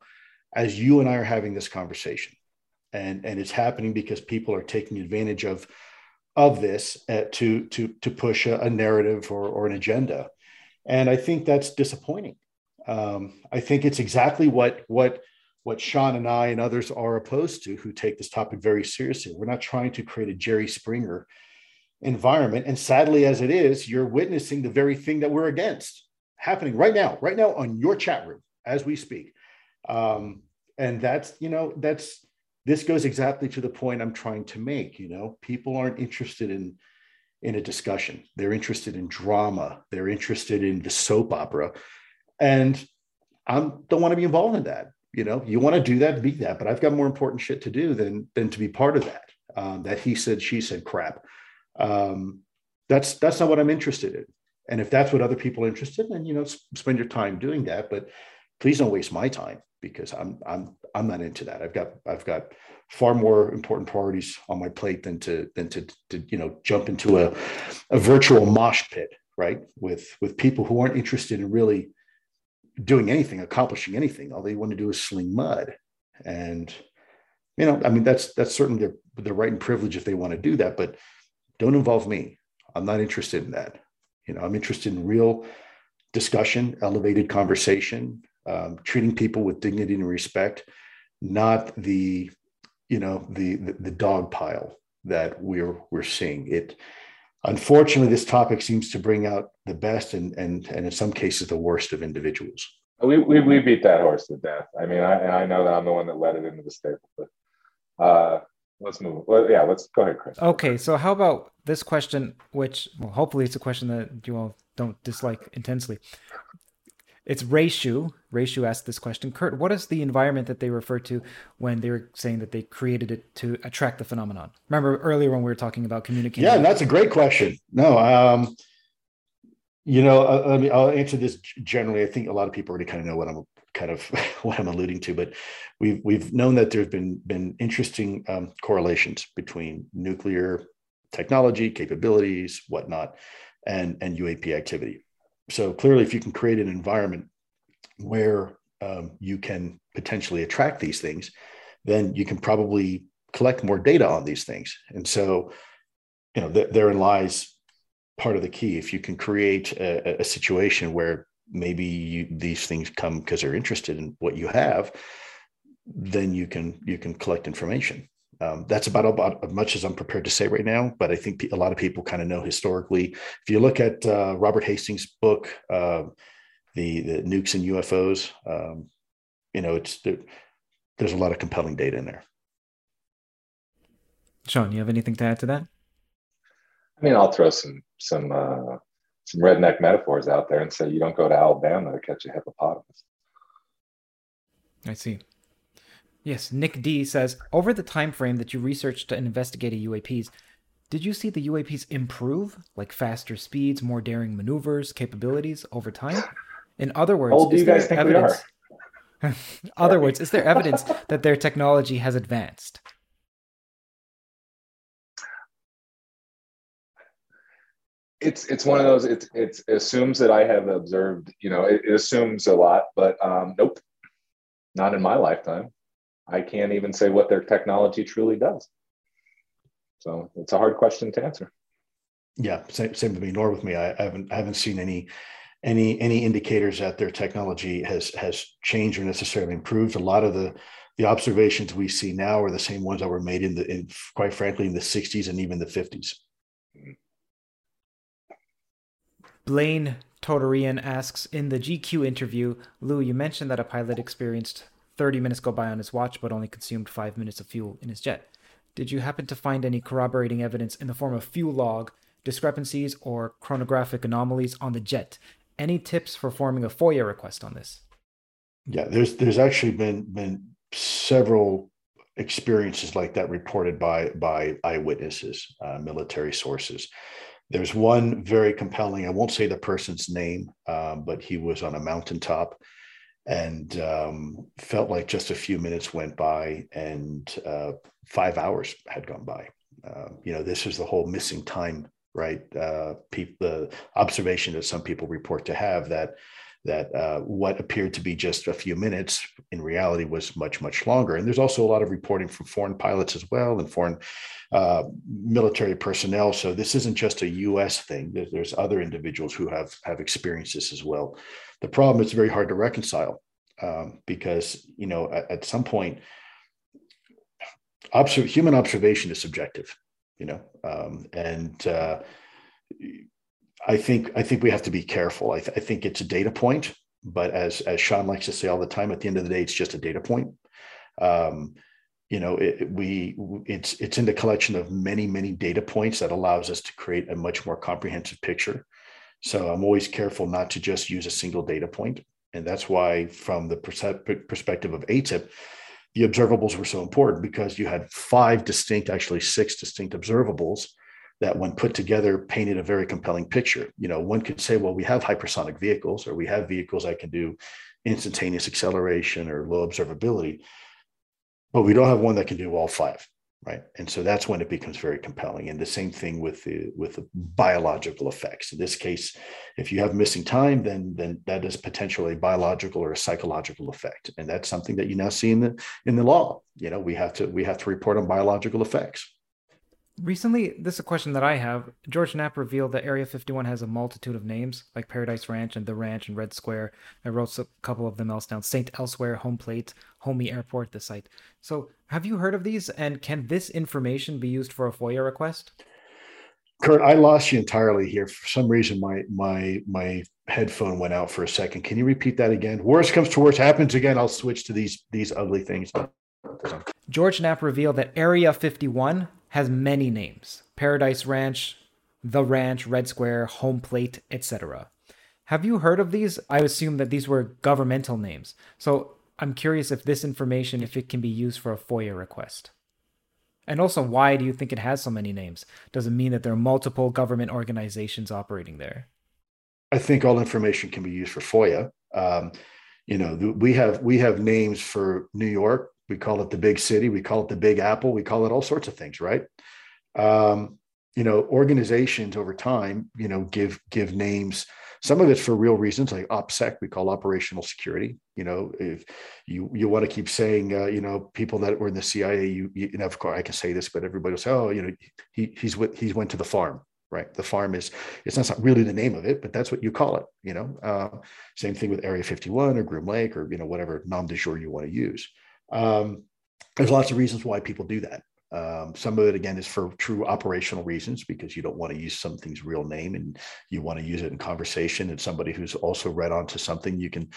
as you and I are having this conversation, and and it's happening because people are taking advantage of. of this uh, to, to, to push a, a narrative or, or an agenda. And I think that's disappointing. Um, I think it's exactly what, what, what Sean and I and others are opposed to, who take this topic very seriously. We're not trying to create a Jerry Springer environment. And sadly, as it is, you're witnessing the very thing that we're against happening right now, right now on your chat room as we speak. Um, and that's, you know, that's, this goes exactly to the point I'm trying to make. You know, people aren't interested in, in a discussion. They're interested in drama. They're interested in the soap opera. And I don't want to be involved in that. You know, you want to do that, be that, but I've got more important shit to do than, than to be part of that, um, that he said, she said crap. Um, that's, that's not what I'm interested in. And if that's what other people are interested in, then, you know, spend your time doing that, but please don't waste my time, because I'm I'm I'm not into that. I've got I've got far more important priorities on my plate than to than to, to you know, jump into a, a virtual mosh pit, right? With with people who aren't interested in really doing anything, accomplishing anything. All they want to do is sling mud. And you know, I mean, that's that's certainly their their right and privilege if they want to do that, but don't involve me. I'm not interested in that. You know, I'm interested in real discussion, elevated conversation. Um, treating people with dignity and respect, not the, you know, the, the the dog pile that we're we're seeing. It, unfortunately, this topic seems to bring out the best and and and in some cases the worst of individuals. We we, we beat that horse to death. I mean, I and I know that I'm the one that led it into the staple, but uh, let's move. Well, yeah, let's go ahead, Chris. Okay, so how about this question? Which, well, hopefully, it's a question that you all don't dislike intensely. It's Rayshu. Rayshu asked this question. Kurt, what is the environment that they refer to when they were saying that they created it to attract the phenomenon? Remember earlier when we were talking about communication? Yeah, that's a great question. No, um, you know, I, I mean, I'll answer this generally. I think a lot of people already kind of know what I'm kind of what I'm alluding to, but we've we've known that there have been been interesting um, correlations between nuclear technology, capabilities, whatnot, and and U A P activity. So clearly, if you can create an environment where um, you can potentially attract these things, then you can probably collect more data on these things. And so, you know, th- therein lies part of the key. If you can create a, a situation where maybe you, these things come because they're interested in what you have, then you can you can collect information. Um, that's about, about as much as I'm prepared to say right now, but I think a lot of people kind of know historically. If you look at uh, Robert Hastings' book, uh, the, the Nukes and U F Os, um, you know, it's there, there's a lot of compelling data in there. Sean, you have anything to add to that? I mean, I'll throw some some uh, some redneck metaphors out there and say you don't go to Alabama to catch a hippopotamus. I see. Yes, Nick D says, over the time frame that you researched to investigate U A Ps, did you see the U A Ps improve, like faster speeds, more daring maneuvers, capabilities over time? In other words, oh, do is you guys there think evidence? We are? In other words, is there evidence that their technology has advanced? It's it's one of those. It it assumes that I have observed. You know, it, it assumes a lot, but um, nope, not in my lifetime. I can't even say what their technology truly does. So it's a hard question to answer. Yeah, same same with me. Nor with me. I, I haven't I haven't seen any any any indicators that their technology has has changed or necessarily improved. A lot of the the observations we see now are the same ones that were made in the in, quite frankly in the sixties and even the fifties. Blaine Totorian asks, in the G Q interview, Lou, you mentioned that a pilot experienced thirty minutes go by on his watch, but only consumed five minutes of fuel in his jet. Did you happen to find any corroborating evidence in the form of fuel log discrepancies or chronographic anomalies on the jet? Any tips for forming a FOIA request on this? Yeah, there's there's actually been been several experiences like that reported by by eyewitnesses, uh, military sources. There's one very compelling, I won't say the person's name, uh, but he was on a mountaintop and um, felt like just a few minutes went by and uh, five hours had gone by. Uh, you know, this is the whole missing time, right? Uh, pe- the observation that some people report to have that that uh, what appeared to be just a few minutes in reality was much, much longer. And there's also a lot of reporting from foreign pilots as well and foreign uh, military personnel. So this isn't just a U S thing. There's, there's other individuals who have, have experienced this as well. The problem is very hard to reconcile um, because, you know, at, at some point, observ- human observation is subjective, you know, um, and uh, I think I think we have to be careful. I, th- I think it's a data point, but as as Sean likes to say all the time, at the end of the day, it's just a data point. Um, you know, it, it, we it's it's in the collection of many many data points that allows us to create a much more comprehensive picture. So I'm always careful not to just use a single data point, and that's why, from the perce- perspective of A T I P, the observables were so important because you had five distinct, actually six distinct observables that when put together painted a very compelling picture. You know, one could say, well, we have hypersonic vehicles or we have vehicles that can do instantaneous acceleration or low observability, but we don't have one that can do all five, right? And so that's when it becomes very compelling. And the same thing with the with the biological effects. In this case, if you have missing time, then then that is potentially a biological or a psychological effect. And that's something that you now see in the in the law. You know, we have to we have to report on biological effects. Recently, this is a question that I have. George Knapp revealed that Area fifty-one has a multitude of names, like Paradise Ranch and The Ranch and Red Square. I wrote a couple of them else down. Saint Elsewhere, Home Plate, Homey Airport, the site. So have you heard of these? And can this information be used for a FOIA request? Kurt, I lost you entirely here. For some reason, my my my headphone went out for a second. Can you repeat that again? Worst comes to worst happens again. I'll switch to these these ugly things. George Knapp revealed that Area fifty-one has many names: Paradise Ranch, The Ranch, Red Square, Home Plate, et cetera. Have you heard of these? I assume that these were governmental names. So I'm curious if this information, if it can be used for a FOIA request. And also, why do you think it has so many names? Does it mean that there are multiple government organizations operating there? I think all information can be used for FOIA. Um, you know, we have we have names for New York. We call it the big city. We call it the big apple. We call it all sorts of things, right? Um, you know, organizations over time, you know, give give names. Some of it's for real reasons, like OPSEC, we call operational security. You know, if you you want to keep saying, uh, you know, people that were in the C I A, you, you know, of course I can say this, but everybody will say, oh, you know, he he's with, he's went to the farm, right? The farm is, it's not really the name of it, but that's what you call it. You know, uh, same thing with Area fifty-one or Groom Lake or, you know, whatever nom de jour you want to use. Um, there's lots of reasons why people do that. Um, some of it, again, is for true operational reasons, because you don't want to use something's real name and you want to use it in conversation. And somebody who's also read onto something, you can,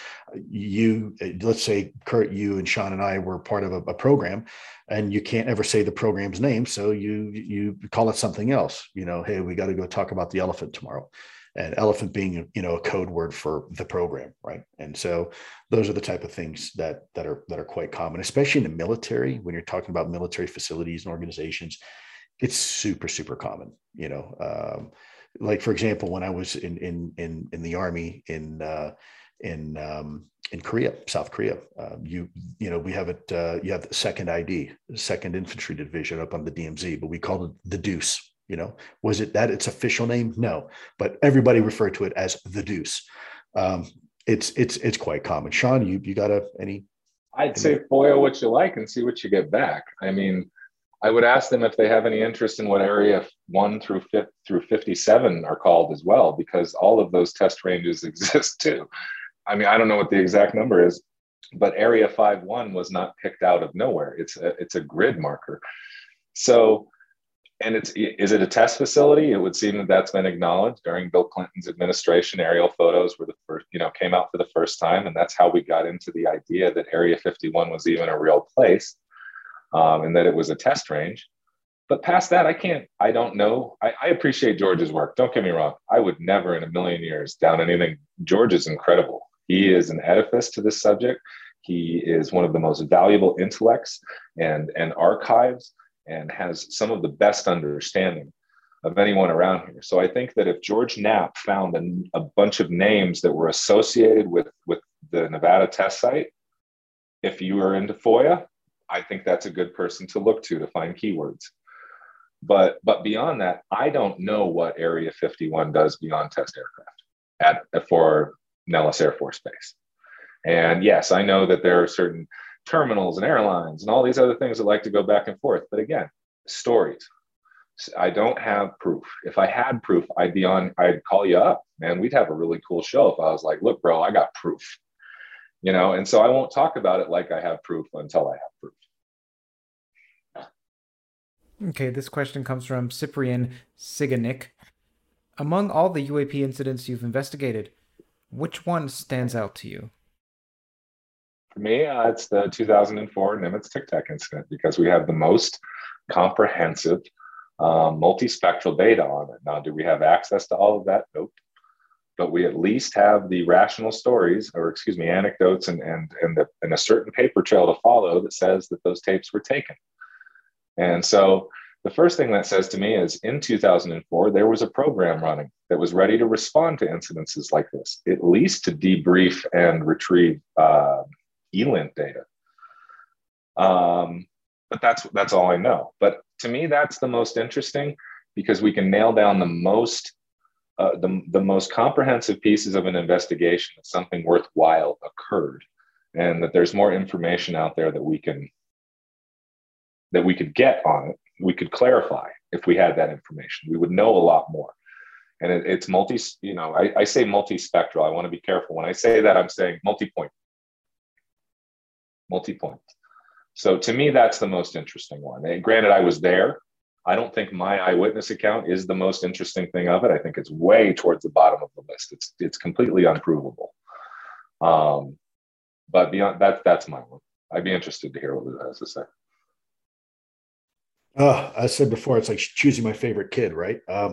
you, let's say, Kurt, you and Sean and I were part of a, a program, and you can't ever say the program's name. So you, you call it something else, you know, hey, we got to go talk about the elephant tomorrow. and elephant being, you know, a code word for the program, right? And so those are the type of things that that are that are quite common, especially in the military. When you're talking about military facilities and organizations, it's super, super common, you know. Um, like, for example, when I was in in in, in the Army in uh, in um, in Korea, South Korea, uh, you you know, we have it. Uh, you have the second I D, second Infantry Division, up on the D M Z, but we called it the Deuce. You know, was it that its official name? No, but everybody referred to it as the Deuce. Um, it's it's it's quite common. Sean, you you got a, any? I'd any? say foil what you like and see what you get back. I mean, I would ask them if they have any interest in what Area one through fifth through fifty-seven are called as well, because all of those test ranges exist too. I mean, I don't know what the exact number is, but Area fifty-one was not picked out of nowhere. It's a, it's a grid marker. So, and it's, is it a test facility? It would seem that that's been acknowledged during Bill Clinton's administration. Aerial photos were the first, you know, came out for the first time, and that's how we got into the idea that Area fifty-one was even a real place. Um, and that it was a test range. But past that, I can't, I don't know. I, I appreciate George's work. Don't get me wrong. I would never in a million years down anything. George is incredible. He is an edifice to this subject. He is one of the most valuable intellects and, and archives, and has some of the best understanding of anyone around here. So I think that if George Knapp found a, a bunch of names that were associated with, with the Nevada test site, if you were into FOIA, I think that's a good person to look to to find keywords. But but beyond that, I don't know what Area fifty-one does beyond test aircraft at for Nellis Air Force Base. And yes, I know that there are certain terminals and airlines and all these other things that like to go back and forth. But again, stories. I don't have proof. If I had proof, I'd be on, I'd call you up, man. We'd have a really cool show if I was like, look, bro, I got proof. You know, and so I won't talk about it like I have proof until I have proof. Okay, this question comes from Cyprian Siganik. Among all the U A P incidents you've investigated, which one stands out to you? For me, uh, it's the two thousand four Nimitz Tic Tac incident, because we have the most comprehensive um, multispectral data on it. Now, do we have access to all of that? Nope. But we at least have the rational stories, or excuse me, anecdotes, and and and, the, and a certain paper trail to follow that says that those tapes were taken. And so the first thing that says to me is, in two thousand four, there was a program running that was ready to respond to incidences like this, at least to debrief and retrieve uh, E L I N T data. Um, but that's that's all I know. But to me, that's the most interesting, because we can nail down the most Uh, the, the most comprehensive pieces of an investigation that something worthwhile occurred, and that there's more information out there that we can, that we could get on it. We could clarify if we had that information. We would know a lot more. And it, it's multi, you know, I, I say multispectral. I want to be careful. When I say that, I'm saying multi-point. Multi-point. So to me, that's the most interesting one. And granted, I was there. I don't think my eyewitness account is the most interesting thing of it. I think it's way towards the bottom of the list. It's it's completely unprovable. Um, but beyond that, that's my one. I'd be interested to hear what it has to say. Uh, I said before, it's like choosing my favorite kid, right? Um,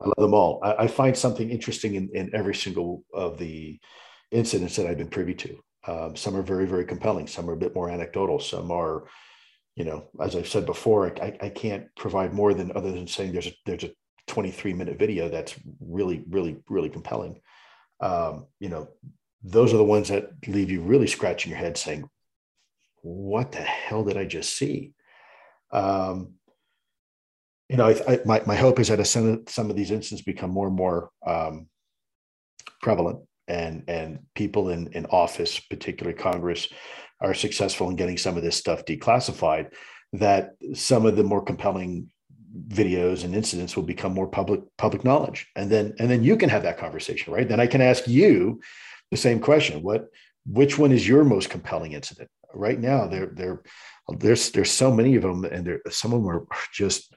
I love them all. I, I find something interesting in, in every single of the incidents that I've been privy to. Um, some are very, very compelling. Some are a bit more anecdotal. Some are, you know, as I've said before, I, I can't provide more than other than saying there's a, there's a twenty-three minute video that's really, really, really compelling. Um, you know, those are the ones that leave you really scratching your head saying, what the hell did I just see? Um, you know, I, I, my, my hope is that as some of, some of these incidents become more and more um, prevalent, and and people in, in office, particularly Congress, are successful in getting some of this stuff declassified, that some of the more compelling videos and incidents will become more public public knowledge. And then and then you can have that conversation, right? Then I can ask you the same question. What, which one is your most compelling incident? Right now, there, there, there's there's so many of them, and there, some of them are just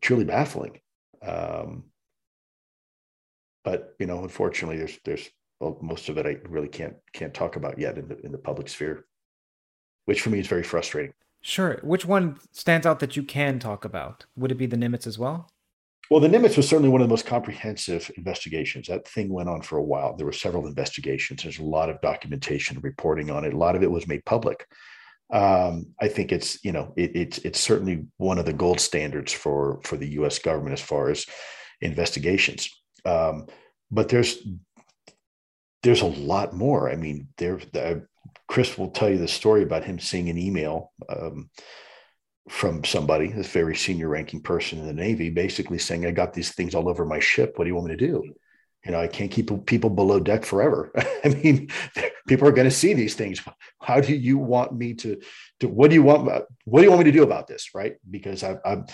truly baffling. Um, but, you know, unfortunately, there's there's Well, most of it I really can't can't talk about yet in the in the public sphere, which for me is very frustrating. Sure. Which one stands out that you can talk about? Would it be the Nimitz as well? Well, the Nimitz was certainly one of the most comprehensive investigations. That thing went on for a while. There were several investigations. There's a lot of documentation and reporting on it. A lot of it was made public. Um, I think it's, you know, it, it's it's certainly one of the gold standards for, for the U S government as far as investigations. Um, but there's there's a lot more. I mean, there uh, Chris will tell you the story about him seeing an email um, from somebody, a very senior ranking person in the Navy, basically saying, I got these things all over my ship. What do you want me to do? You know, I can't keep people below deck forever. I mean, people are going to see these things. How do you want me to, to, what do you want, what do you want me to do about this? Right. Because I, I'm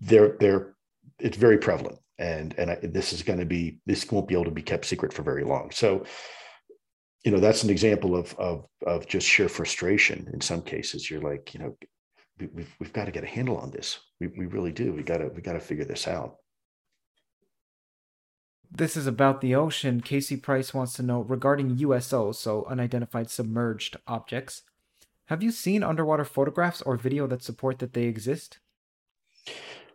they're, they're, it's very prevalent. And, and I, this is going to be, this won't be able to be kept secret for very long. So, you know, that's an example of, of, of just sheer frustration. In some cases, you're like, you know, we, we've, we've got to get a handle on this. We, we really do. We got to, we got to figure this out. This is about the ocean. Casey Price wants to know, regarding U S Os, so unidentified submerged objects, have you seen underwater photographs or video that support that they exist?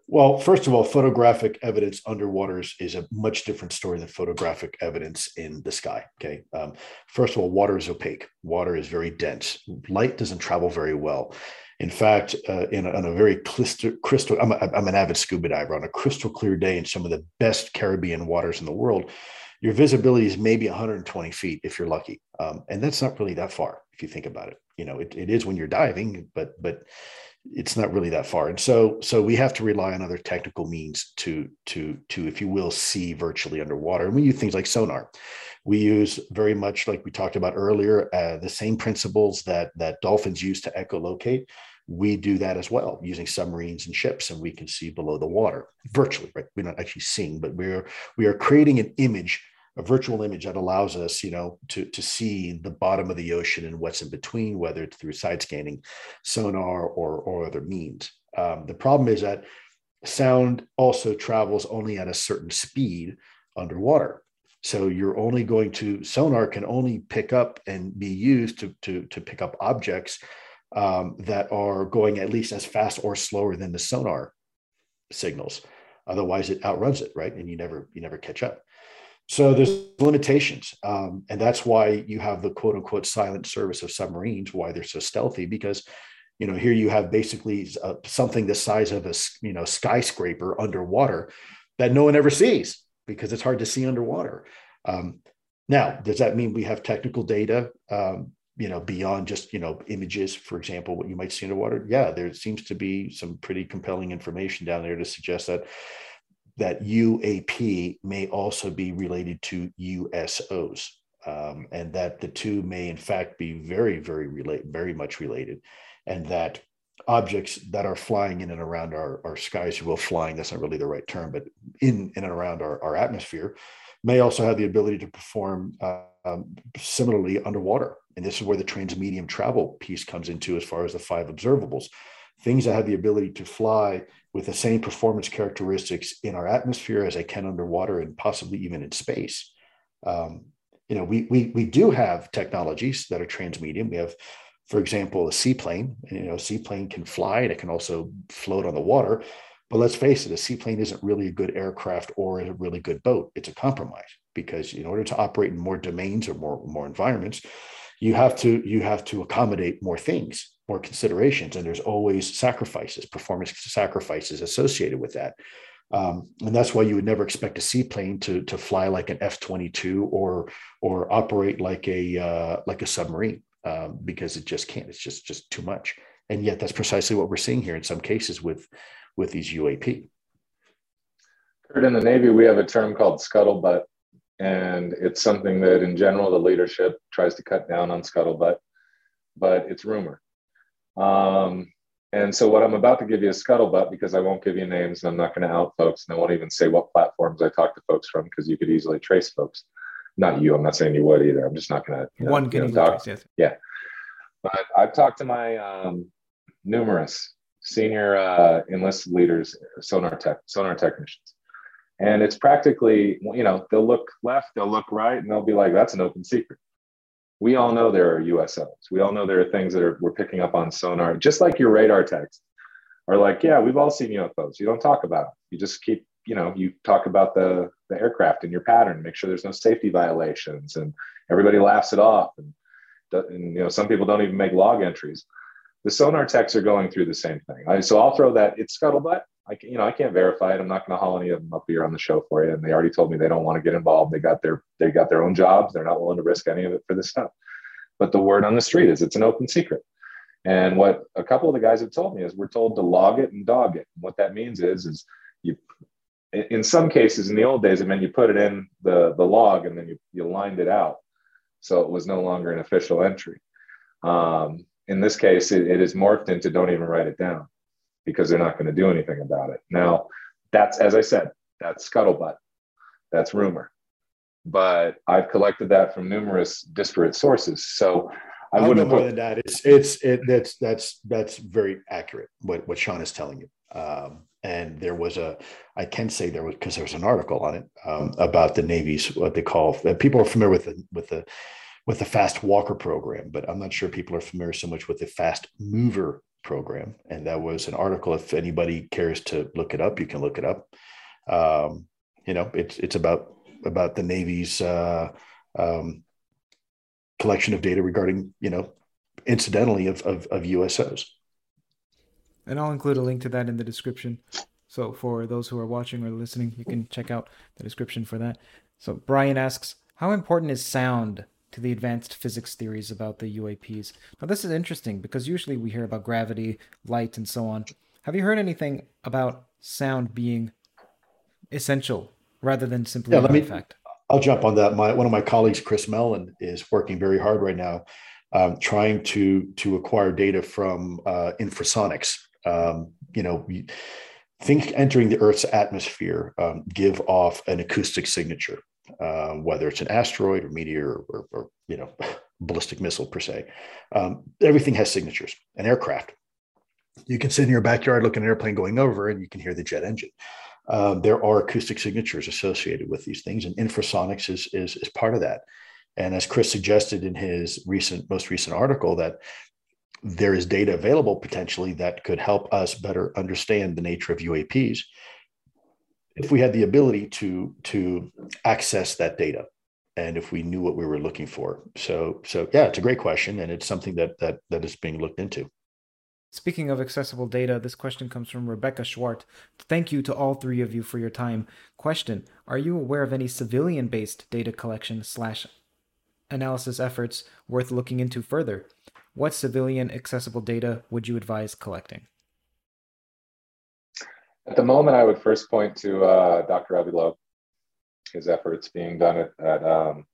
Well, first of all, photographic evidence underwater is a much different story than photographic evidence in the sky. Okay. Um, first of all, water is opaque. Water is very dense. Light doesn't travel very well. In fact, uh, in, a, in a very crystal, crystal I'm, a, I'm an avid scuba diver. On a crystal clear day in some of the best Caribbean waters in the world, your visibility is maybe one hundred twenty feet if you're lucky. Um, and that's not really that far if you think about it. You know, it, it is when you're diving, but but it's not really that far. And so so we have to rely on other technical means to, to, to if you will, see virtually underwater. And we use things like sonar. We use very much, like we talked about earlier, uh, the same principles that, that dolphins use to echolocate. We do that as well using submarines and ships, and we can see below the water virtually, right? We're not actually seeing, but we're, we are creating an image, a virtual image that allows us, you know, to, to see the bottom of the ocean and what's in between, whether it's through side scanning, sonar, or, or other means. Um, the problem is that sound also travels only at a certain speed underwater. So you're only going to, sonar can only pick up and be used to, to, to pick up objects um, that are going at least as fast or slower than the sonar signals. Otherwise it outruns it, right? And you never, you never catch up. So there's limitations. Um, and that's why you have the quote unquote silent service of submarines, why they're so stealthy, because, you know, here you have basically uh, something the size of a, you know, skyscraper underwater that no one ever sees because it's hard to see underwater. Um, now, does that mean we have technical data, um, you know, beyond just, you know, images, for example, what you might see underwater? Yeah, there seems to be some pretty compelling information down there to suggest that that U A P may also be related to U S Os, um, and that the two may in fact be very, very relate, very much related, and that objects that are flying in and around our, our skies, well, flying, that's not really the right term, but in, in and around our, our atmosphere, may also have the ability to perform uh, um, similarly underwater. And this is where the transmedium travel piece comes into as far as the five observables. Things that have the ability to fly with the same performance characteristics in our atmosphere as they can underwater and possibly even in space. Um, you know, we, we, we do have technologies that are transmedium. We have, for example, a seaplane. You know, a seaplane can fly and it can also float on the water. But let's face it, a seaplane isn't really a good aircraft or a really good boat. It's a compromise, because in order to operate in more domains or more, more environments, you have to you have to accommodate more things, more considerations, and there's always sacrifices, performance sacrifices associated with that. Um, and that's why you would never expect a seaplane to, to fly like an F twenty-two or or operate like a uh, like a submarine, uh, because it just can't. It's just just too much. And yet that's precisely what we're seeing here in some cases with, with these U A P. Kurt, in the Navy, we have a term called scuttlebutt. And it's something that in general, the leadership tries to cut down on scuttlebutt, but it's rumor. Um, and so what I'm about to give you is scuttlebutt, because I won't give you names and I'm not going to out folks. And I won't even say what platforms I talk to folks from, because you could easily trace folks. Not you. I'm not saying you would either. I'm just not going to. One getting talked. Yes. Yeah. But I've talked to my um, numerous senior uh, enlisted leaders, sonar tech, sonar technicians. And it's practically, you know, they'll look left, they'll look right, and they'll be like, that's an open secret. We all know there are U S Os. We all know there are things that are, we're picking up on sonar, just like your radar texts are like, yeah, we've all seen U F Os. You don't talk about them. You just keep you know, you talk about the, the aircraft in your pattern, make sure there's no safety violations, and everybody laughs it off. And, and you know, some people don't even make log entries. The sonar techs are going through the same thing. I, so I'll throw that, it's scuttlebutt. I can, you know, I can't verify it. I'm not going to haul any of them up here on the show for you. And they already told me they don't want to get involved. They got their, they got their own jobs. They're not willing to risk any of it for this stuff. But the word on the street is it's an open secret. And what a couple of the guys have told me is we're told to log it and dog it. And what that means is, is you, in some cases in the old days, it meant you put it in the, the log and then you, you lined it out. So it was no longer an official entry. Um, in this case, it, it is morphed into don't even write it down, because they're not going to do anything about it. Now, that's, as I said, that's scuttlebutt, that's rumor. But I've collected that from numerous disparate sources. So I, I wouldn't know more put, than that. It's it's it, that's that's that's very accurate. What what Sean is telling you. Um, and there was a, I can say there was, because there was an article on it um, about the Navy's, what they call, uh, people are familiar with the, with the with the fast walker program, but I'm not sure people are familiar so much with the fast mover program. And that was an article, if anybody cares to look it up, you can look it up. Um, you know, it's it's about about the Navy's uh, um, collection of data regarding, you know, incidentally of, of of U S Os. And I'll include a link to that in the description. So for those who are watching or listening, you can check out the description for that. So Brian asks, how important is sound to the advanced physics theories about the U A Ps? Now, this is interesting because usually we hear about gravity, light, and so on. Have you heard anything about sound being essential rather than simply yeah, a fact? I'll jump on that. My, one of my colleagues, Chris Mellon, is working very hard right now um, trying to, to acquire data from uh, infrasonics. Um, you know, we think entering the Earth's atmosphere um, give off an acoustic signature. Uh, whether it's an asteroid or meteor or, or you know, ballistic missile per se, um, everything has signatures. An aircraft, you can sit in your backyard, look at an airplane going over, and you can hear the jet engine. Um, there are acoustic signatures associated with these things, and infrasonics is, is is part of that. And as Chris suggested in his recent, most recent article, that there is data available potentially that could help us better understand the nature of U A Ps, if we had the ability to to access that data, and if we knew what we were looking for. So so yeah, it's a great question, and it's something that that that is being looked into. Speaking of accessible data, this question comes from Rebecca Schwart. Thank you to all three of you for your time. Question: are you aware of any civilian-based data collection slash analysis efforts worth looking into further? What civilian accessible data would you advise collecting? At the moment, I would first point to uh, Doctor Avi Loeb, his efforts being done at at, um,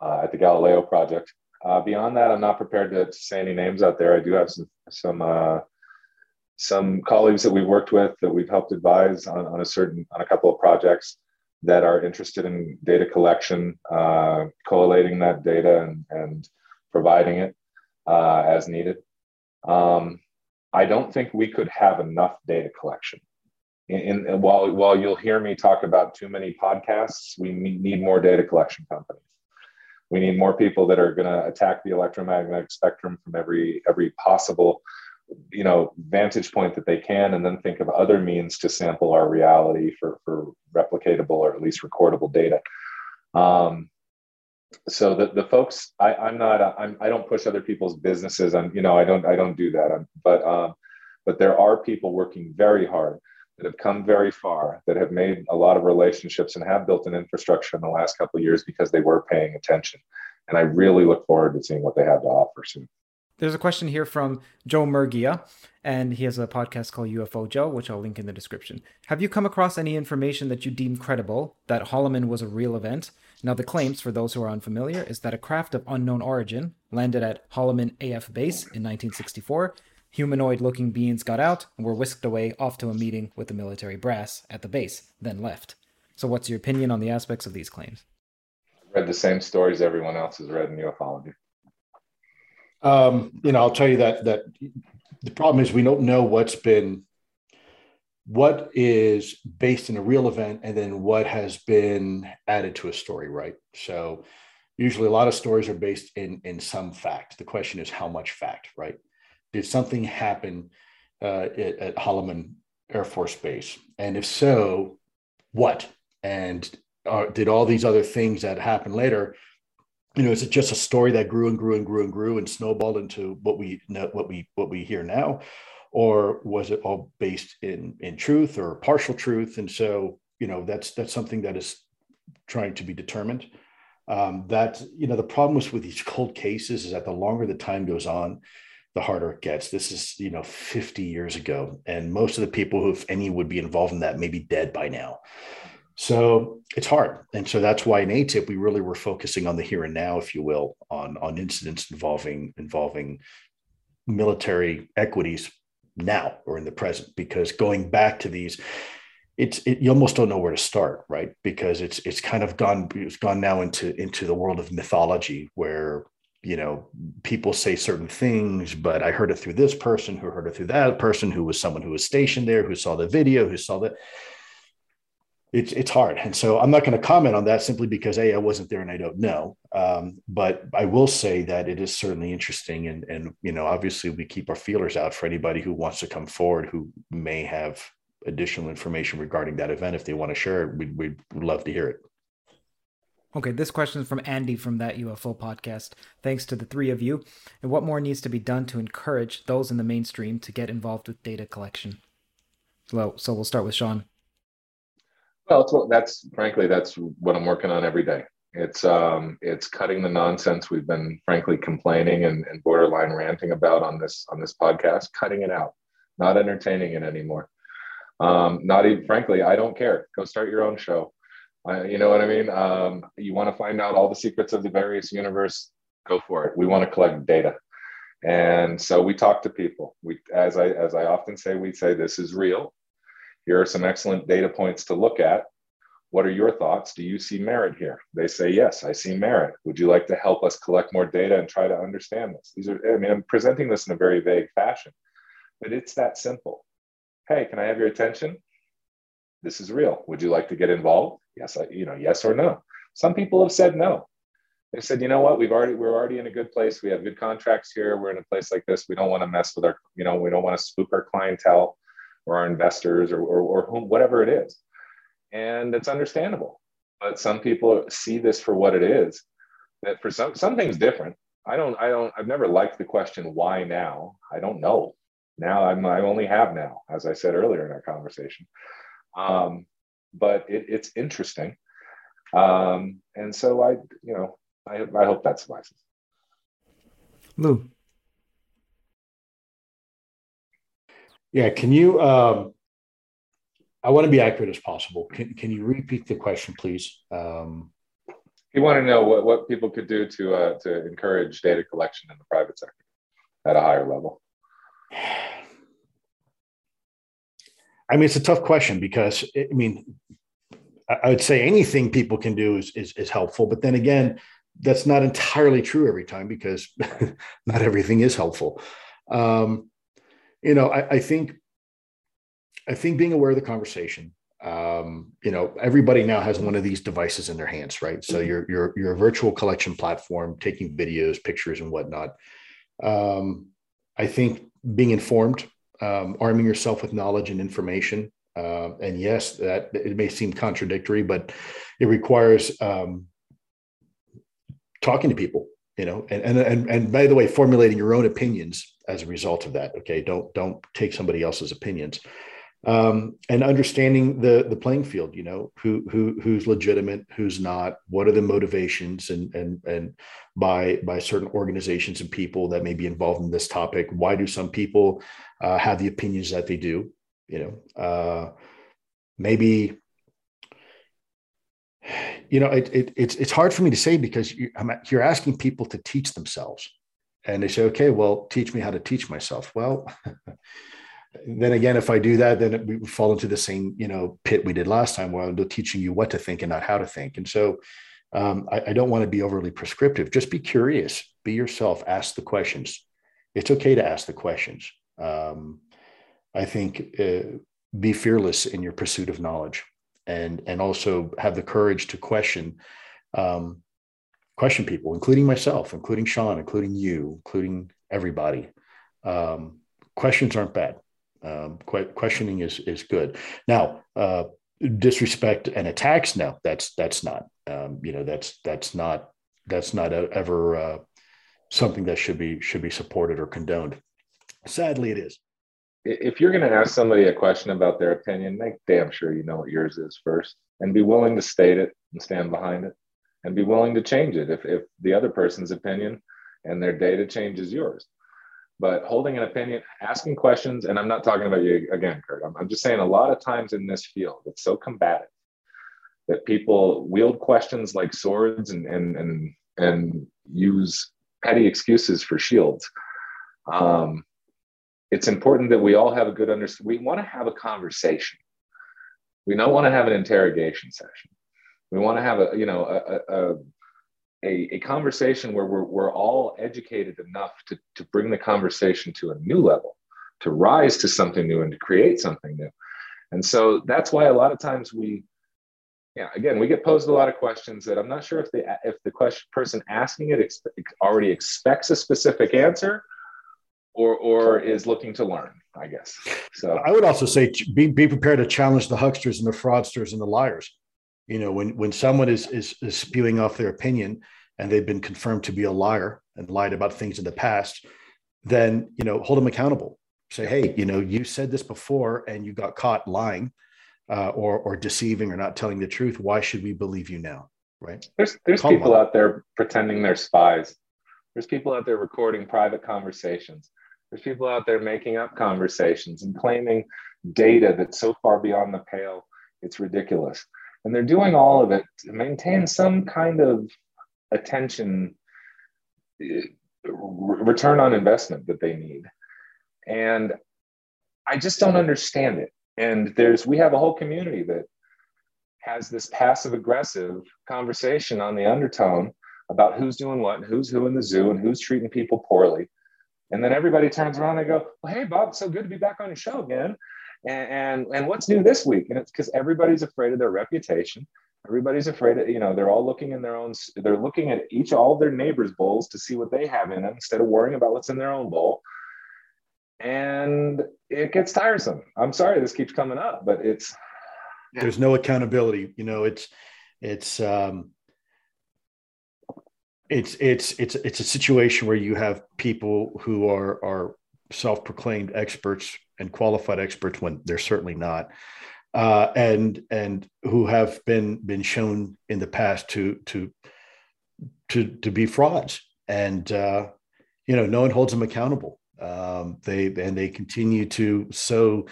uh, at the Galileo project. Uh, beyond that, I'm not prepared to, to say any names out there. I do have some some uh, some colleagues that we've worked with that we've helped advise on, on a certain on a couple of projects that are interested in data collection, uh, collating that data and, and providing it uh, as needed. Um, I don't think we could have enough data collection. In, in, while, while you'll hear me talk about too many podcasts, we need more data collection companies. We need more people that are going to attack the electromagnetic spectrum from every every possible, you know, vantage point that they can, and then think of other means to sample our reality for, for replicatable or at least recordable data. Um, So the, the folks, I, I'm not, I'm, I don't push other people's businesses. I'm, you know, I don't, I don't do that. I'm, but, um, but there are people working very hard that have come very far, that have made a lot of relationships and have built an infrastructure in the last couple of years because they were paying attention. And I really look forward to seeing what they have to offer soon. There's a question here from Joe Murgia, and he has a podcast called U F O Joe, which I'll link in the description. Have you come across any information that you deem credible that Holloman was a real event? Now, the claims, for those who are unfamiliar, is that a craft of unknown origin landed at Holloman A F Base in nineteen sixty-four. Humanoid-looking beings got out and were whisked away off to a meeting with the military brass at the base, then left. So what's your opinion on the aspects of these claims? I've read the same stories everyone else has read in ufology. Um, you know, I'll tell you that that the problem is we don't know what's been, what is based in a real event, and then what has been added to a story, right? So usually a lot of stories are based in in some fact. The question is how much fact, right? Did something happen uh, at, at Holloman Air Force Base? And if so, what? And uh, did all these other things that happened later, you know, is it just a story that grew and grew and grew and grew and snowballed into what we know, what we what we hear now? Or was it all based in in truth or partial truth? And so, you know, that's that's something that is trying to be determined. Um, that, you know, the problem was with these cold cases is that the longer the time goes on, the harder it gets. This is, you know, fifty years ago. And most of the people who, if any, would be involved in that may be dead by now. So it's hard. And so that's why in A T I P, we really were focusing on the here and now, if you will, on, on incidents involving, involving military equities now or in the present, because going back to these, It's it, you almost don't know where to start, right? Because it's it's kind of gone it's gone now into into the world of mythology, where, you know, people say certain things, but I heard it through this person who heard it through that person who was someone who was stationed there, who saw the video, who saw that. It's it's hard, and so I'm not going to comment on that simply because a I wasn't there and I don't know. Um, but I will say that it is certainly interesting, and and you know, obviously we keep our feelers out for anybody who wants to come forward who may have additional information regarding that event. If they want to share it, we'd, we'd love to hear it. Okay, this question is from Andy from That U F O Podcast. Thanks to the three of you. And what more needs to be done to encourage those in the mainstream to get involved with data collection? Hello. So we'll start with Sean. Well, it's, that's frankly, that's what I'm working on every day. It's um, it's cutting the nonsense we've been frankly complaining and, and borderline ranting about on this on this podcast, cutting it out, not entertaining it anymore. Um, not even, frankly, I don't care. Go start your own show. Uh, you know what I mean? Um, you want to find out all the secrets of the various universe, go for it. We want to collect data. And so we talk to people. We, as I, as I often say, we say, this is real. Here are some excellent data points to look at. What are your thoughts? Do you see merit here? They say, yes, I see merit. Would you like to help us collect more data and try to understand this? These are, I mean, I'm presenting this in a very vague fashion, but it's that simple. Hey, can I have your attention? This is real. Would you like to get involved? Yes, I, you know, yes or no. Some people have said no. They said, you know what? We've already we're already in a good place. We have good contracts here. We're in a place like this. We don't want to mess with our, you know, we don't want to spook our clientele or our investors or or, or whom, whatever it is. And it's understandable. But some people see this for what it is. That for some something's different. I don't I don't I've never liked the question why now. I don't know. Now I'm, I only have now, as I said earlier in our conversation. Um, but it, it's interesting. Um, and so I, you know, I, I hope that suffices. Lue. Yeah, can you, um, I want to be accurate as possible. Can can you repeat the question, please? Um, you want to know what, what people could do to uh, to encourage data collection in the private sector at a higher level? I mean, it's a tough question because, I mean, I would say anything people can do is, is, is helpful. But then again, that's not entirely true every time because not everything is helpful. Um, you know, I, I think I think being aware of the conversation, um, you know, everybody now has one of these devices in their hands, right? So you're, you're, you're a virtual collection platform, taking videos, pictures and whatnot. Um, I think being informed, um, arming yourself with knowledge and information. Uh, and yes, that it may seem contradictory, but it requires um, talking to people, you know, and, and, and, and by the way, formulating your own opinions as a result of that. Okay. Don't, don't take somebody else's opinions, um, and understanding the, the playing field, you know, who, who, who's legitimate, who's not, what are the motivations and, and, and by, by certain organizations and people that may be involved in this topic. Why do some people uh, have the opinions that they do, you know, uh, maybe, you know, it, it, it's, it's hard for me to say because you, I'm, you're asking people to teach themselves and they say, okay, well, teach me how to teach myself. Well, then again, if I do that, then we fall into the same, you know, pit we did last time where they're teaching you what to think and not how to think. And so um, I, I don't want to be overly prescriptive. Just be curious, be yourself, ask the questions. It's okay to ask the questions. Um, I think uh, be fearless in your pursuit of knowledge and, and also have the courage to question, um, question people, including myself, including Sean, including you, including everybody. Um, questions aren't bad. Um, que- questioning is is good. Now, uh, disrespect and attacks. Now, that's that's not um, you know that's that's not that's not ever uh, something that should be should be supported or condoned. Sadly, it is. If you're going to ask somebody a question about their opinion, make damn sure you know what yours is first, and be willing to state it and stand behind it, and be willing to change it if if the other person's opinion and their data changes yours. But holding an opinion, asking questions, and I'm not talking about you again, Kurt. I'm, I'm just saying a lot of times in this field, it's so combative that people wield questions like swords and and and, and use petty excuses for shields. Um, it's important that we all have a good understanding. We want to have a conversation. We don't want to have an interrogation session. We want to have a, you know, a, a, a A, a conversation where we're, we're all educated enough to, to bring the conversation to a new level, to rise to something new and to create something new. And so that's why a lot of times we, yeah, again, we get posed a lot of questions that I'm not sure if the, if the question, person asking it ex- already expects a specific answer or, or is looking to learn, I guess. So I would also say be, be prepared to challenge the hucksters and the fraudsters and the liars. You know, when, when someone is, is is spewing off their opinion and they've been confirmed to be a liar and lied about things in the past, then, you know, hold them accountable. Say, hey, you know, you said this before and you got caught lying uh, or or deceiving or not telling the truth. Why should we believe you now? Right. There's there's Call people them. out there pretending they're spies. There's people out there recording private conversations. There's people out there making up conversations and claiming data that's so far beyond the pale. It's ridiculous. And they're doing all of it to maintain some kind of attention, return on investment that they need. And I just don't understand it. And there's, we have a whole community that has this passive aggressive conversation on the undertone about who's doing what and who's who in the zoo and who's treating people poorly. And then everybody turns around and they go, well, hey, Bob, it's so good to be back on your show again. And, and and what's new this week? And it's because everybody's afraid of their reputation. Everybody's afraid of, you know, they're all looking in their own, they're looking at each, all of their neighbors' bowls to see what they have in them instead of worrying about what's in their own bowl. And it gets tiresome. I'm sorry this keeps coming up, but it's. There's no accountability. You know, it's, it's, um, it's, it's, it's, it's a situation where you have people who are, are self-proclaimed experts and qualified experts when they're certainly not, uh, and and who have been been shown in the past to to to to be frauds, and uh, you know no one holds them accountable. Um, they and they continue to sow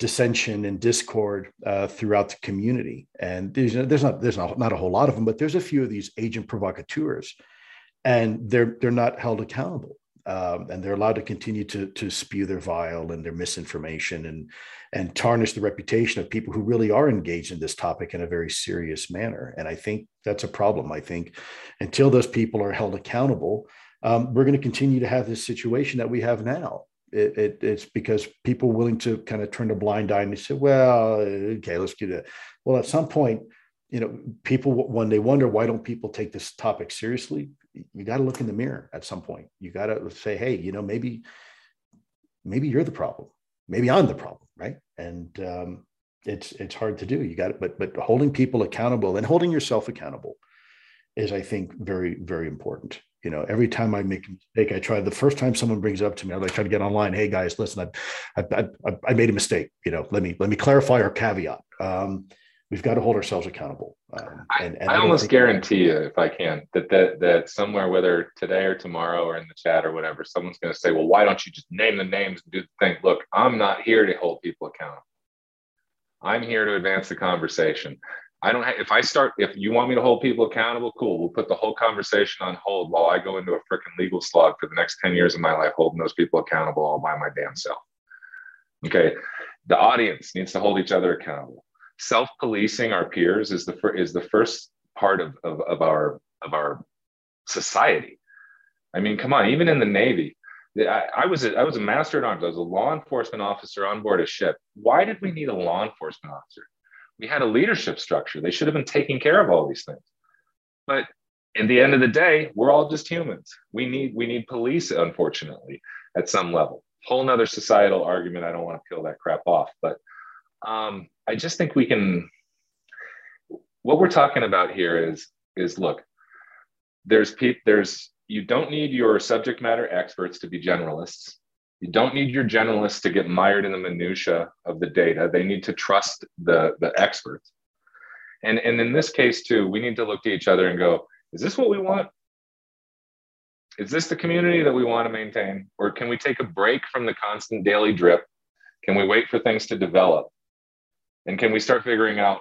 dissension and discord uh, throughout the community. And there's there's not there's not, not a whole lot of them, but there's a few of these agent provocateurs, and they're they're not held accountable. Um, and they're allowed to continue to, to spew their vile and their misinformation and, and tarnish the reputation of people who really are engaged in this topic in a very serious manner. And I think that's a problem. I think until those people are held accountable, um, we're going to continue to have this situation that we have now. It, it, it's because people willing to kind of turn a blind eye and they say, well, okay, let's get it. Well, at some point, you know, people, when they wonder, why don't people take this topic seriously? You got to look in the mirror at some point. You got to say, hey, you know, maybe, maybe you're the problem. Maybe I'm the problem. Right. And um, it's, it's hard to do. You got it. But, but holding people accountable and holding yourself accountable is, I think, very, very important. You know, every time I make a mistake, I try the first time someone brings it up to me, I try to get online. Hey guys, listen, I, I, I, I made a mistake. You know, let me, let me clarify or caveat. Um, We've got to hold ourselves accountable. Um, and, and I, I, I almost guarantee you, if I can, that, that that somewhere, whether today or tomorrow or in the chat or whatever, someone's going to say, well, why don't you just name the names and do the thing? Look, I'm not here to hold people accountable. I'm here to advance the conversation. I don't have, if I start, if you want me to hold people accountable, cool. We'll put the whole conversation on hold while I go into a freaking legal slog for the next ten years of my life, holding those people accountable all by my damn self. Okay. The audience needs to hold each other accountable. Self-policing our peers is the fir- is the first part of, of, of our of our society. I mean, come on, even in the Navy, I, I was a, I was a master at arms. I was a law enforcement officer on board a ship. Why did we need a law enforcement officer? We had a leadership structure. They should have been taking care of all these things. But at the end of the day, we're all just humans. We need we need police, unfortunately, at some level. whole nother societal argument. I don't want to peel that crap off, but um, I just think we can, what we're talking about here is, is look, there's people, there's, you don't need your subject matter experts to be generalists. You don't need your generalists to get mired in the minutia of the data. They need to trust the, the experts. And, and in this case too, we need to look to each other and go, is this what we want? Is this the community that we want to maintain? Or can we take a break from the constant daily drip? Can we wait for things to develop? And can we start figuring out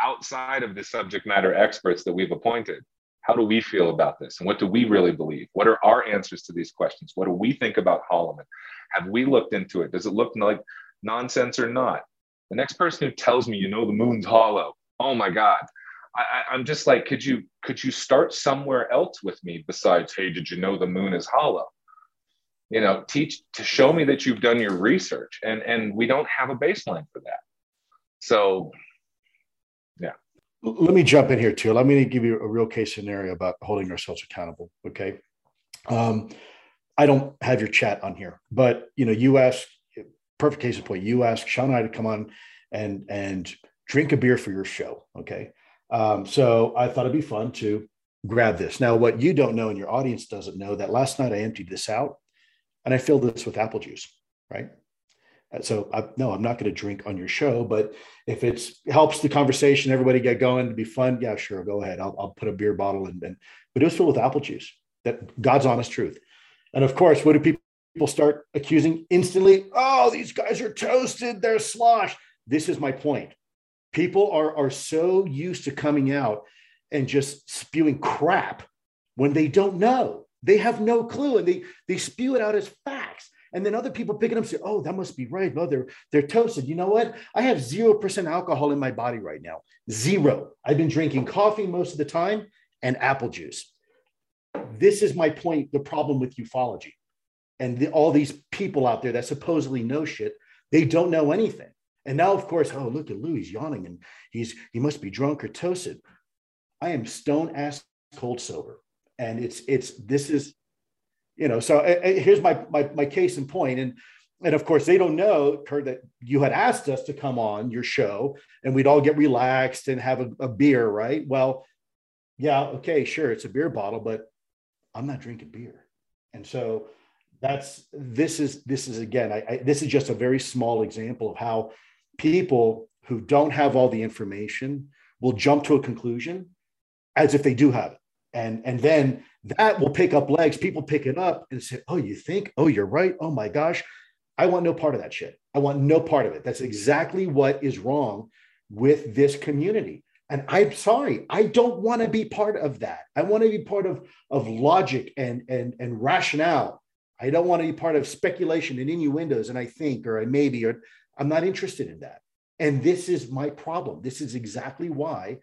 outside of the subject matter experts that we've appointed? How do we feel about this? And what do we really believe? What are our answers to these questions? What do we think about Holloman? Have we looked into it? Does it look like nonsense or not? The next person who tells me, you know, the moon's hollow. Oh my God. I, I'm just like, could you could you start somewhere else with me besides, hey, did you know the moon is hollow? You know, teach to show me that you've done your research. And, and we don't have a baseline for that. So, yeah. Let me jump in here too. Let me give you a real case scenario about holding ourselves accountable. Okay. Um, I don't have your chat on here, but you know, you asked, perfect case in point, you asked Sean and I to come on and, and drink a beer for your show. Okay. Um, so I thought it'd be fun to grab this. Now, what you don't know and your audience doesn't know that last night I emptied this out and I filled this with apple juice, right? So I, no, I'm not going to drink on your show, but if it helps the conversation, everybody get going to be fun. Yeah, sure. Go ahead. I'll, I'll put a beer bottle in. And, but it was filled with apple juice, that God's honest truth. And of course, what do people, people start accusing instantly? Oh, these guys are toasted. They're sloshed. This is my point. People are, are so used to coming out and just spewing crap when they don't know. They have no clue. And they, they spew it out as facts. And then other people pick it up and say, oh, that must be right. No, they're, they're toasted. You know what? I have zero percent alcohol in my body right now. Zero. I've been drinking coffee most of the time and apple juice. This is my point, the problem with ufology. And the, all these people out there that supposedly know shit, they don't know anything. And now, of course, oh, look at Lou, he's yawning and he's he must be drunk or toasted. I am stone-ass cold sober. And it's it's this is... You know, so I, I, here's my, my my case in point. And, and of course, they don't know, Kurt, that you had asked us to come on your show and we'd all get relaxed and have a, a beer, right? Well, yeah, okay, sure, it's a beer bottle, but I'm not drinking beer. And so that's, this is, this is again, I, I, this is just a very small example of how people who don't have all the information will jump to a conclusion as if they do have it. And, and then that will pick up legs. People pick it up and say, oh, you think? Oh, you're right. Oh, my gosh. I want no part of that shit. I want no part of it. That's exactly what is wrong with this community. And I'm sorry. I don't want to be part of that. I want to be part of, of logic and, and, and rationale. I don't want to be part of speculation and innuendos and I think or I maybe or I'm not interested in that. And this is my problem. This is exactly why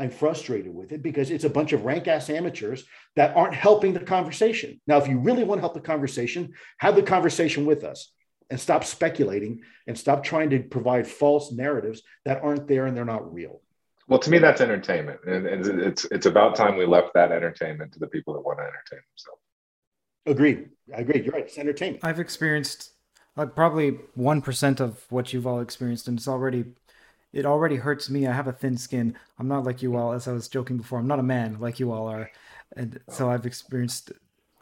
I'm frustrated with it, because it's a bunch of rank ass amateurs that aren't helping the conversation. Now, if you really want to help the conversation, have the conversation with us and stop speculating and stop trying to provide false narratives that aren't there and they're not real. Well, to me, that's entertainment. And it's, it's about time we left that entertainment to the people that want to entertain themselves. Agreed. I agree. You're right. It's entertainment. I've experienced like probably one percent of what you've all experienced, and it's already It already hurts me. I have a thin skin. I'm not like you all, as I was joking before. I'm not a man like you all are. And so I've experienced,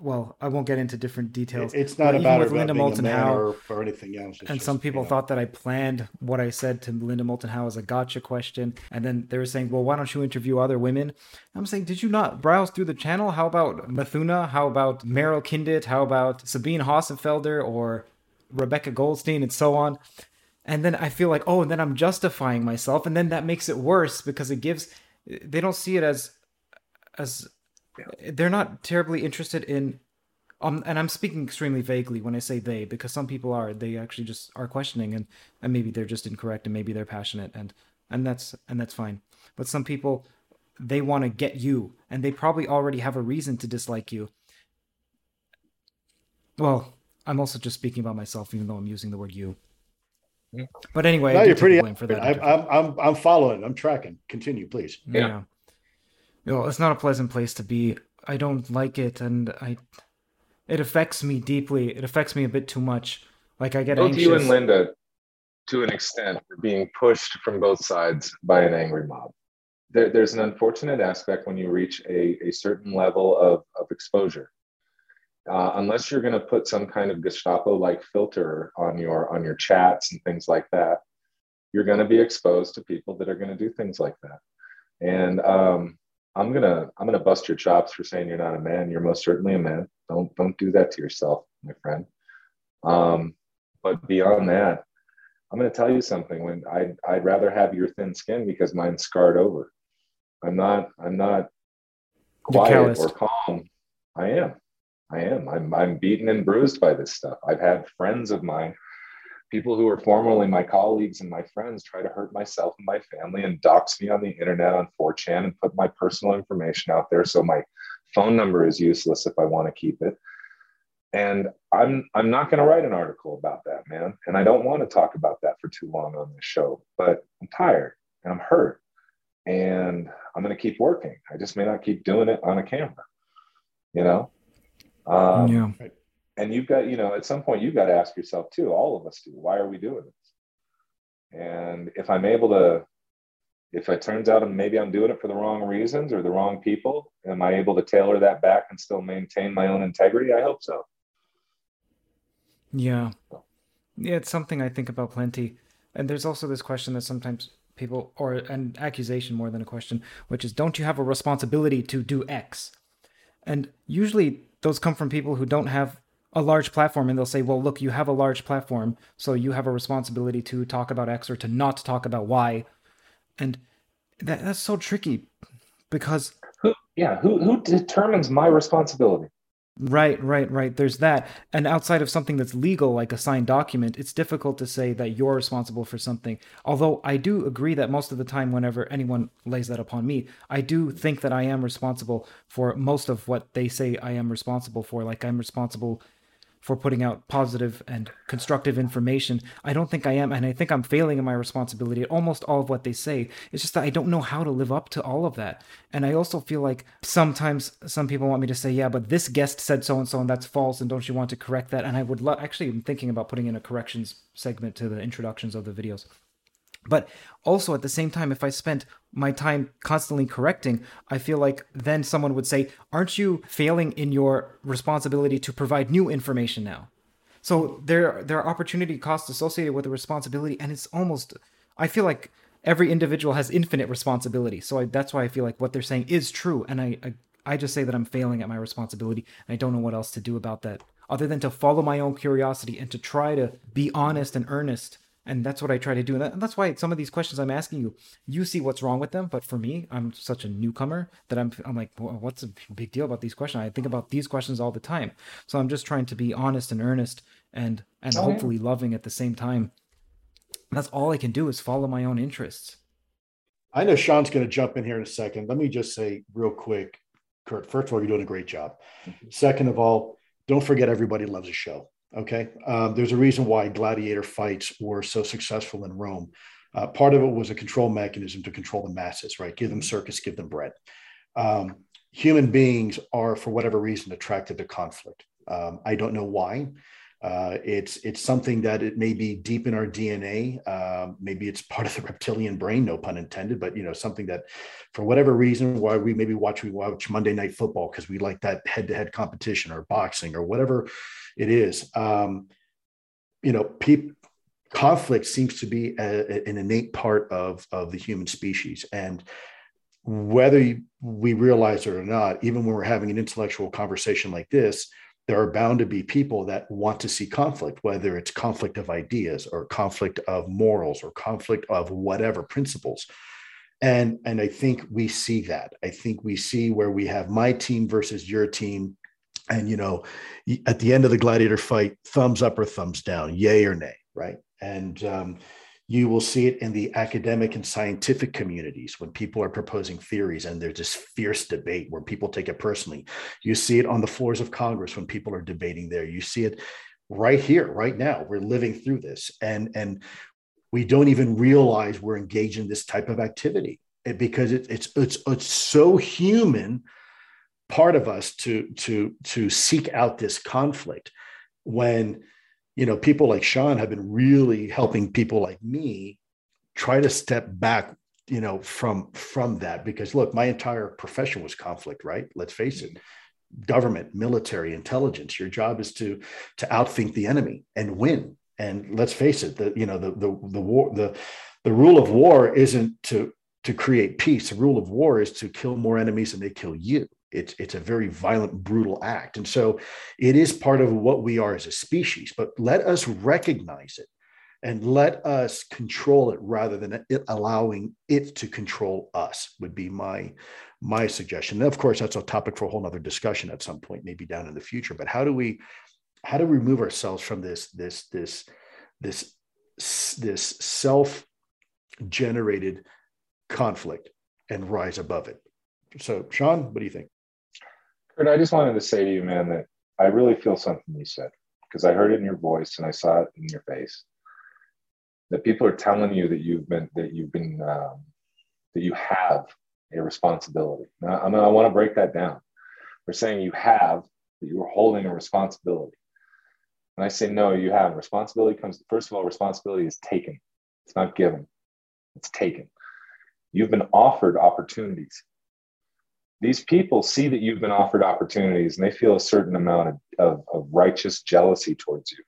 well, I won't get into different details. It's not about, with about Linda being a man Howe, or, or anything else. It's and just, some people you know. thought that I planned what I said to Linda Moulton Howe as a gotcha question. And then they were saying, well, why don't you interview other women? I'm saying, did you not browse through the channel? How about Mathuna? How about Meryl Kindit? How about Sabine Hossenfelder or Rebecca Goldstein and so on? And then I feel like, oh, and then I'm justifying myself. And then that makes it worse because it gives, they don't see it as, as they're not terribly interested in, um, and I'm speaking extremely vaguely when I say they, because some people are, they actually just are questioning and, and maybe they're just incorrect and maybe they're passionate and, and that's, and that's fine. But some people, they want to get you and they probably already have a reason to dislike you. Well, I'm also just speaking about myself, even though I'm using the word you. But anyway, no, you're pretty for that. I, I'm, I'm, I'm following. I'm tracking. Continue, please. Yeah. yeah. You know, it's not a pleasant place to be. I don't like it, and I, it affects me deeply. It affects me a bit too much. Like I get both anxious. You and Linda, to an extent, were being pushed from both sides by an angry mob. There, there's an unfortunate aspect when you reach a, a certain level of, of exposure. Uh, unless you're going to put some kind of Gestapo-like filter on your on your chats and things like that, you're going to be exposed to people that are going to do things like that. And um, I'm gonna I'm gonna bust your chops for saying you're not a man. You're most certainly a man. Don't don't do that to yourself, my friend. Um, but beyond that, I'm going to tell you something. When I'd I'd rather have your thin skin because mine's scarred over. I'm not I'm not quiet or calm. I am. I am. I'm I'm beaten and bruised by this stuff. I've had friends of mine, people who were formerly my colleagues and my friends, try to hurt myself and my family and dox me on the internet on four chan and put my personal information out there. So my phone number is useless if I want to keep it. And I'm I'm not going to write an article about that, man. And I don't want to talk about that for too long on this show, but I'm tired and I'm hurt and I'm going to keep working. I just may not keep doing it on a camera, you know? Um, yeah. And you've got, you know, at some point you've got to ask yourself too, all of us do, why are we doing this? And if I'm able to, if it turns out maybe I'm doing it for the wrong reasons or the wrong people, am I able to tailor that back and still maintain my own integrity? I hope so. Yeah. Yeah. It's something I think about plenty. And there's also this question that sometimes people, or an accusation more than a question, which is, don't you have a responsibility to do X? And usually those come from people who don't have a large platform, and they'll say, well, look, you have a large platform, so you have a responsibility to talk about X or to not talk about Y. And that, that's so tricky because... Who, yeah, who, who determines my responsibility? Right, right, right. There's that. And outside of something that's legal, like a signed document, it's difficult to say that you're responsible for something. Although I do agree that most of the time, whenever anyone lays that upon me, I do think that I am responsible for most of what they say I am responsible for. Like I'm responsible for putting out positive and constructive information. I don't think I am, and I think I'm failing in my responsibility at almost all of what they say. It's just that I don't know how to live up to all of that. And I also feel like sometimes some people want me to say, yeah, but this guest said so-and-so, and that's false, and don't you want to correct that? And I would love, actually, I'm thinking about putting in a corrections segment to the introductions of the videos. But also at the same time, if I spent my time constantly correcting, I feel like then someone would say, aren't you failing in your responsibility to provide new information now? So there, there are opportunity costs associated with the responsibility. And it's almost, I feel like every individual has infinite responsibility. So I, that's why I feel like what they're saying is true. And I, I, I just say that I'm failing at my responsibility. And I don't know what else to do about that other than to follow my own curiosity and to try to be honest and earnest. And that's what I try to do. And, that, and that's why some of these questions I'm asking you, you see what's wrong with them. But for me, I'm such a newcomer that I'm I'm like, well, what's a big deal about these questions? I think about these questions all the time. So I'm just trying to be honest and earnest and, and okay. hopefully loving at the same time. That's all I can do is follow my own interests. I know Sean's going to jump in here in a second. Let me just say real quick, Kurt, first of all, you're doing a great job. Second of all, don't forget everybody loves a show. Okay. Um, there's a reason why gladiator fights were so successful in Rome. Uh, part of it was a control mechanism to control the masses, right? Give them circus, give them bread. Um, human beings are, for whatever reason, attracted to conflict. Um, I don't know why. Uh, it's it's something that it may be deep in our D N A. Uh, maybe it's part of the reptilian brain, no pun intended, but you know, something that for whatever reason, why we maybe watch, we watch Monday Night Football because we like that head-to-head competition or boxing or whatever it is. Um, you know, pe- conflict seems to be a, a, an innate part of, of the human species. And whether we realize it or not, even when we're having an intellectual conversation like this, there are bound to be people that want to see conflict, whether it's conflict of ideas or conflict of morals or conflict of whatever principles. And, and I think we see that. I think we see where we have my team versus your team. And, you know, at the end of the gladiator fight, thumbs up or thumbs down, yay or nay, right? And um, you will see it in the academic and scientific communities when people are proposing theories and there's this fierce debate where people take it personally. You see it on the floors of Congress when people are debating there. You see it right here, right now. We're living through this. And, and we don't even realize we're engaged in this type of activity because it, it's, it's, it's so human part of us to, to, to seek out this conflict when you know, people like Sean have been really helping people like me try to step back, you know, from, from that, because look, my entire profession was conflict, right? Let's face it. Government, military, intelligence, your job is to, to outthink the enemy and win. And let's face it, the, you know, the, the, the war, the, the rule of war isn't to, to create peace. The rule of war is to kill more enemies than they kill you. It's, it's a very violent, brutal act. And so it is part of what we are as a species, but let us recognize it and let us control it rather than it allowing it to control us would be my, my suggestion. And of course, that's a topic for a whole nother discussion at some point, maybe down in the future, but how do we, how do we remove ourselves from this, this, this, this, this self-generated conflict and rise above it? So Sean, what do you think? Kurt, I just wanted to say to you, man, that I really feel something you said, because I heard it in your voice and I saw it in your face. That people are telling you that you've been, that you've been, um, that you have a responsibility. Now, I mean, I want to break that down. We're saying you have, that you're holding a responsibility. And I say, no, you haven't. Responsibility comes, first of all, responsibility is taken. It's not given. It's taken. You've been offered opportunities. These people see that you've been offered opportunities and they feel a certain amount of, of, of righteous jealousy towards you.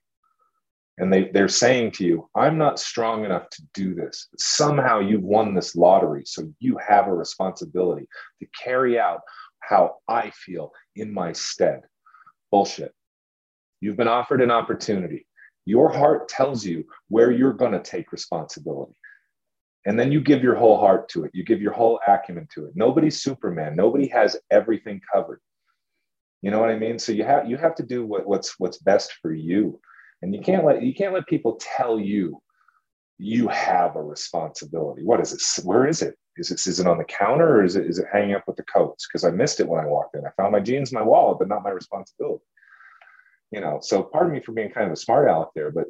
And they, they're saying to you, I'm not strong enough to do this. Somehow you've won this lottery. So you have a responsibility to carry out how I feel in my stead. Bullshit. You've been offered an opportunity. Your heart tells you where you're going to take responsibility. And then you give your whole heart to it. You give your whole acumen to it. Nobody's Superman. Nobody has everything covered. You know what I mean? So you have, you have to do what, what's, what's best for you. And you can't let, you can't let people tell you, you have a responsibility. What is it? Where is it? Is it, is it on the counter or is it, is it hanging up with the coats? Because I missed it when I walked in. I found my jeans, my wallet, but not my responsibility. You know, so pardon me for being kind of a smart aleck there, but,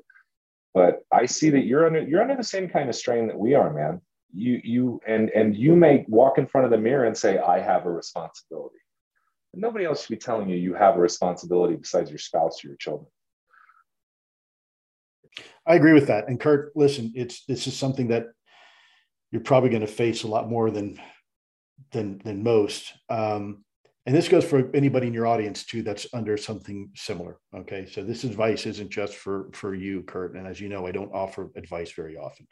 but I see that you're under, you're under the same kind of strain that we are, man. You, you, and, and you may walk in front of the mirror and say, I have a responsibility. But nobody else should be telling you, you have a responsibility besides your spouse or your children. I agree with that. And Kurt, listen, it's, this is something that you're probably going to face a lot more than, than, than most. Um, and this goes for anybody in your audience too, that's under something similar. Okay. So this advice isn't just for, for you, Kurt. And as you know, I don't offer advice very often.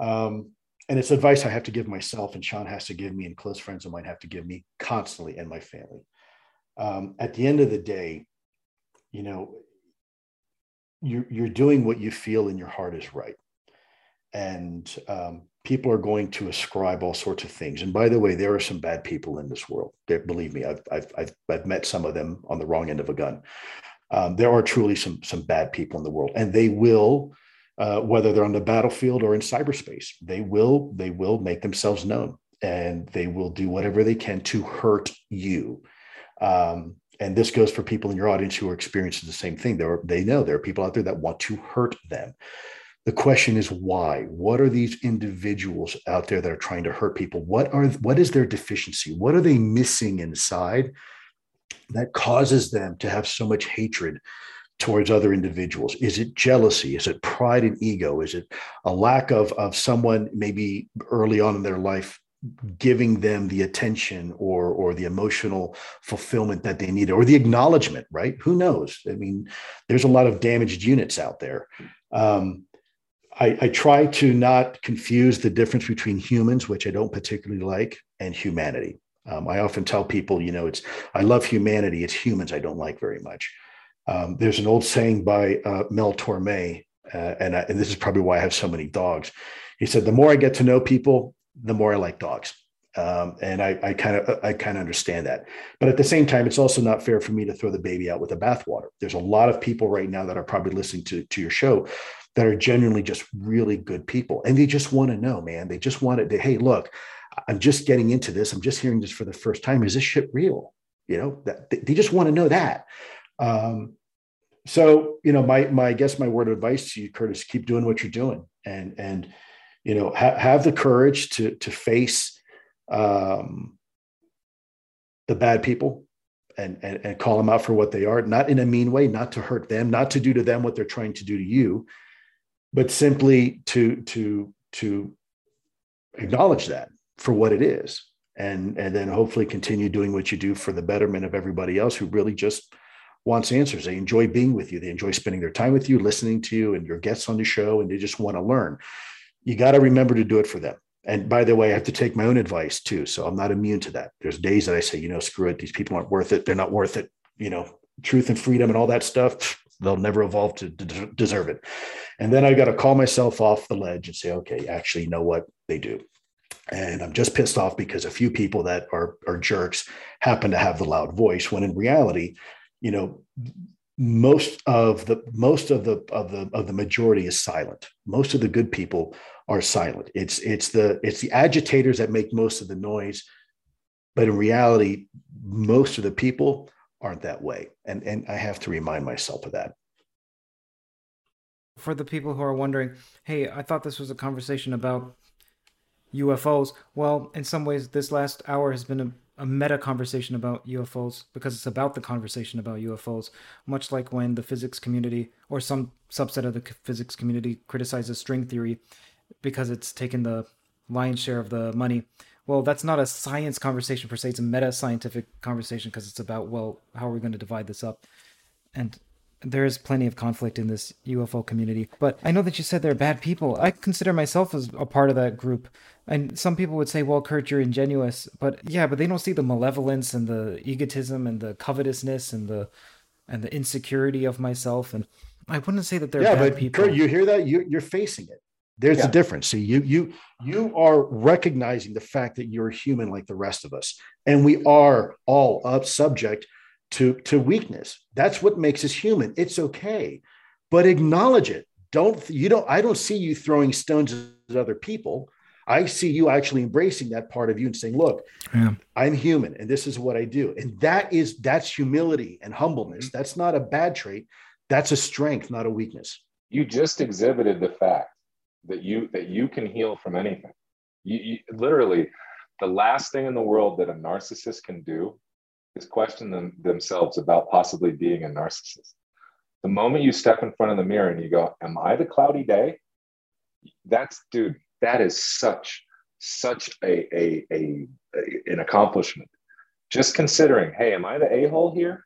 Um, and it's advice I have to give myself and Sean has to give me and close friends of mine have to give me constantly and my family. Um, at the end of the day, you know, You're, you're doing what you feel in your heart is right. And um, people are going to ascribe all sorts of things. And by the way, there are some bad people in this world. They're, believe me, I've, I've, I've, I've met some of them on the wrong end of a gun. Um, there are truly some, some bad people in the world. And they will, uh, whether they're on the battlefield or in cyberspace, they will, they will make themselves known. And they will do whatever they can to hurt you. Um, And this goes for people in your audience who are experiencing the same thing. There are, they know there are people out there that want to hurt them. The question is why? What are these individuals out there that are trying to hurt people? What are, what is their deficiency? What are they missing inside that causes them to have so much hatred towards other individuals? Is it jealousy? Is it pride and ego? Is it a lack of, of someone maybe early on in their life giving them the attention or, or the emotional fulfillment that they need, or the acknowledgement, right? Who knows? I mean, there's a lot of damaged units out there. Um, I, I try to not confuse the difference between humans, which I don't particularly like, and humanity. Um, I often tell people, you know, it's, I love humanity. It's humans I don't like very much. Um, there's an old saying by uh, Mel Torme, uh, and, I, and this is probably why I have so many dogs. He said, the more I get to know people, the more I like dogs. Um, and I kind of, I kind of understand that, but at the same time, it's also not fair for me to throw the baby out with the bathwater. There's a lot of people right now that are probably listening to, to your show that are genuinely just really good people. And they just want to know, man, they just want to, hey, look, I'm just getting into this. I'm just hearing this for the first time. Is this shit real? You know, that, they just want to know that. Um, so, you know, my, my, I guess my word of advice to you, Curtis, keep doing what you're doing. And, and, you know, ha- have the courage to, to face um, the bad people and, and, and call them out for what they are, not in a mean way, not to hurt them, not to do to them what they're trying to do to you, but simply to, to, to acknowledge that for what it is. And, and then hopefully continue doing what you do for the betterment of everybody else who really just wants answers. They enjoy being with you. They enjoy spending their time with you, listening to you and your guests on the show, and they just want to learn. You got to remember to do it for them. And by the way, I have to take my own advice too. So I'm not immune to that. There's days that I say, you know, screw it. These people aren't worth it. They're not worth it. You know, truth and freedom and all that stuff, they'll never evolve to d- deserve it. And then I got to call myself off the ledge and say, okay, actually, you know what? They do. And I'm just pissed off because a few people that are, are jerks happen to have the loud voice, when in reality, you know, most of the, most of the, of the, of the majority is silent. Most of the good people are silent. It's, it's the, it's the agitators that make most of the noise, but in reality, most of the people aren't that way. And, and I have to remind myself of that. For the people who are wondering, hey, I thought this was a conversation about U F Os. Well, in some ways, this last hour has been a, a meta conversation about U F Os, because it's about the conversation about U F Os, much like when the physics community or some subset of the physics community criticizes string theory because it's taken the lion's share of the money. Well, that's not a science conversation per se. It's a meta scientific conversation because it's about, well, how are we going to divide this up? And there is plenty of conflict in this U F O community. But I know that you said they're bad people. I consider myself as a part of that group. And some people would say, well, Kurt, you're ingenuous. But yeah, but they don't see the malevolence and the egotism and the covetousness and the and the insecurity of myself. And I wouldn't say that they're yeah, bad but people. Kurt, you hear that? You're, you're facing it. There's yeah. a difference. So you you you are recognizing the fact that you're human like the rest of us. And we are all up subject to, to weakness. That's what makes us human. It's okay, but acknowledge it. Don't, you don't, I don't see you throwing stones at other people. I see you actually embracing that part of you and saying, look, yeah. I'm human and this is what I do. And that is, that's humility and humbleness. Mm-hmm. That's not a bad trait. That's a strength, not a weakness. You just exhibited the fact that you, that you can heal from anything. You, you literally, the last thing in the world that a narcissist can do is question them, themselves about possibly being a narcissist. The moment you step in front of the mirror and you go, am I the cloudy day? That's, dude, that is such, such a, a, a, a an accomplishment. Just considering, hey, am I the a-hole here?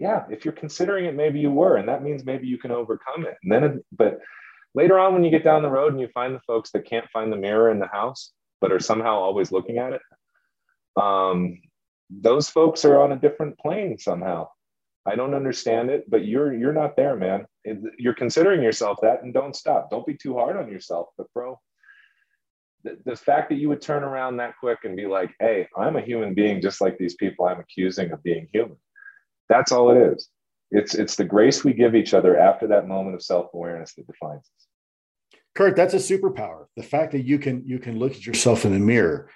Yeah, if you're considering it, maybe you were, and that means maybe you can overcome it. And then, but later on when you get down the road and you find the folks that can't find the mirror in the house, but are somehow always looking at it, um, those folks are on a different plane somehow. I don't understand it, but you're you're not there, man. You're considering yourself that, and don't stop. Don't be too hard on yourself. But bro, the, the fact that you would turn around that quick and be like, hey, I'm a human being just like these people I'm accusing of being human. That's all it is. It's, it's the grace we give each other after that moment of self-awareness that defines us. Kurt, that's a superpower. The fact that you can you can look at yourself in the mirror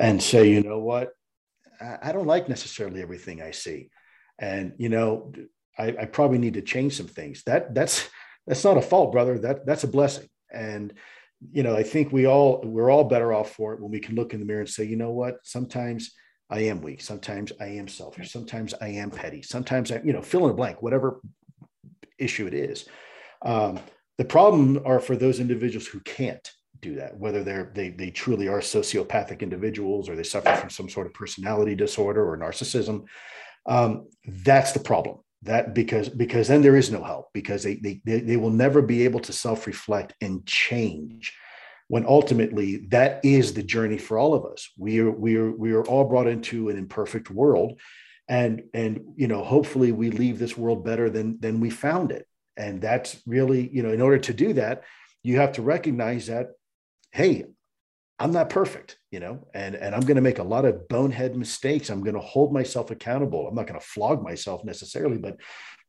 and say, you know what? I don't like necessarily everything I see. And, you know, I, I probably need to change some things. That that's, that's not a fault, brother. That that's a blessing. And, you know, I think we all, we're all better off for it when we can look in the mirror and say, you know what, sometimes I am weak. Sometimes I am selfish. Sometimes I am petty. Sometimes I, you know, fill in the blank, whatever issue it is. Um, the problem are for those individuals who can't do that, whether they're they they truly are sociopathic individuals or they suffer from some sort of personality disorder or narcissism. Um, that's the problem. That because because then there is no help, because they they they will never be able to self-reflect and change, when ultimately that is the journey for all of us. We are we are we are all brought into an imperfect world, and and you know, hopefully we leave this world better than than we found it. And that's really, you know, in order to do that, you have to recognize that, hey, I'm not perfect, you know, and, and I'm going to make a lot of bonehead mistakes. I'm going to hold myself accountable. I'm not going to flog myself necessarily, but,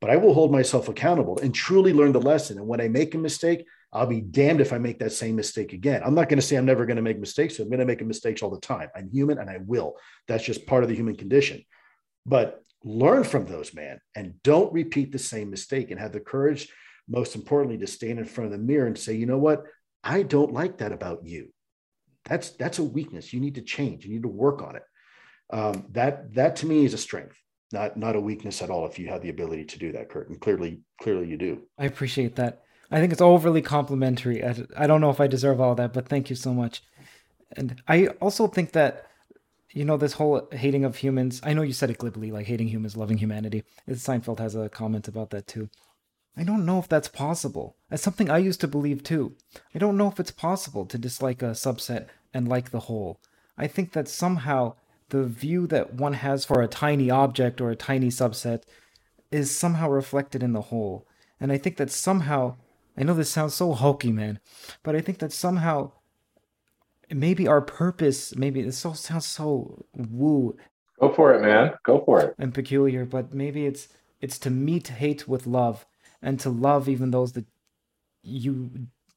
but I will hold myself accountable and truly learn the lesson. And when I make a mistake, I'll be damned if I make that same mistake again. I'm not going to say I'm never going to make mistakes. So I'm going to make mistakes all the time. I'm human and I will. That's just part of the human condition. But learn from those, man, and don't repeat the same mistake, and have the courage, most importantly, to stand in front of the mirror and say, you know what? I don't like that about you. That's that's a weakness. You need to change. You need to work on it. um, that that to me is a strength, not not a weakness at all. If you have the ability to do that, Kurt, and clearly clearly you do. I appreciate that. I think it's overly complimentary. I, I don't know if I deserve all that, but thank you so much. And I also think that, you know, this whole hating of humans, I know you said it glibly, like hating humans, loving humanity. Seinfeld has a comment about that too. I don't know if that's possible. That's something I used to believe too. I don't know if it's possible to dislike a subset and like the whole. I think that somehow the view that one has for a tiny object or a tiny subset is somehow reflected in the whole. And I think that somehow, I know this sounds so hokey, man, but I think that somehow maybe our purpose, maybe it so sounds so woo. Go for it, man. Go for it. And peculiar, but maybe it's it's to meet hate with love, and to love even those that you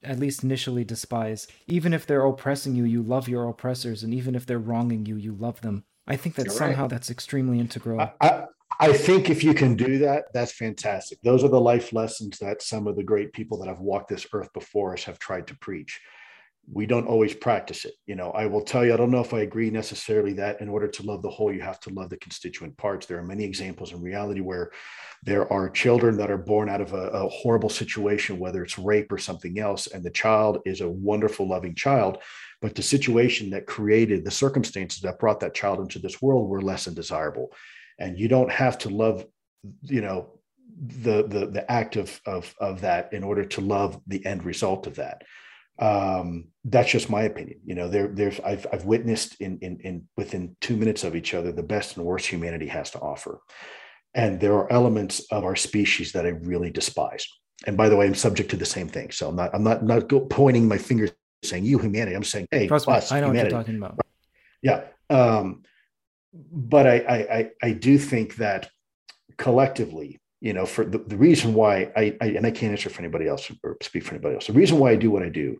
at least initially despise. Even if they're oppressing you, you love your oppressors, and even if they're wronging you, you love them. I think that You're somehow right. That's extremely integral. I, I, I think if you can do that, that's fantastic. Those are the life lessons that some of the great people that have walked this earth before us have tried to preach. We don't always practice it. You know, I will tell you, I don't know if I agree necessarily that in order to love the whole, you have to love the constituent parts. There are many examples in reality where there are children that are born out of a, a horrible situation, whether it's rape or something else, and the child is a wonderful, loving child, but the situation that created the circumstances that brought that child into this world were less than desirable. And you don't have to love, you know, the the, the act of, of, of that in order to love the end result of that. Um, that's just my opinion. You know, there, there's, I've, I've witnessed in, in, in, within two minutes of each other, the best and worst humanity has to offer. And there are elements of our species that I really despise. And by the way, I'm subject to the same thing. So I'm not, I'm not, not go pointing my fingers saying you humanity, I'm saying, hey, trust us, me, I know humanity. What you're talking about. Yeah. Um, but I, I, I, I do think that collectively, you know, for the, the reason why I, I, and I can't answer for anybody else or speak for anybody else. The reason why I do what I do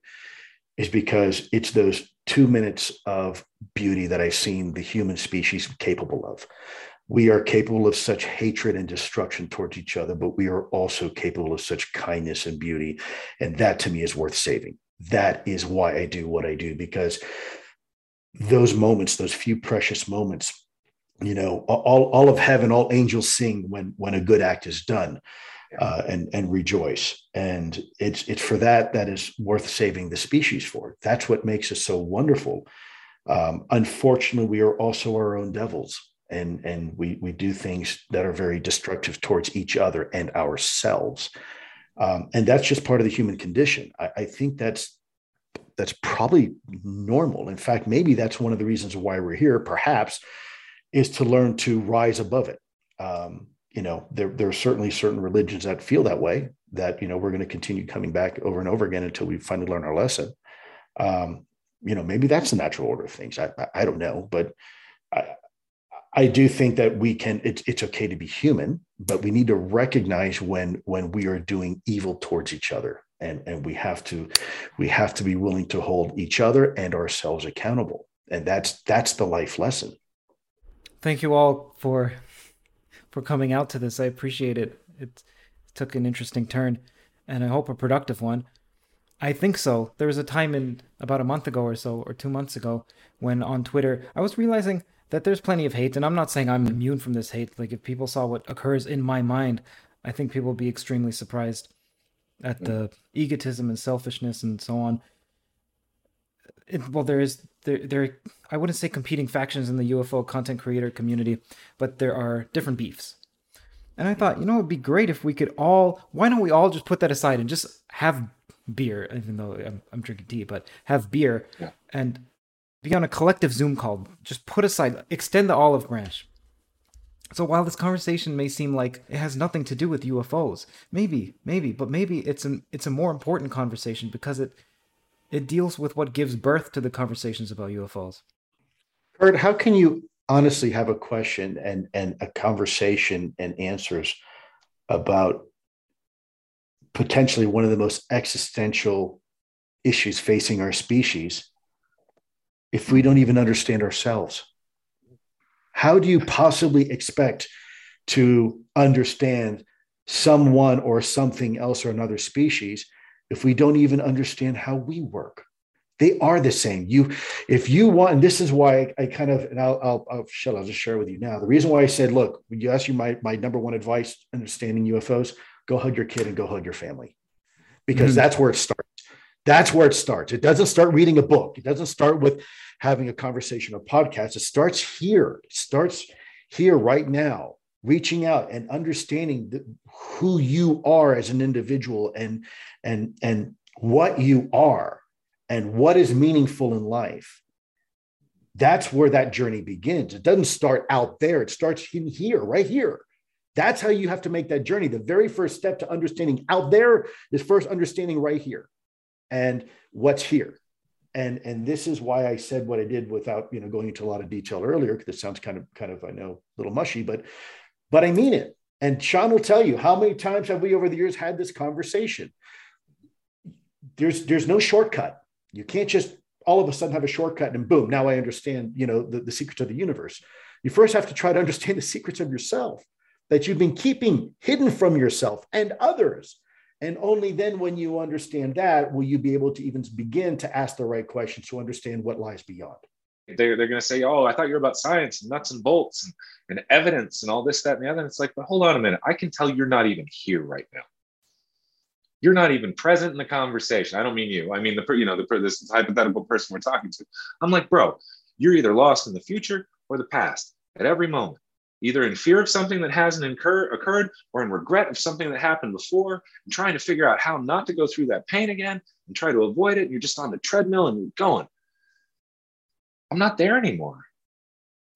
is because it's those two minutes of beauty that I've seen the human species capable of. We are capable of such hatred and destruction towards each other, but we are also capable of such kindness and beauty. And that to me is worth saving. That is why I do what I do, because those moments, those few precious moments, you know, all, all of heaven, all angels sing when, when a good act is done, uh, and, and rejoice. And it's, it's for that, that is worth saving the species for. That's what makes us so wonderful. Um, unfortunately, we are also our own devils, and, and we, we do things that are very destructive towards each other and ourselves. Um, and that's just part of the human condition. I, I think that's, that's probably normal. In fact, maybe that's one of the reasons why we're here, perhaps, is to learn to rise above it. Um, you know, there, there are certainly certain religions that feel that way, that, you know, we're going to continue coming back over and over again until we finally learn our lesson. Um, you know, maybe that's the natural order of things. I, I don't know, but I, I do think that we can, it's, it's okay to be human, but we need to recognize when, when we are doing evil towards each other. And, and we have to, we have to be willing to hold each other and ourselves accountable. And that's, that's the life lesson. Thank you all for for coming out to this. I appreciate it. It took an interesting turn, and I hope a productive one. I think so. There was a time in about a month ago or so, or two months ago, when on Twitter, I was realizing that there's plenty of hate, and I'm not saying I'm immune from this hate. Like, if people saw what occurs in my mind, I think people would be extremely surprised at yeah. the egotism and selfishness and so on. It, well, there is... There, there, I wouldn't say competing factions in the U F O content creator community, but there are different beefs. And I thought, you know, it'd be great if we could all, why don't we all just put that aside and just have beer, even though I'm, I'm drinking tea, but have beer yeah. and be on a collective Zoom call. Just put aside, extend the olive branch. So while this conversation may seem like it has nothing to do with U F Os, maybe, maybe, but maybe it's an, it's a more important conversation because it, It deals with what gives birth to the conversations about U F Os. Kurt, how can you honestly have a question and, and a conversation and answers about potentially one of the most existential issues facing our species if we don't even understand ourselves? How do you possibly expect to understand someone or something else or another species if we don't even understand how we work? They are the same. You, if you want, and this is why I, I kind of, and I'll, I'll, I'll, shit, I'll just share with you now. The reason why I said, look, when you ask you my, my number one advice, understanding U F Os, go hug your kid and go hug your family, because mm-hmm. that's where it starts. That's where it starts. It doesn't start reading a book. It doesn't start with having a conversation or podcast. It starts here. It starts here right now, reaching out and understanding the, who you are as an individual and, and, and what you are and what is meaningful in life. That's where that journey begins. It doesn't start out there. It starts in here, right here. That's how you have to make that journey. The very first step to understanding out there is first understanding right here and what's here. And, and this is why I said what I did without, you know, going into a lot of detail earlier, because it sounds kind of, kind of, I know, a little mushy, but, but I mean it. And Sean will tell you, how many times have we over the years had this conversation? There's, there's no shortcut. You can't just all of a sudden have a shortcut and boom, now I understand, you know, the, the secrets of the universe. You first have to try to understand the secrets of yourself that you've been keeping hidden from yourself and others. And only then when you understand that, will you be able to even begin to ask the right questions to understand what lies beyond. They're, they're going to say, oh, I thought you were about science and nuts and bolts and, and evidence and all this, that, and the other. And it's like, but hold on a minute. I can tell you're not even here right now. You're not even present in the conversation. I don't mean you. I mean, the you know the this hypothetical person we're talking to. I'm like, bro, you're either lost in the future or the past at every moment, either in fear of something that hasn't incur- occurred or in regret of something that happened before and trying to figure out how not to go through that pain again and try to avoid it. And you're just on the treadmill and you're going. I'm not there anymore,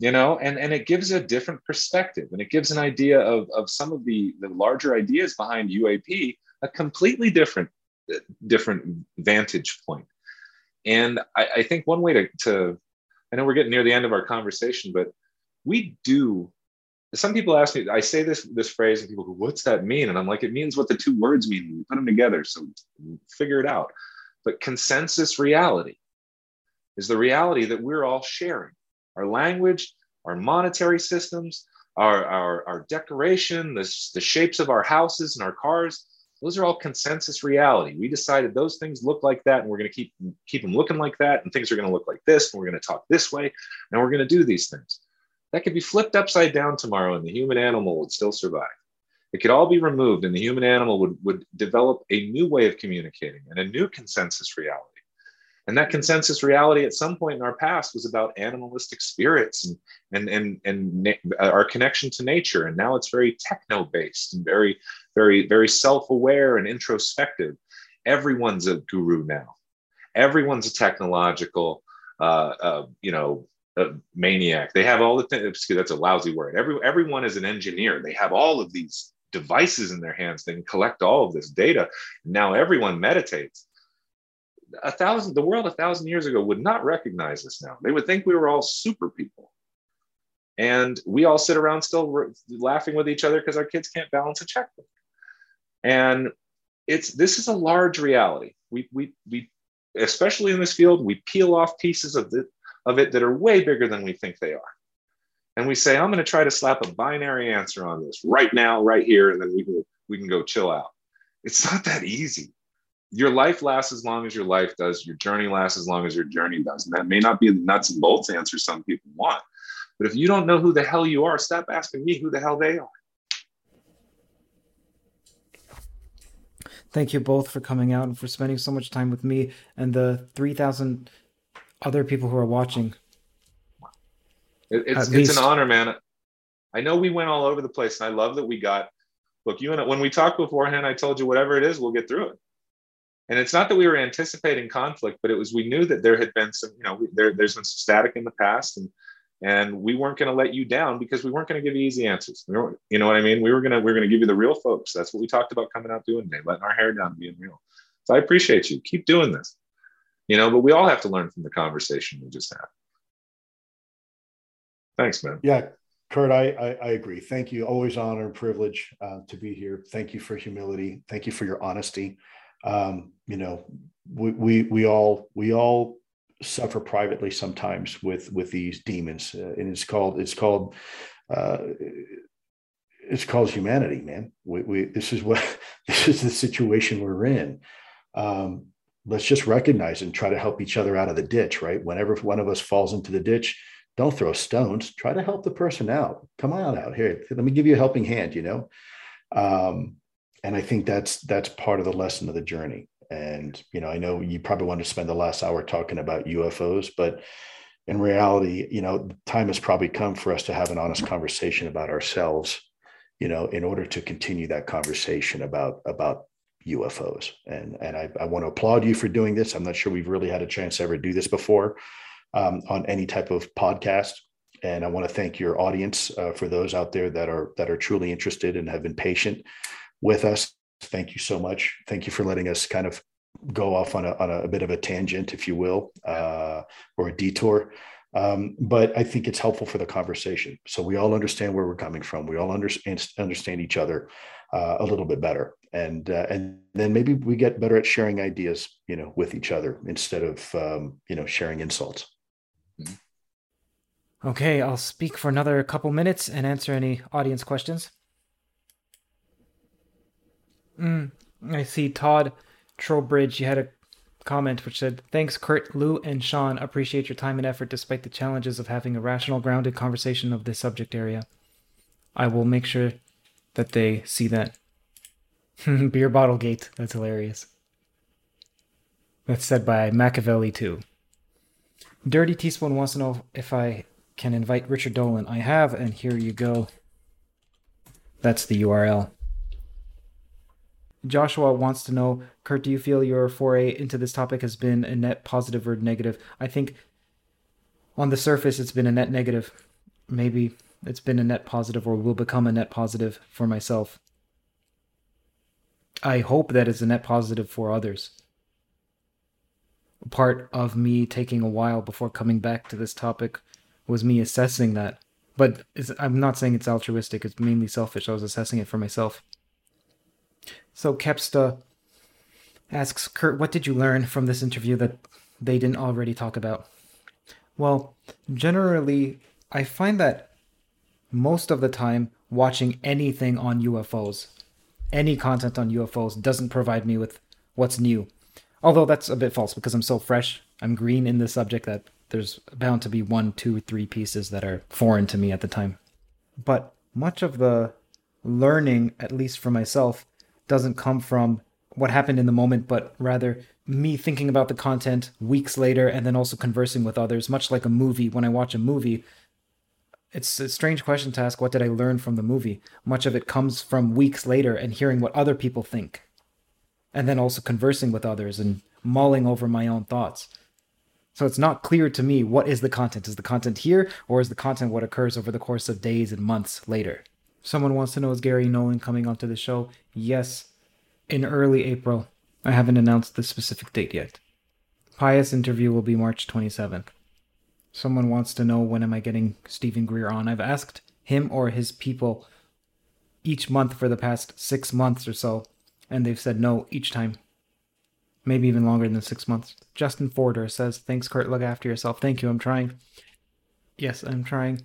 you know, and, and it gives a different perspective and it gives an idea of, of some of the, the larger ideas behind U A P, a completely different, different vantage point. And I, I think one way to, to, I know we're getting near the end of our conversation, but we do, some people ask me, I say this, this phrase and people go, what's that mean? And I'm like, it means what the two words mean. We put them together. So figure it out. But consensus reality is the reality that we're all sharing. Our language, our monetary systems, our, our, our decoration, the, the shapes of our houses and our cars, those are all consensus reality. We decided those things look like that, and we're going to keep, keep them looking like that, and things are going to look like this, and we're going to talk this way, and we're going to do these things. That could be flipped upside down tomorrow, and the human animal would still survive. It could all be removed, and the human animal would, would develop a new way of communicating and a new consensus reality. And that consensus reality at some point in our past was about animalistic spirits and, and, and, and na- our connection to nature. And now it's very techno-based and very, very, very self-aware and introspective. Everyone's a guru now. Everyone's a technological, uh, uh, you know, a maniac. They have all the things. That's a lousy word. Every, everyone is an engineer. They have all of these devices in their hands. They can collect all of this data. Now everyone meditates. A thousand, the world a thousand years ago would not recognize us now. They would think we were all super people. And we all sit around still r- laughing with each other because our kids can't balance a checkbook. And it's this is a large reality. We, we, we, especially in this field, we peel off pieces of, the, of it that are way bigger than we think they are. And we say, I'm going to try to slap a binary answer on this right now, right here, and then we can, we can go chill out. It's not that easy. Your life lasts as long as your life does. Your journey lasts as long as your journey does. And that may not be the nuts and bolts answer some people want. But if you don't know who the hell you are, stop asking me who the hell they are. Thank you both for coming out and for spending so much time with me and the three thousand other people who are watching. It, it's, it's an honor, man. I know we went all over the place, and I love that we got, look, you and I, when we talked beforehand, I told you whatever it is, we'll get through it. And it's not that we were anticipating conflict, but it was, we knew that there had been some, you know, there, there's been some static in the past, and and we weren't going to let you down because we weren't going to give you easy answers. We weren't, you know what I mean? We were going to, we were going to give you the real folks. That's what we talked about coming out doing today, letting our hair down and being real. So I appreciate you. Keep doing this, you know, but we all have to learn from the conversation we just had. Thanks, man. Yeah. Kurt, I, I, I agree. Thank you. Always honor and privilege uh, to be here. Thank you for humility. Thank you for your honesty. Um, you know, we, we, we all, we all suffer privately sometimes with, with these demons, uh, and it's called, it's called, uh, it's called humanity, man. We, we, this is what, this is the situation we're in. Um, let's just recognize and try to help each other out of the ditch, right? Whenever one of us falls into the ditch, don't throw stones, try to help the person out. Come on out here. Let me give you a helping hand, you know? Um, and I think that's, that's part of the lesson of the journey. And, you know, I know you probably want to spend the last hour talking about U F Os, but in reality, you know, time has probably come for us to have an honest conversation about ourselves, you know, in order to continue that conversation about, about U F Os. And, and I, I want to applaud you for doing this. I'm not sure we've really had a chance to ever do this before um, on any type of podcast. And I want to thank your audience uh, for those out there that are, that are truly interested and have been patient with us. Thank you so much. Thank you for letting us kind of go off on a, on a, a bit of a tangent, if you will, uh, or a detour. Um, but I think it's helpful for the conversation. So we all understand where we're coming from. We all understand, understand each other uh, a little bit better. And, uh, and then maybe we get better at sharing ideas, you know, with each other instead of, um, you know, sharing insults. Okay. I'll speak for another couple minutes and answer any audience questions. Mm, I see Todd Trowbridge, you had a comment which said, thanks, Kurt, Lue, and Sean. Appreciate your time and effort despite the challenges of having a rational, grounded conversation of this subject area. I will make sure that they see that. Beer bottle gate. That's hilarious. That's said by Machiavelli, too. Dirty Teaspoon wants to know if I can invite Richard Dolan. I have, and here you go. That's the U R L. Joshua wants to know, Kurt, do you feel your foray into this topic has been a net positive or negative? I think on the surface, it's been a net negative. Maybe it's been a net positive or will become a net positive for myself. I hope that it's a net positive for others. Part of me taking a while before coming back to this topic was me assessing that. But it's, I'm not saying it's altruistic. It's mainly selfish. I was assessing it for myself. So Kepsta asks, Kurt, what did you learn from this interview that they didn't already talk about? Well, generally, I find that most of the time watching anything on U F Os, any content on U F Os doesn't provide me with what's new. Although that's a bit false because I'm so fresh, I'm green in this subject that there's bound to be one, two, three pieces that are foreign to me at the time. But much of the learning, at least for myself, doesn't come from what happened in the moment, but rather me thinking about the content weeks later and then also conversing with others, much like a movie. When I watch a movie, it's a strange question to ask, what did I learn from the movie? Much of it comes from weeks later and hearing what other people think, and then also conversing with others and mulling over my own thoughts. So it's not clear to me, what is the content? Is the content here, or is the content what occurs over the course of days and months later? Someone wants to know, is Gary Nolan coming onto the show? Yes, in early April. I haven't announced the specific date yet. Pius interview will be March twenty-seventh. Someone wants to know, when am I getting Stephen Greer on? I've asked him or his people each month for the past six months or so, and they've said no each time. Maybe even longer than six months. Justin Forder says, thanks, Kurt, look after yourself. Thank you, I'm trying. Yes, I'm trying.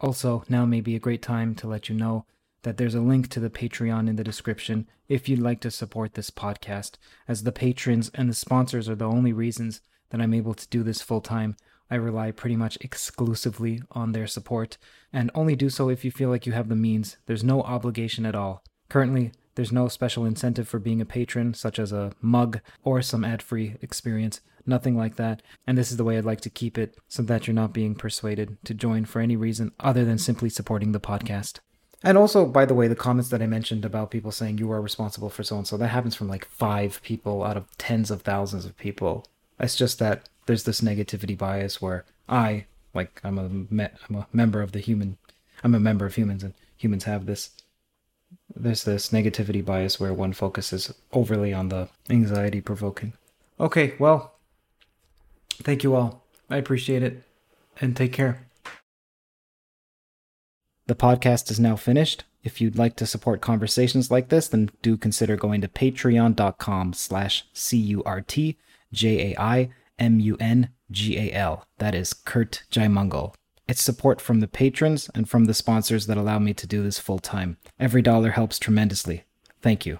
Also, now may be a great time to let you know that there's a link to the Patreon in the description if you'd like to support this podcast, as the patrons and the sponsors are the only reasons that I'm able to do this full-time. I rely pretty much exclusively on their support, and only do so if you feel like you have the means. There's no obligation at all. Currently, there's no special incentive for being a patron, such as a mug or some ad-free experience. Nothing like that, and this is the way I'd like to keep it, so that you're not being persuaded to join for any reason other than simply supporting the podcast. And also, by the way, the comments that I mentioned about people saying you are responsible for so-and-so, that happens from like five people out of tens of thousands of people. It's just that there's this negativity bias where I, like, I'm a, me- I'm a member of the human, I'm a member of humans, and humans have this. There's this negativity bias where one focuses overly on the anxiety provoking. Okay, well, thank you all. I appreciate it, and take care. The podcast is now finished. If you'd like to support conversations like this, then do consider going to patreon.com slash C-U-R-T-J-A-I-M-U-N-G-A-L. That is Kurt Jaimungal. It's support from the patrons and from the sponsors that allow me to do this full time. Every dollar helps tremendously. Thank you.